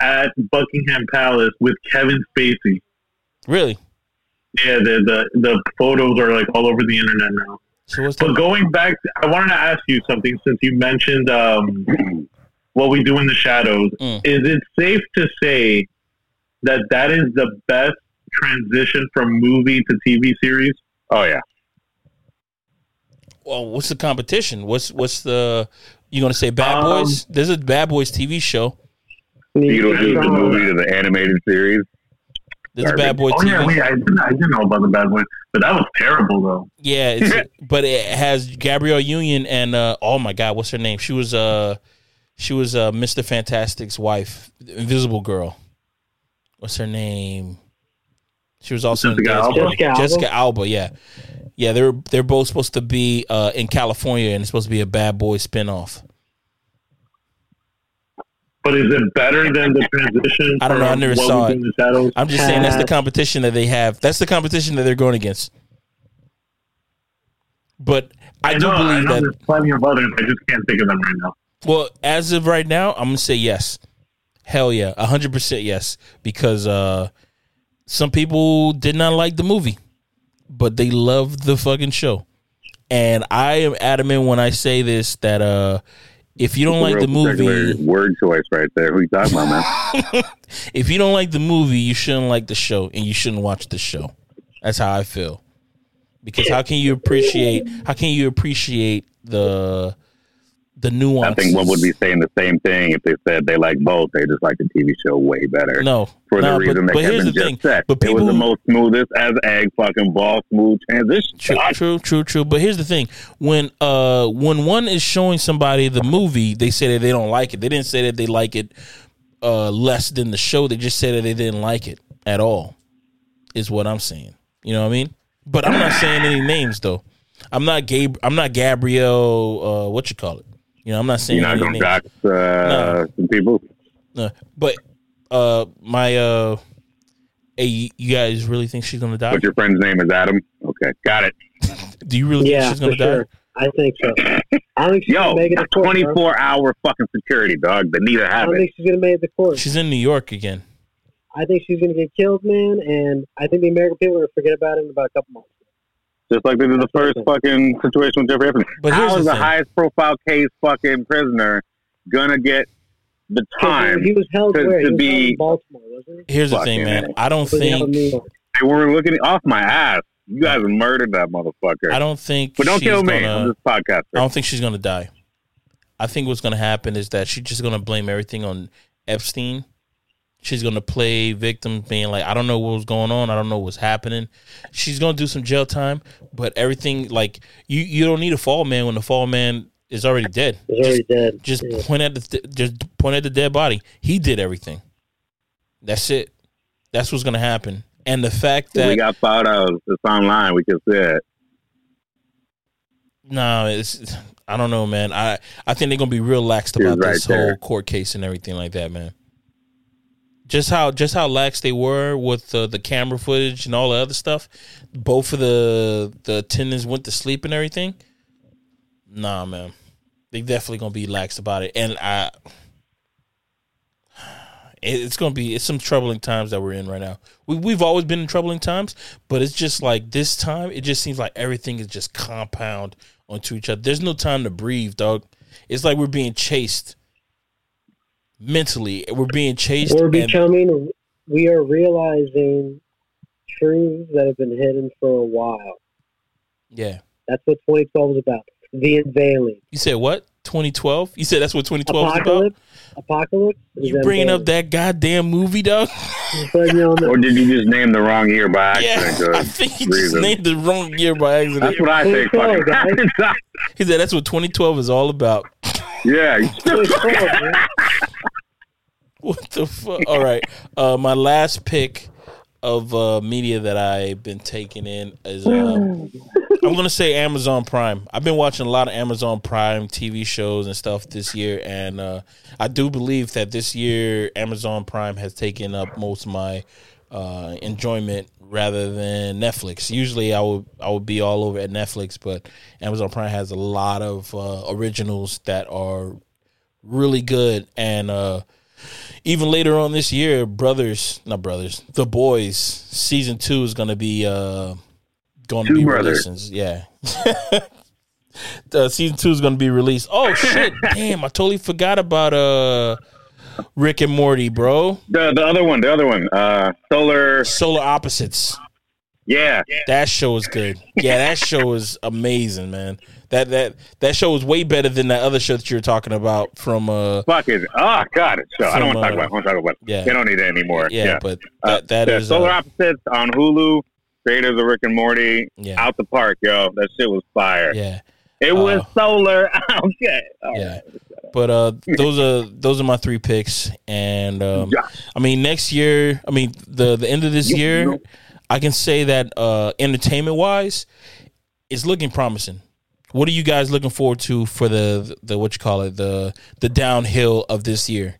at Buckingham Palace with Kevin Spacey. Really? Yeah, the the, the photos are like all over the internet now. So what's but that? Going back, I wanted to ask you something since you mentioned um, what we do in the shadows. Mm. Is it safe to say that that is the best transition from movie to T V series? Oh yeah. Well, what's the competition? What's what's the you gonna say? Bad Boys. Um, There's a Bad Boys T V show. Beetlejuice, the movie, to the animated series. There's garbage. A Bad Boy. Oh T V yeah, wait, I didn't, I didn't know about the Bad Boys, but that was terrible though. Yeah, it's, but it has Gabrielle Union and uh, oh my God, what's her name? She was uh she was uh, Mister Fantastic's wife, Invisible Girl. what's her name? She was also Jessica in Alba. Jessica Alba. Jessica Alba, yeah. Yeah, they're they're both supposed to be uh, in California, and it's supposed to be a Bad Boys spinoff. But is it better than the transition? I don't know. I never saw it. I'm just saying that's the competition that they have. That's the competition that they're going against. But I, I do know, believe I know that there's plenty of others. I just can't think of them right now. Well, as of right now, I'm gonna say yes. Hell yeah, a hundred percent yes. Because uh, some people did not like the movie, but they loved the fucking show. And I am adamant when I say this that uh, if you don't like the movie, word choice right there. Who you talking about, man? If you don't like the movie, you shouldn't like the show, and you shouldn't watch the show. That's how I feel. Because how can you appreciate? How can you appreciate the the nuance? I think one would be saying the same thing if they said they like both. They just like the T V show way better. No, for no, the reason but, that but Kevin here's the just thing. Said. But people, it was the most smoothest as egg fucking ball smooth transition. True, true, true, true. But here's the thing: when uh when one is showing somebody the movie, they say that they don't like it. They didn't say that they like it uh, less than the show. They just said that they didn't like it at all. Is what I'm saying. You know what I mean? But I'm not saying any names though. I'm not Gabe. I'm not Gabriel. Uh, what you call it? You know, I'm not saying. You're not going to dox uh, nah. some people. No, but uh, my uh, hey, you guys really think she's going to die? But your friend's name is Adam. Okay, got it. Do you really yeah, think she's going to die? Sure. I think so. I think she's Yo, gonna make it to court, twenty-four bro. Hour fucking security dog. They need to have it. I think she's going to make it to court. She's in New York again. I think she's going to get killed, man, and I think the American people are going to forget about it in about a couple months. Just like they did the first fucking situation with Jeffrey Epstein. But how is the highest profile case fucking prisoner going to get the time he was held to, where? to he was be... Held in Baltimore, wasn't he? Here's the thing, man. I don't think... They weren't looking off my ass. You guys murdered that motherfucker. I don't think But don't kill me. I'm just podcasting. I don't think she's going to die. I think what's going to happen is that she's just going to blame everything on Epstein. She's going to play victim, being like, I don't know what was going on. I don't know what's happening. She's going to do some jail time, but everything, like, you, you don't need a fall man when the fall man is already dead. He's already just, dead. Just, yeah. point at the, just point at the dead body. He did everything. That's it. That's what's going to happen. And the fact that... We got photos. It's online. We can see it. No, it's... I don't know, man. I, I think they're going to be real laxed about right this there. whole court case and everything like that, man. Just how just how lax they were with uh, the camera footage and all the other stuff. Both of the the attendants went to sleep and everything. Nah, man, they definitely gonna be lax about it, and I. It's gonna be it's some troubling times that we're in right now. We we've always been in troubling times, but it's just like this time. It just seems like everything is just compound onto each other. There's no time to breathe, dog. It's like we're being chased. Mentally, we're being chased. We're becoming, and we are realizing truths that have been hidden for a while. Yeah. That's what twenty twelve is about. The unveiling. You said what? twenty twelve? You said that's what twenty twelve Apocalypse, is about? Apocalypse. You bringing unveiling. Up that goddamn movie, dog? Or did you just name the wrong year by accident? Yeah, I think you reason. just named the wrong year by accident. That's what I think. He said that's what twenty twelve is all about. Yeah. What the fuck? All right. Uh, my last pick of uh, media that I've been taking in is uh, I'm going to say Amazon Prime. I've been watching a lot of Amazon Prime T V shows and stuff this year, and uh, I do believe that this year Amazon Prime has taken up most of my uh, enjoyment rather than Netflix. Usually I would I would be all over at Netflix, but Amazon Prime has a lot of uh, originals that are really good, and uh even later on this year, Brothers, not Brothers, The Boys season two is going to be uh, going to be released. Yeah, uh, season two is going to be released. Oh shit! Damn, I totally forgot about uh, Rick and Morty, bro. The the other one, the other one, uh, Solar Solar Opposites. Yeah, that show is good. Yeah, that show is amazing, man. That that that show was way better than that other show that you were talking about from. Uh, Fuck is oh god, it's show. From, I don't want to talk about. It. I want to talk about. It. Yeah. They don't need it anymore. Yeah, yeah. But that, that uh, is Solar uh, Opposites on Hulu. Creators of Rick and Morty. Yeah. Out the park, yo. That shit was fire. Yeah, it was uh, solar. Okay. All yeah. Right. But uh, those are those are my three picks, and um, yeah. I mean next year. I mean the the end of this yep, year, yep. I can say that uh, entertainment wise, it's looking promising. What are you guys looking forward to for the the what you call it the the downhill of this year?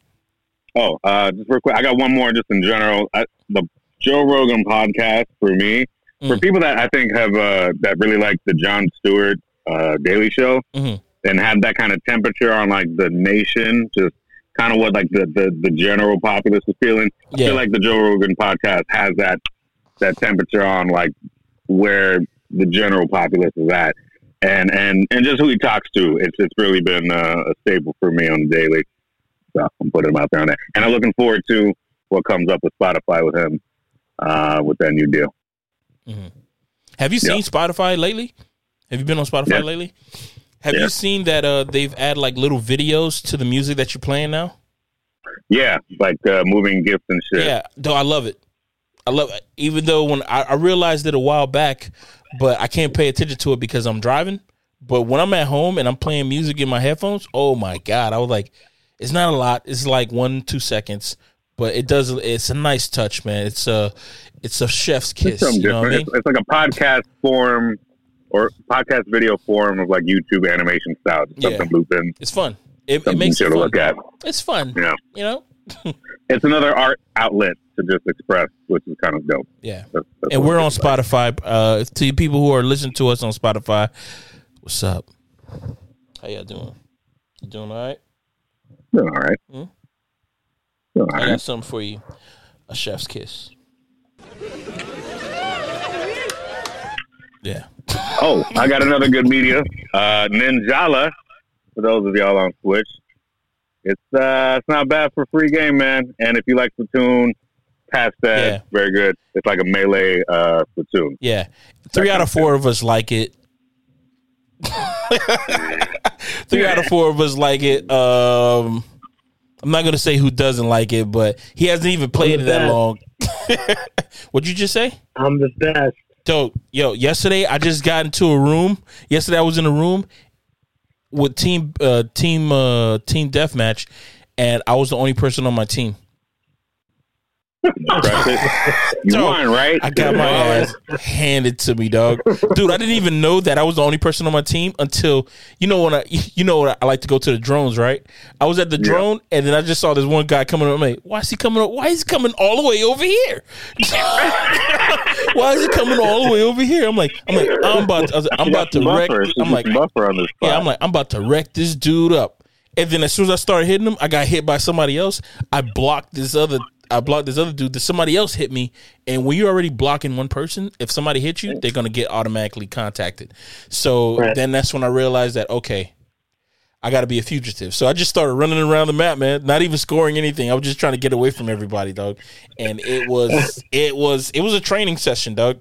Oh, uh, just real quick, I got one more just in general. I, the Joe Rogan podcast for me, mm. for people that I think have uh, that really like the John Stewart uh, Daily Show. Mm-hmm. And have that kind of temperature on like the nation, just kind of what like the, the, the general populace is feeling. Yeah. I feel like the Joe Rogan podcast has that that temperature on like where the general populace is at, and and, and just who he talks to. It's it's really been uh, a staple for me on the daily. So I'm putting him out there on that, and I'm looking forward to what comes up with Spotify with him uh, with that new deal. Mm-hmm. Have you seen yeah. Spotify lately? Have you been on Spotify yeah. lately? Have yeah. you seen that uh, they've added like little videos to the music that you're playing now? Yeah, like uh, moving gifts and shit. Yeah, though I love it. I love it. Even though when I, I realized it a while back, but I can't pay attention to it because I'm driving. But when I'm at home and I'm playing music in my headphones, oh my god! I was like, it's not a lot. It's like one, two seconds, but it does. It's a nice touch, man. It's a, it's a chef's kiss. It's, you know what I mean? it's, it's like a podcast form. Or podcast video form of like YouTube animation style, something yeah. looping. It's fun. It, it makes it fun. Look at. It's fun. Yeah, you know, it's another art outlet to just express, which is kind of dope. Yeah, that's, that's and we're on Spotify. Uh, to you people who are listening to us on Spotify, what's up? How y'all doing? You doing all right? Doing all right. Hmm? Doing all I right. got something for you. A chef's kiss. Yeah. Oh, I got another good media. Uh, Ninjala, for those of y'all on Twitch. It's uh, it's not bad for a free game, man. And if you like Splatoon, pass that. Yeah. Very good. It's like a melee uh, Splatoon. Yeah. Three out of four of us like it. Three yeah. out of four of us like it. Um, I'm not going to say who doesn't like it, but he hasn't even played it that best. long. What'd you just say? I'm the best. So, yo, yesterday I just got into a room. Yesterday I was in a room with team, uh, team, uh, team deathmatch, and I was the only person on my team. You so, won, right? I got my ass handed to me, dog. Dude, I didn't even know that I was the only person on my team until you know when I, you know, when I, I like to go to the drones, right? I was at the yeah. drone, and then I just saw this one guy coming up. I'm like, why is he coming up? Why is he coming all the way over here? Why is he coming all the way over here? I'm like, I'm like, I'm about, to, I was, I'm about to wreck. I'm like, buffer on this spot. Yeah, I'm like, I'm about to wreck this dude up. And then as soon as I started hitting him, I got hit by somebody else. I blocked this other. I blocked this other dude. That somebody else hit me, and when you're already blocking one person, if somebody hits you, they're gonna get automatically contacted. So right. then that's when I realized that okay, I got to be a fugitive. So I just started running around the map, man. Not even scoring anything. I was just trying to get away from everybody, dog. And it was, it was, it was a training session, dog.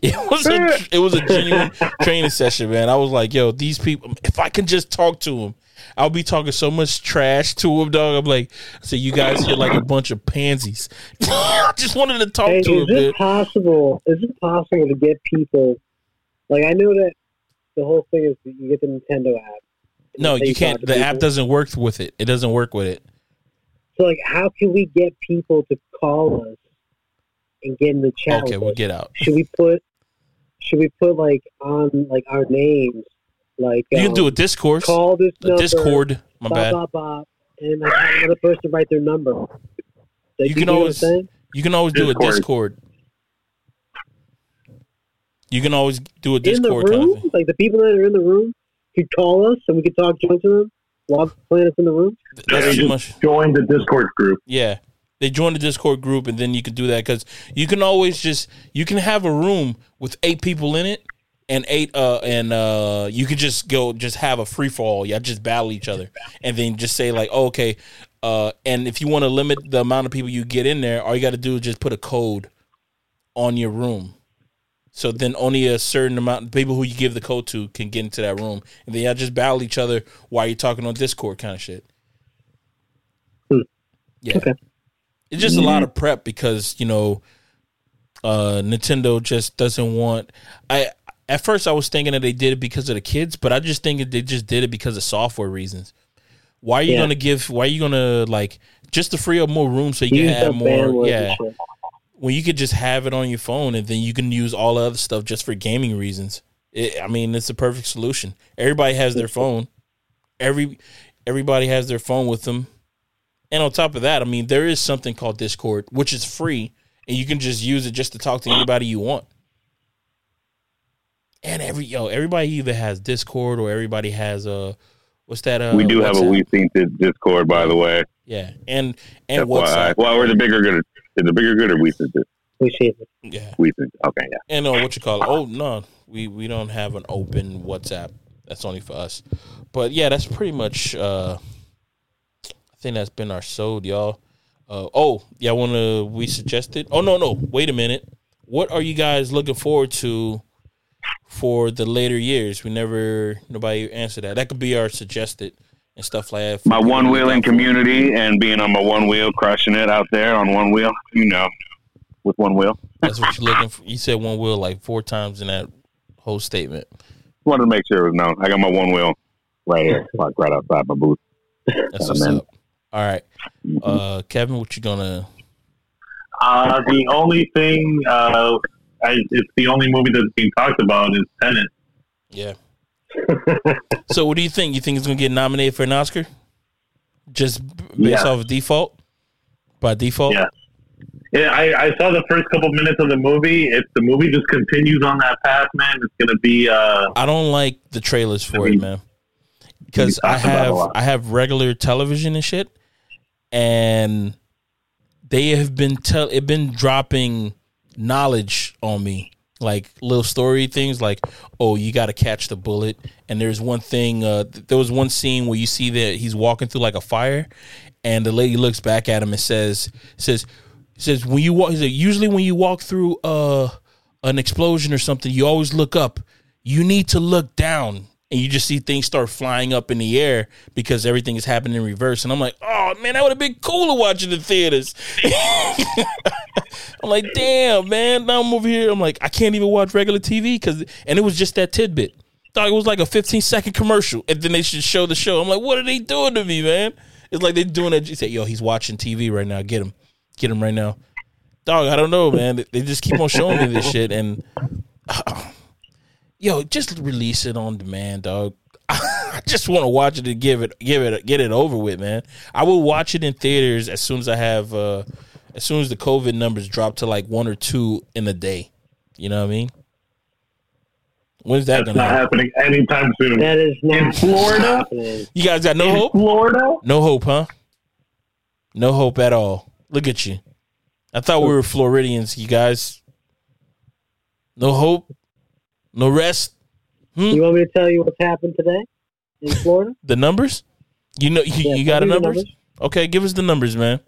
It was a, it was a genuine training session, man. I was like, yo, these people. If I can just talk to them. I'll be talking so much trash to him, dog. I'm like, I said, you guys are like a bunch of pansies. I just wanted to talk hey, to is him. Is it possible? Is it possible to get people? Like, I know that the whole thing is that you get the Nintendo app. No, you can't. The people. app doesn't work with it. It doesn't work with it. So, like, how can we get people to call us and get in the chat? Okay, we'll us? get out. Should we put? Should we put like on like our names? Like you um, can do a discourse, call this number, Discord. My bah, bad. Bah, bah, and like, have another person write their number. Like, you, can always, you can always Discord. do a Discord. You can always do a Discord. In the room, kind of like the people that are in the room, could call us and we could talk to them while playing us in the room. That's yeah, too much. Join the Discord group. Yeah, they join the Discord group, and then you can do that because you can always just you can have a room with eight people in it. And eight, uh, and uh, you could just go, just have a free for all. Y'all just battle each other, and then just say like, oh, okay. Uh, and if you want to limit the amount of people you get in there, all you got to do is just put a code on your room. So then only a certain amount of people who you give the code to can get into that room, and then y'all just battle each other while you're talking on Discord, kind of shit. Mm. Yeah, okay. It's just mm. a lot of prep because you know, uh, Nintendo just doesn't want I. At first, I was thinking that they did it because of the kids, but I just think that they just did it because of software reasons. Why are you yeah. gonna give? Why are you gonna like just to free up more room so you use can add more? Yeah, when well, you could just have it on your phone and then you can use all the other stuff just for gaming reasons. It, I mean, it's a perfect solution. Everybody has their phone. Every everybody has their phone with them, and on top of that, I mean, there is something called Discord, which is free, and you can just use it just to talk to anybody you want. And every yo, everybody either has Discord or everybody has a. What's that? Uh, we do WhatsApp. have a We Think This Discord, by the way. Yeah, and and WhatsApp. Well, we're the bigger good. Is the bigger good or We Think This? We Think This. Yeah, We Think. Okay, yeah. And uh, what you call it? Oh no, we we don't have an open WhatsApp. That's only for us. But yeah, that's pretty much. Uh, I think that's been our sold, y'all. Uh, oh yeah, want to? We suggested. Oh no, no. Wait a minute. What are you guys looking forward to? For the later years, we never nobody answered that. That could be our suggested and stuff like that. My one wheeling community and being on my one wheel, crushing it out there on one wheel. You know, with one wheel. That's what you're looking for. You said one wheel like four times in that whole statement. Wanted to make sure it was known. I got my one wheel right here, like right outside my booth. That's what's up. All right, uh, Kevin, what you gonna? Uh, the only thing. Uh, I, it's the only movie that's being talked about is Tenet. Yeah. So what do you think? You think it's going to get nominated for an Oscar? Just based yeah. off of default? By default? Yeah. Yeah. I, I saw the first couple minutes of the movie. If the movie just continues on that path, man, it's going to be... Uh, I don't like the trailers for I mean, it, man. Because I have I have regular television and shit. And they have been te- it been dropping... knowledge on me, like little story things like, oh, you got to catch the bullet. And there's one thing, uh, th- there was one scene where you see that he's walking through like a fire and the lady looks back at him and says, says, says, when you walk, usually when you walk through uh, an explosion or something, you always look up, you need to look down. And you just see things start flying up in the air because everything is happening in reverse. And I'm like, oh, man, that would have been cooler watching the theaters. I'm like, damn, man. Now I'm over here. I'm like, I can't even watch regular T V because, and it was just that tidbit. Thought it was like a fifteen second commercial. And then they should show the show. I'm like, what are they doing to me, man? It's like they're doing that. You say, yo, he's watching T V right now. Get him. Get him right now. Dog, I don't know, man. They just keep on showing me this shit. And, uh, yo, just release it on demand, dog. I just want to watch it and give it, give it, get it over with, man. I will watch it in theaters as soon as I have, uh, as soon as the COVID numbers drop to like one or two in a day. You know what I mean? When's that going to happen? That's not happening anytime soon. That is not in Florida. You guys got no in hope? Florida? No hope, huh? No hope at all. Look at you. I thought we were Floridians, you guys. No hope. No rest. Hmm? You want me to tell you what's happened today in Florida? The numbers? You know, you, yeah, you got the numbers? numbers? Okay, give us the numbers, man.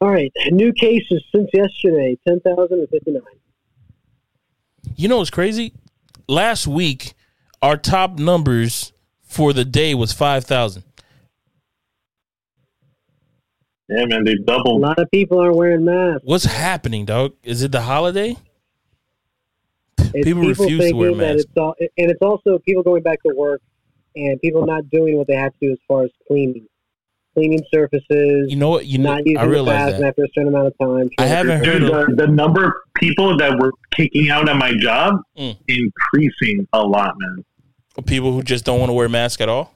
All right. New cases since yesterday, ten thousand fifty-nine. You know what's crazy? Last week, our top numbers for the day was five thousand. Yeah, man, they doubled. A lot of people are wearing masks. What's happening, dog? Is it the holiday? It's people people refuse to wear masks. It's all, and it's also people going back to work and people not doing what they have to do as far as cleaning. Cleaning surfaces. You know what? You know, not using I realize that. After a certain amount of time. I haven't heard of the, the number of people that were kicking out at my job mm. increasing a lot, man. People who just don't want to wear masks at all?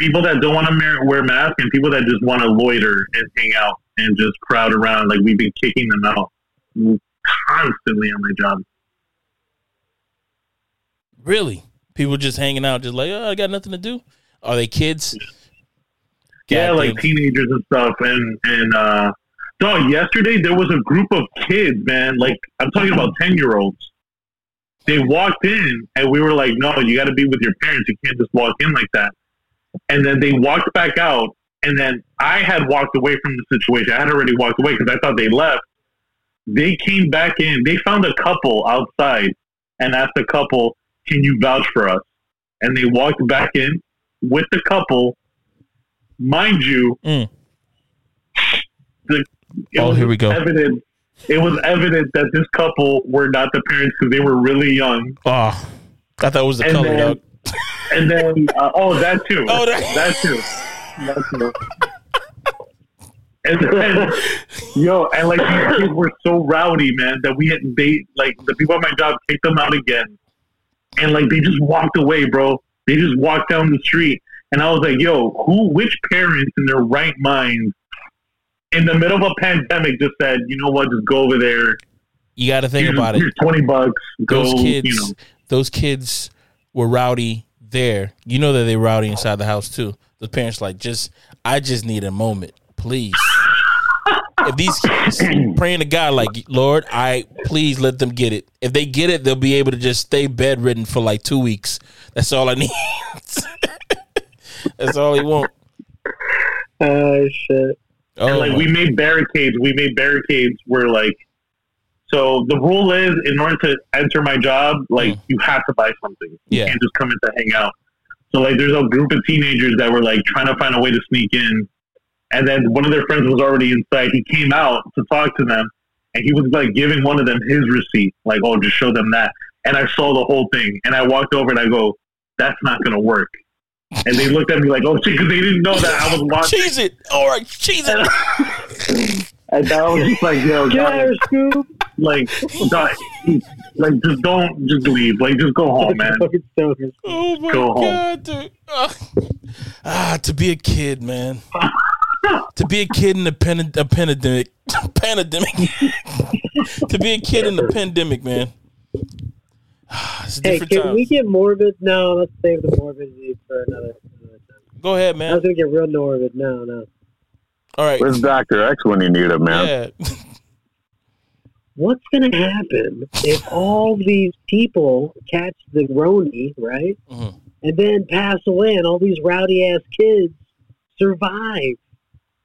People that don't want to wear masks and people that just want to loiter and hang out and just crowd around. Like, we've been kicking them out constantly on my job. Really? People just hanging out, just like, oh, I got nothing to do? Are they kids? Yeah, God, like dude. Teenagers and stuff. And, and uh, so yesterday there was a group of kids, man. Like, I'm talking about ten-year-olds. They walked in, and we were like, no, you got to be with your parents. You can't just walk in like that. And then they walked back out, and then I had walked away from the situation. I had already walked away because I thought they left. They came back in. They found a couple outside and asked the couple, can you vouch for us? And they walked back in with the couple. Mind you, mm. the, it oh, was here we go. Evident, it was evident that this couple were not the parents because they were really young. Oh, I thought it was the couple. And then, and then uh, oh, that too. Oh, that-, that too. And, and yo, and like these kids were so rowdy, man, that we didn't date. Like the people at my job kicked them out again, and like they just walked away, bro. They just walked down the street, and I was like, yo, who? Which parents in their right mind, in the middle of a pandemic, just said, you know what, just go over there. You got to think here's, about it. Here's twenty bucks. Those go, kids, you know. Those kids were rowdy there. You know that they were rowdy inside the house too. The parents like, just, I just need a moment. Please, if these kids praying to God, like, Lord, I please let them get it. If they get it, they'll be able to just stay bedridden for like two weeks. That's all I need. That's all he want. Oh shit! Oh, and like we made barricades. We made barricades where like, so the rule is in order to enter my job, like mm. you have to buy something. Yeah. You can't just come in to hang out. So like, there's a group of teenagers that were like trying to find a way to sneak in. And then one of their friends was already inside. He came out to talk to them, and he was like giving one of them his receipt, like, "Oh, just show them that." And I saw the whole thing, and I walked over and I go, "That's not gonna work." And they looked at me like, "Oh shit," because they didn't know that I was watching. Cheese it, all right, cheese it. And I was just like, "Yo, guys, like, God, like, just don't, just leave, like, just go home, man. Oh my go God, home. Dude. Ah, to be a kid, man." To be a kid in the pen, a pandemic, pandemic. To be a kid in the pandemic, man. It's a hey, different can times. We get morbid? No, let's save the morbidity for another, another time. Go ahead, man. I was gonna get real morbid. No, no. All right. Where's Doctor X when you need him, man? Yeah. What's gonna happen if all these people catch the Roni, right, mm-hmm. and then pass away, and all these rowdy ass kids survive?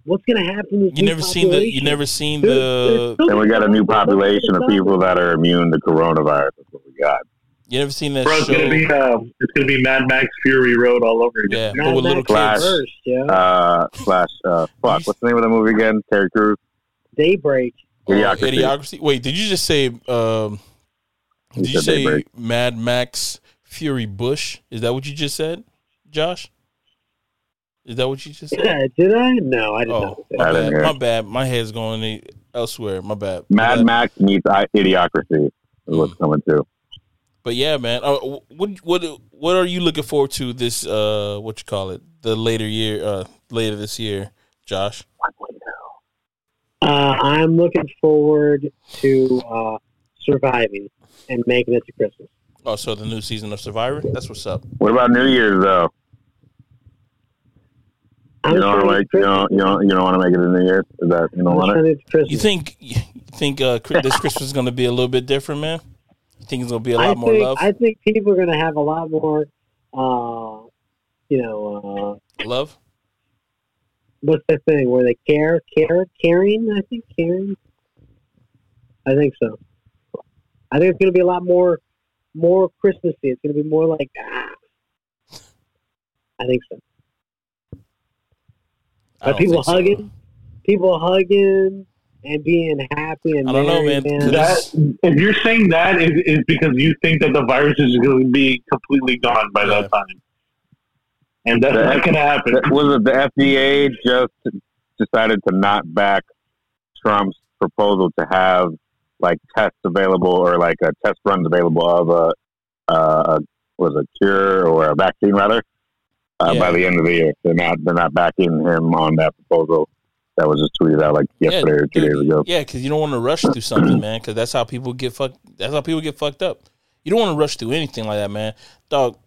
What's gonna happen? With you never population? seen the. You never seen the. And we got a new population of people that are immune to coronavirus. That's what we got. You never seen that Bro, show? It's gonna, be, uh, it's gonna be Mad Max Fury Road all over again. Yeah, but with little kids. First, yeah. Uh, slash. Uh, fuck. What's the name of the movie again? Terry Crews. Daybreak. Idiocracy. Idiocracy. Wait, did you just say? Um, did you say Daybreak. Mad Max Fury Bush? Is that what you just said, Josh? Is that what you just said? Yeah, did I? No, I did oh, not. Say my, bad, my bad. My head's going elsewhere. My bad. My Mad bad. Max meets Idiocracy is what's coming through. But yeah, man. Uh, what what what are you looking forward to this? Uh, what you call it? The later year, uh, later this year, Josh. Uh, I'm looking forward to uh, surviving and making it to Christmas. Oh, so the new season of Survivor. That's what's up. What about New Year's though? You don't want to make you don't, you don't, you don't want to make it in the year. Is that you don't want it? You think you think uh, this Christmas is going to be a little bit different, man? You think it's going to be a lot I more think, love? I think people are going to have a lot more, uh, you know, uh, love. What's that thing where they care, care, caring? I think caring. I think so. I think it's going to be a lot more, more Christmassy. It's going to be more like, ah. I think so. Are people hugging? So. People hugging and being happy and I don't married, know, man. man. That, if you're saying that, is is because you think that the virus is going to be completely gone by yeah. that time, and that's the, not going to happen. The, was it the F D A just decided to not back Trump's proposal to have like tests available or like a test runs available of a, uh, a was a cure or a vaccine rather? Uh, yeah. By the end of the year, they're not they're not backing him on that proposal that was just tweeted out like yesterday yeah, or two dude, days ago. Yeah, because you don't want to rush through something, man. Because that's how people get fucked. That's how people get fucked up. You don't want to rush through anything like that, man. Dog,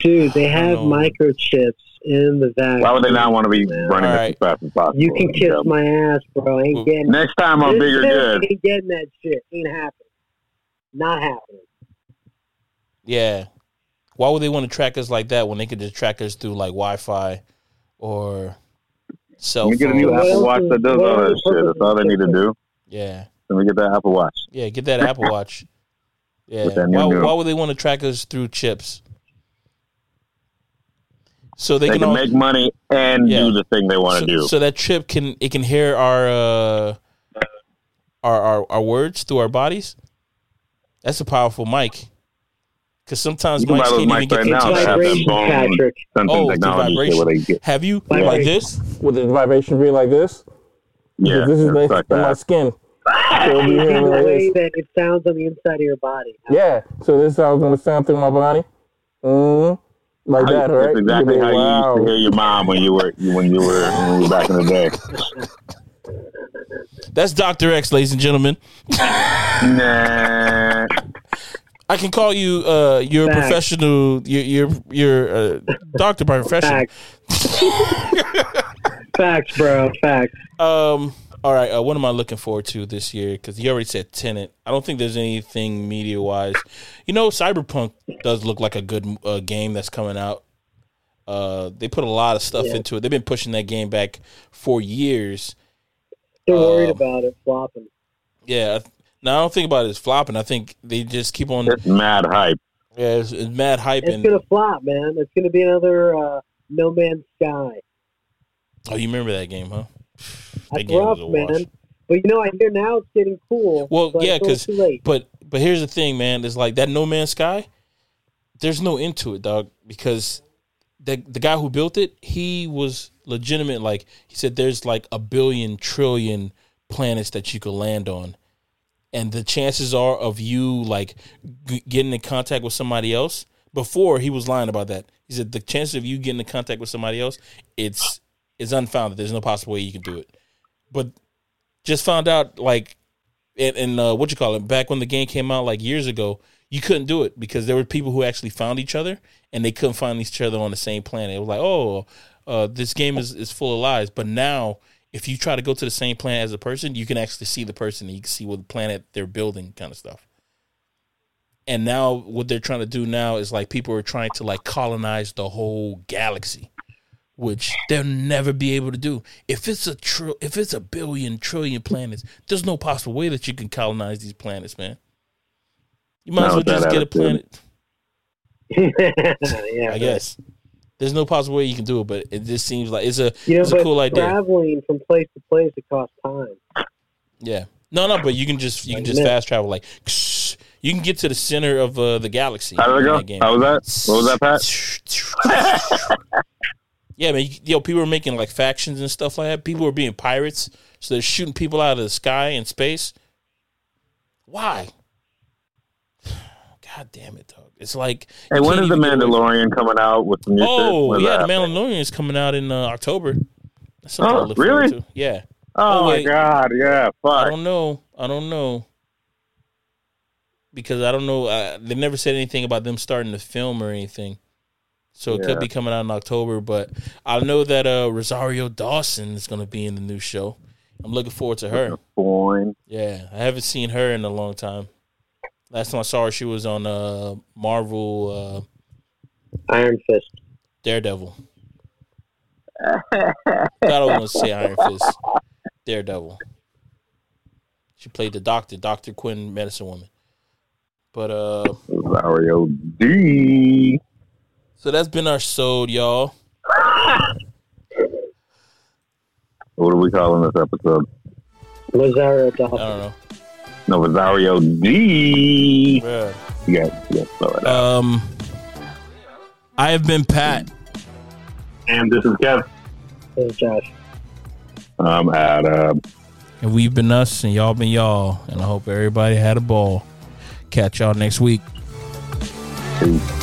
dude, they have microchips in the vaccine. Why would they not want to be man. running All right. as fast as possible? You can kiss you know? my ass, bro. I ain't getting next time on Bigger Good. Ain't getting that shit. Ain't happening. Not happening. Yeah. Why would they want to track us like that when they could just track us through like Wi-Fi or cell phone? You get a new Apple Watch that does all that shit. That's all they need to do. Yeah. Let me get that Apple Watch. Yeah, get that Apple Watch. Yeah. Why, why would they want to track us through chips? So they, they can, can make money and yeah. do the thing they want so, to do. So that chip can it can hear our uh, our, our our words through our bodies. That's a powerful mic. Because sometimes mics can't even get into vibration, Patrick. Oh, the vibration. Have you like this? Would the vibration be like this? Yeah, this is like my skin. So be the like way this. That it sounds on the inside of your body. Yeah, so this is how it's going to sound through my body. Mm, like I that, right? That's exactly how wow. you used to hear your mom when you were when you were, when you were back in the day. That's Doctor X, ladies and gentlemen. Nah. I can call you uh, your Back. professional, your your, your uh, doctor by profession. Facts. Facts, bro. Facts. Um. All right. Uh, what am I looking forward to this year? Because you already said Tenet. I don't think there's anything media wise. You know, Cyberpunk does look like a good uh, game that's coming out. Uh, they put a lot of stuff yeah. into it. They've been pushing that game back for years. They're um, worried about it flopping. Yeah. No, I don't think about it as flopping. I think they just keep on. It's mad hype. Yeah, it's, it's mad hype. It's and... gonna flop, man. It's gonna be another uh, No Man's Sky. Oh, you remember that game, huh? That's rough, man. But you know, I hear now it's getting cool. Well, yeah, because but but here's the thing, man. It's like that No Man's Sky. There's no end to it, dog. Because the the guy who built it, he was legitimate. Like he said, there's like a billion trillion planets that you could land on. And the chances are of you like g- getting in contact with somebody else. Before he was lying about that. He said the chances of you getting in contact with somebody else, it's it's unfounded. There's no possible way you can do it. But just found out like, and, and uh, what you call it, back when the game came out like years ago, you couldn't do it because there were people who actually found each other and they couldn't find each other on the same planet. It was like, oh, uh, this game is, is full of lies. But now, if you try to go to the same planet as a person, you can actually see the person. And you can see what planet they're building kind of stuff. And now what they're trying to do now is like people are trying to like colonize the whole galaxy, which they'll never be able to do. If it's a tr- if it's a billion trillion planets, there's no possible way that you can colonize these planets, man. You might no, as well just get a planet. yeah, I guess. There's no possible way you can do it, but it just seems like it's a, you know, it's a cool idea. Traveling from place to place, it costs time. Yeah, no, no, but you can just you can just fast travel. Like you can get to the center of uh, the galaxy. How did it go? How was that? What was that, Pat? Yeah, man. You, yo, people were making like factions and stuff like that. People were being pirates, so they're shooting people out of the sky and space. Why? God damn it, dog. It's like... Hey, when is The Mandalorian coming out with some new Oh, yeah, The Mandalorian is coming out in uh, October. That's oh, really? Yeah. Oh, oh my God, yeah, fuck. I don't know. I don't know. Because I don't know. I, they never said anything about them starting the film or anything. So it yeah. could be coming out in October, but I know that uh, Rosario Dawson is going to be in the new show. I'm looking forward to her. Boy. Yeah, I haven't seen her in a long time. Last time I saw her, she was on uh, Marvel uh, Iron Fist, Daredevil. I don't want to say Iron Fist, Daredevil. She played the doctor, Doctor Quinn, Medicine Woman. But uh, Rosario D. So that's been our sode, y'all. What are we calling this episode? Rosario Dawson. I don't know. No, Rosario D. Yeah. Yes, yes, right. Um, I have been Pat. And this is Kevin. This is Josh. I'm Adam. And we've been us, and y'all been y'all. And I hope everybody had a ball. Catch y'all next week. Peace.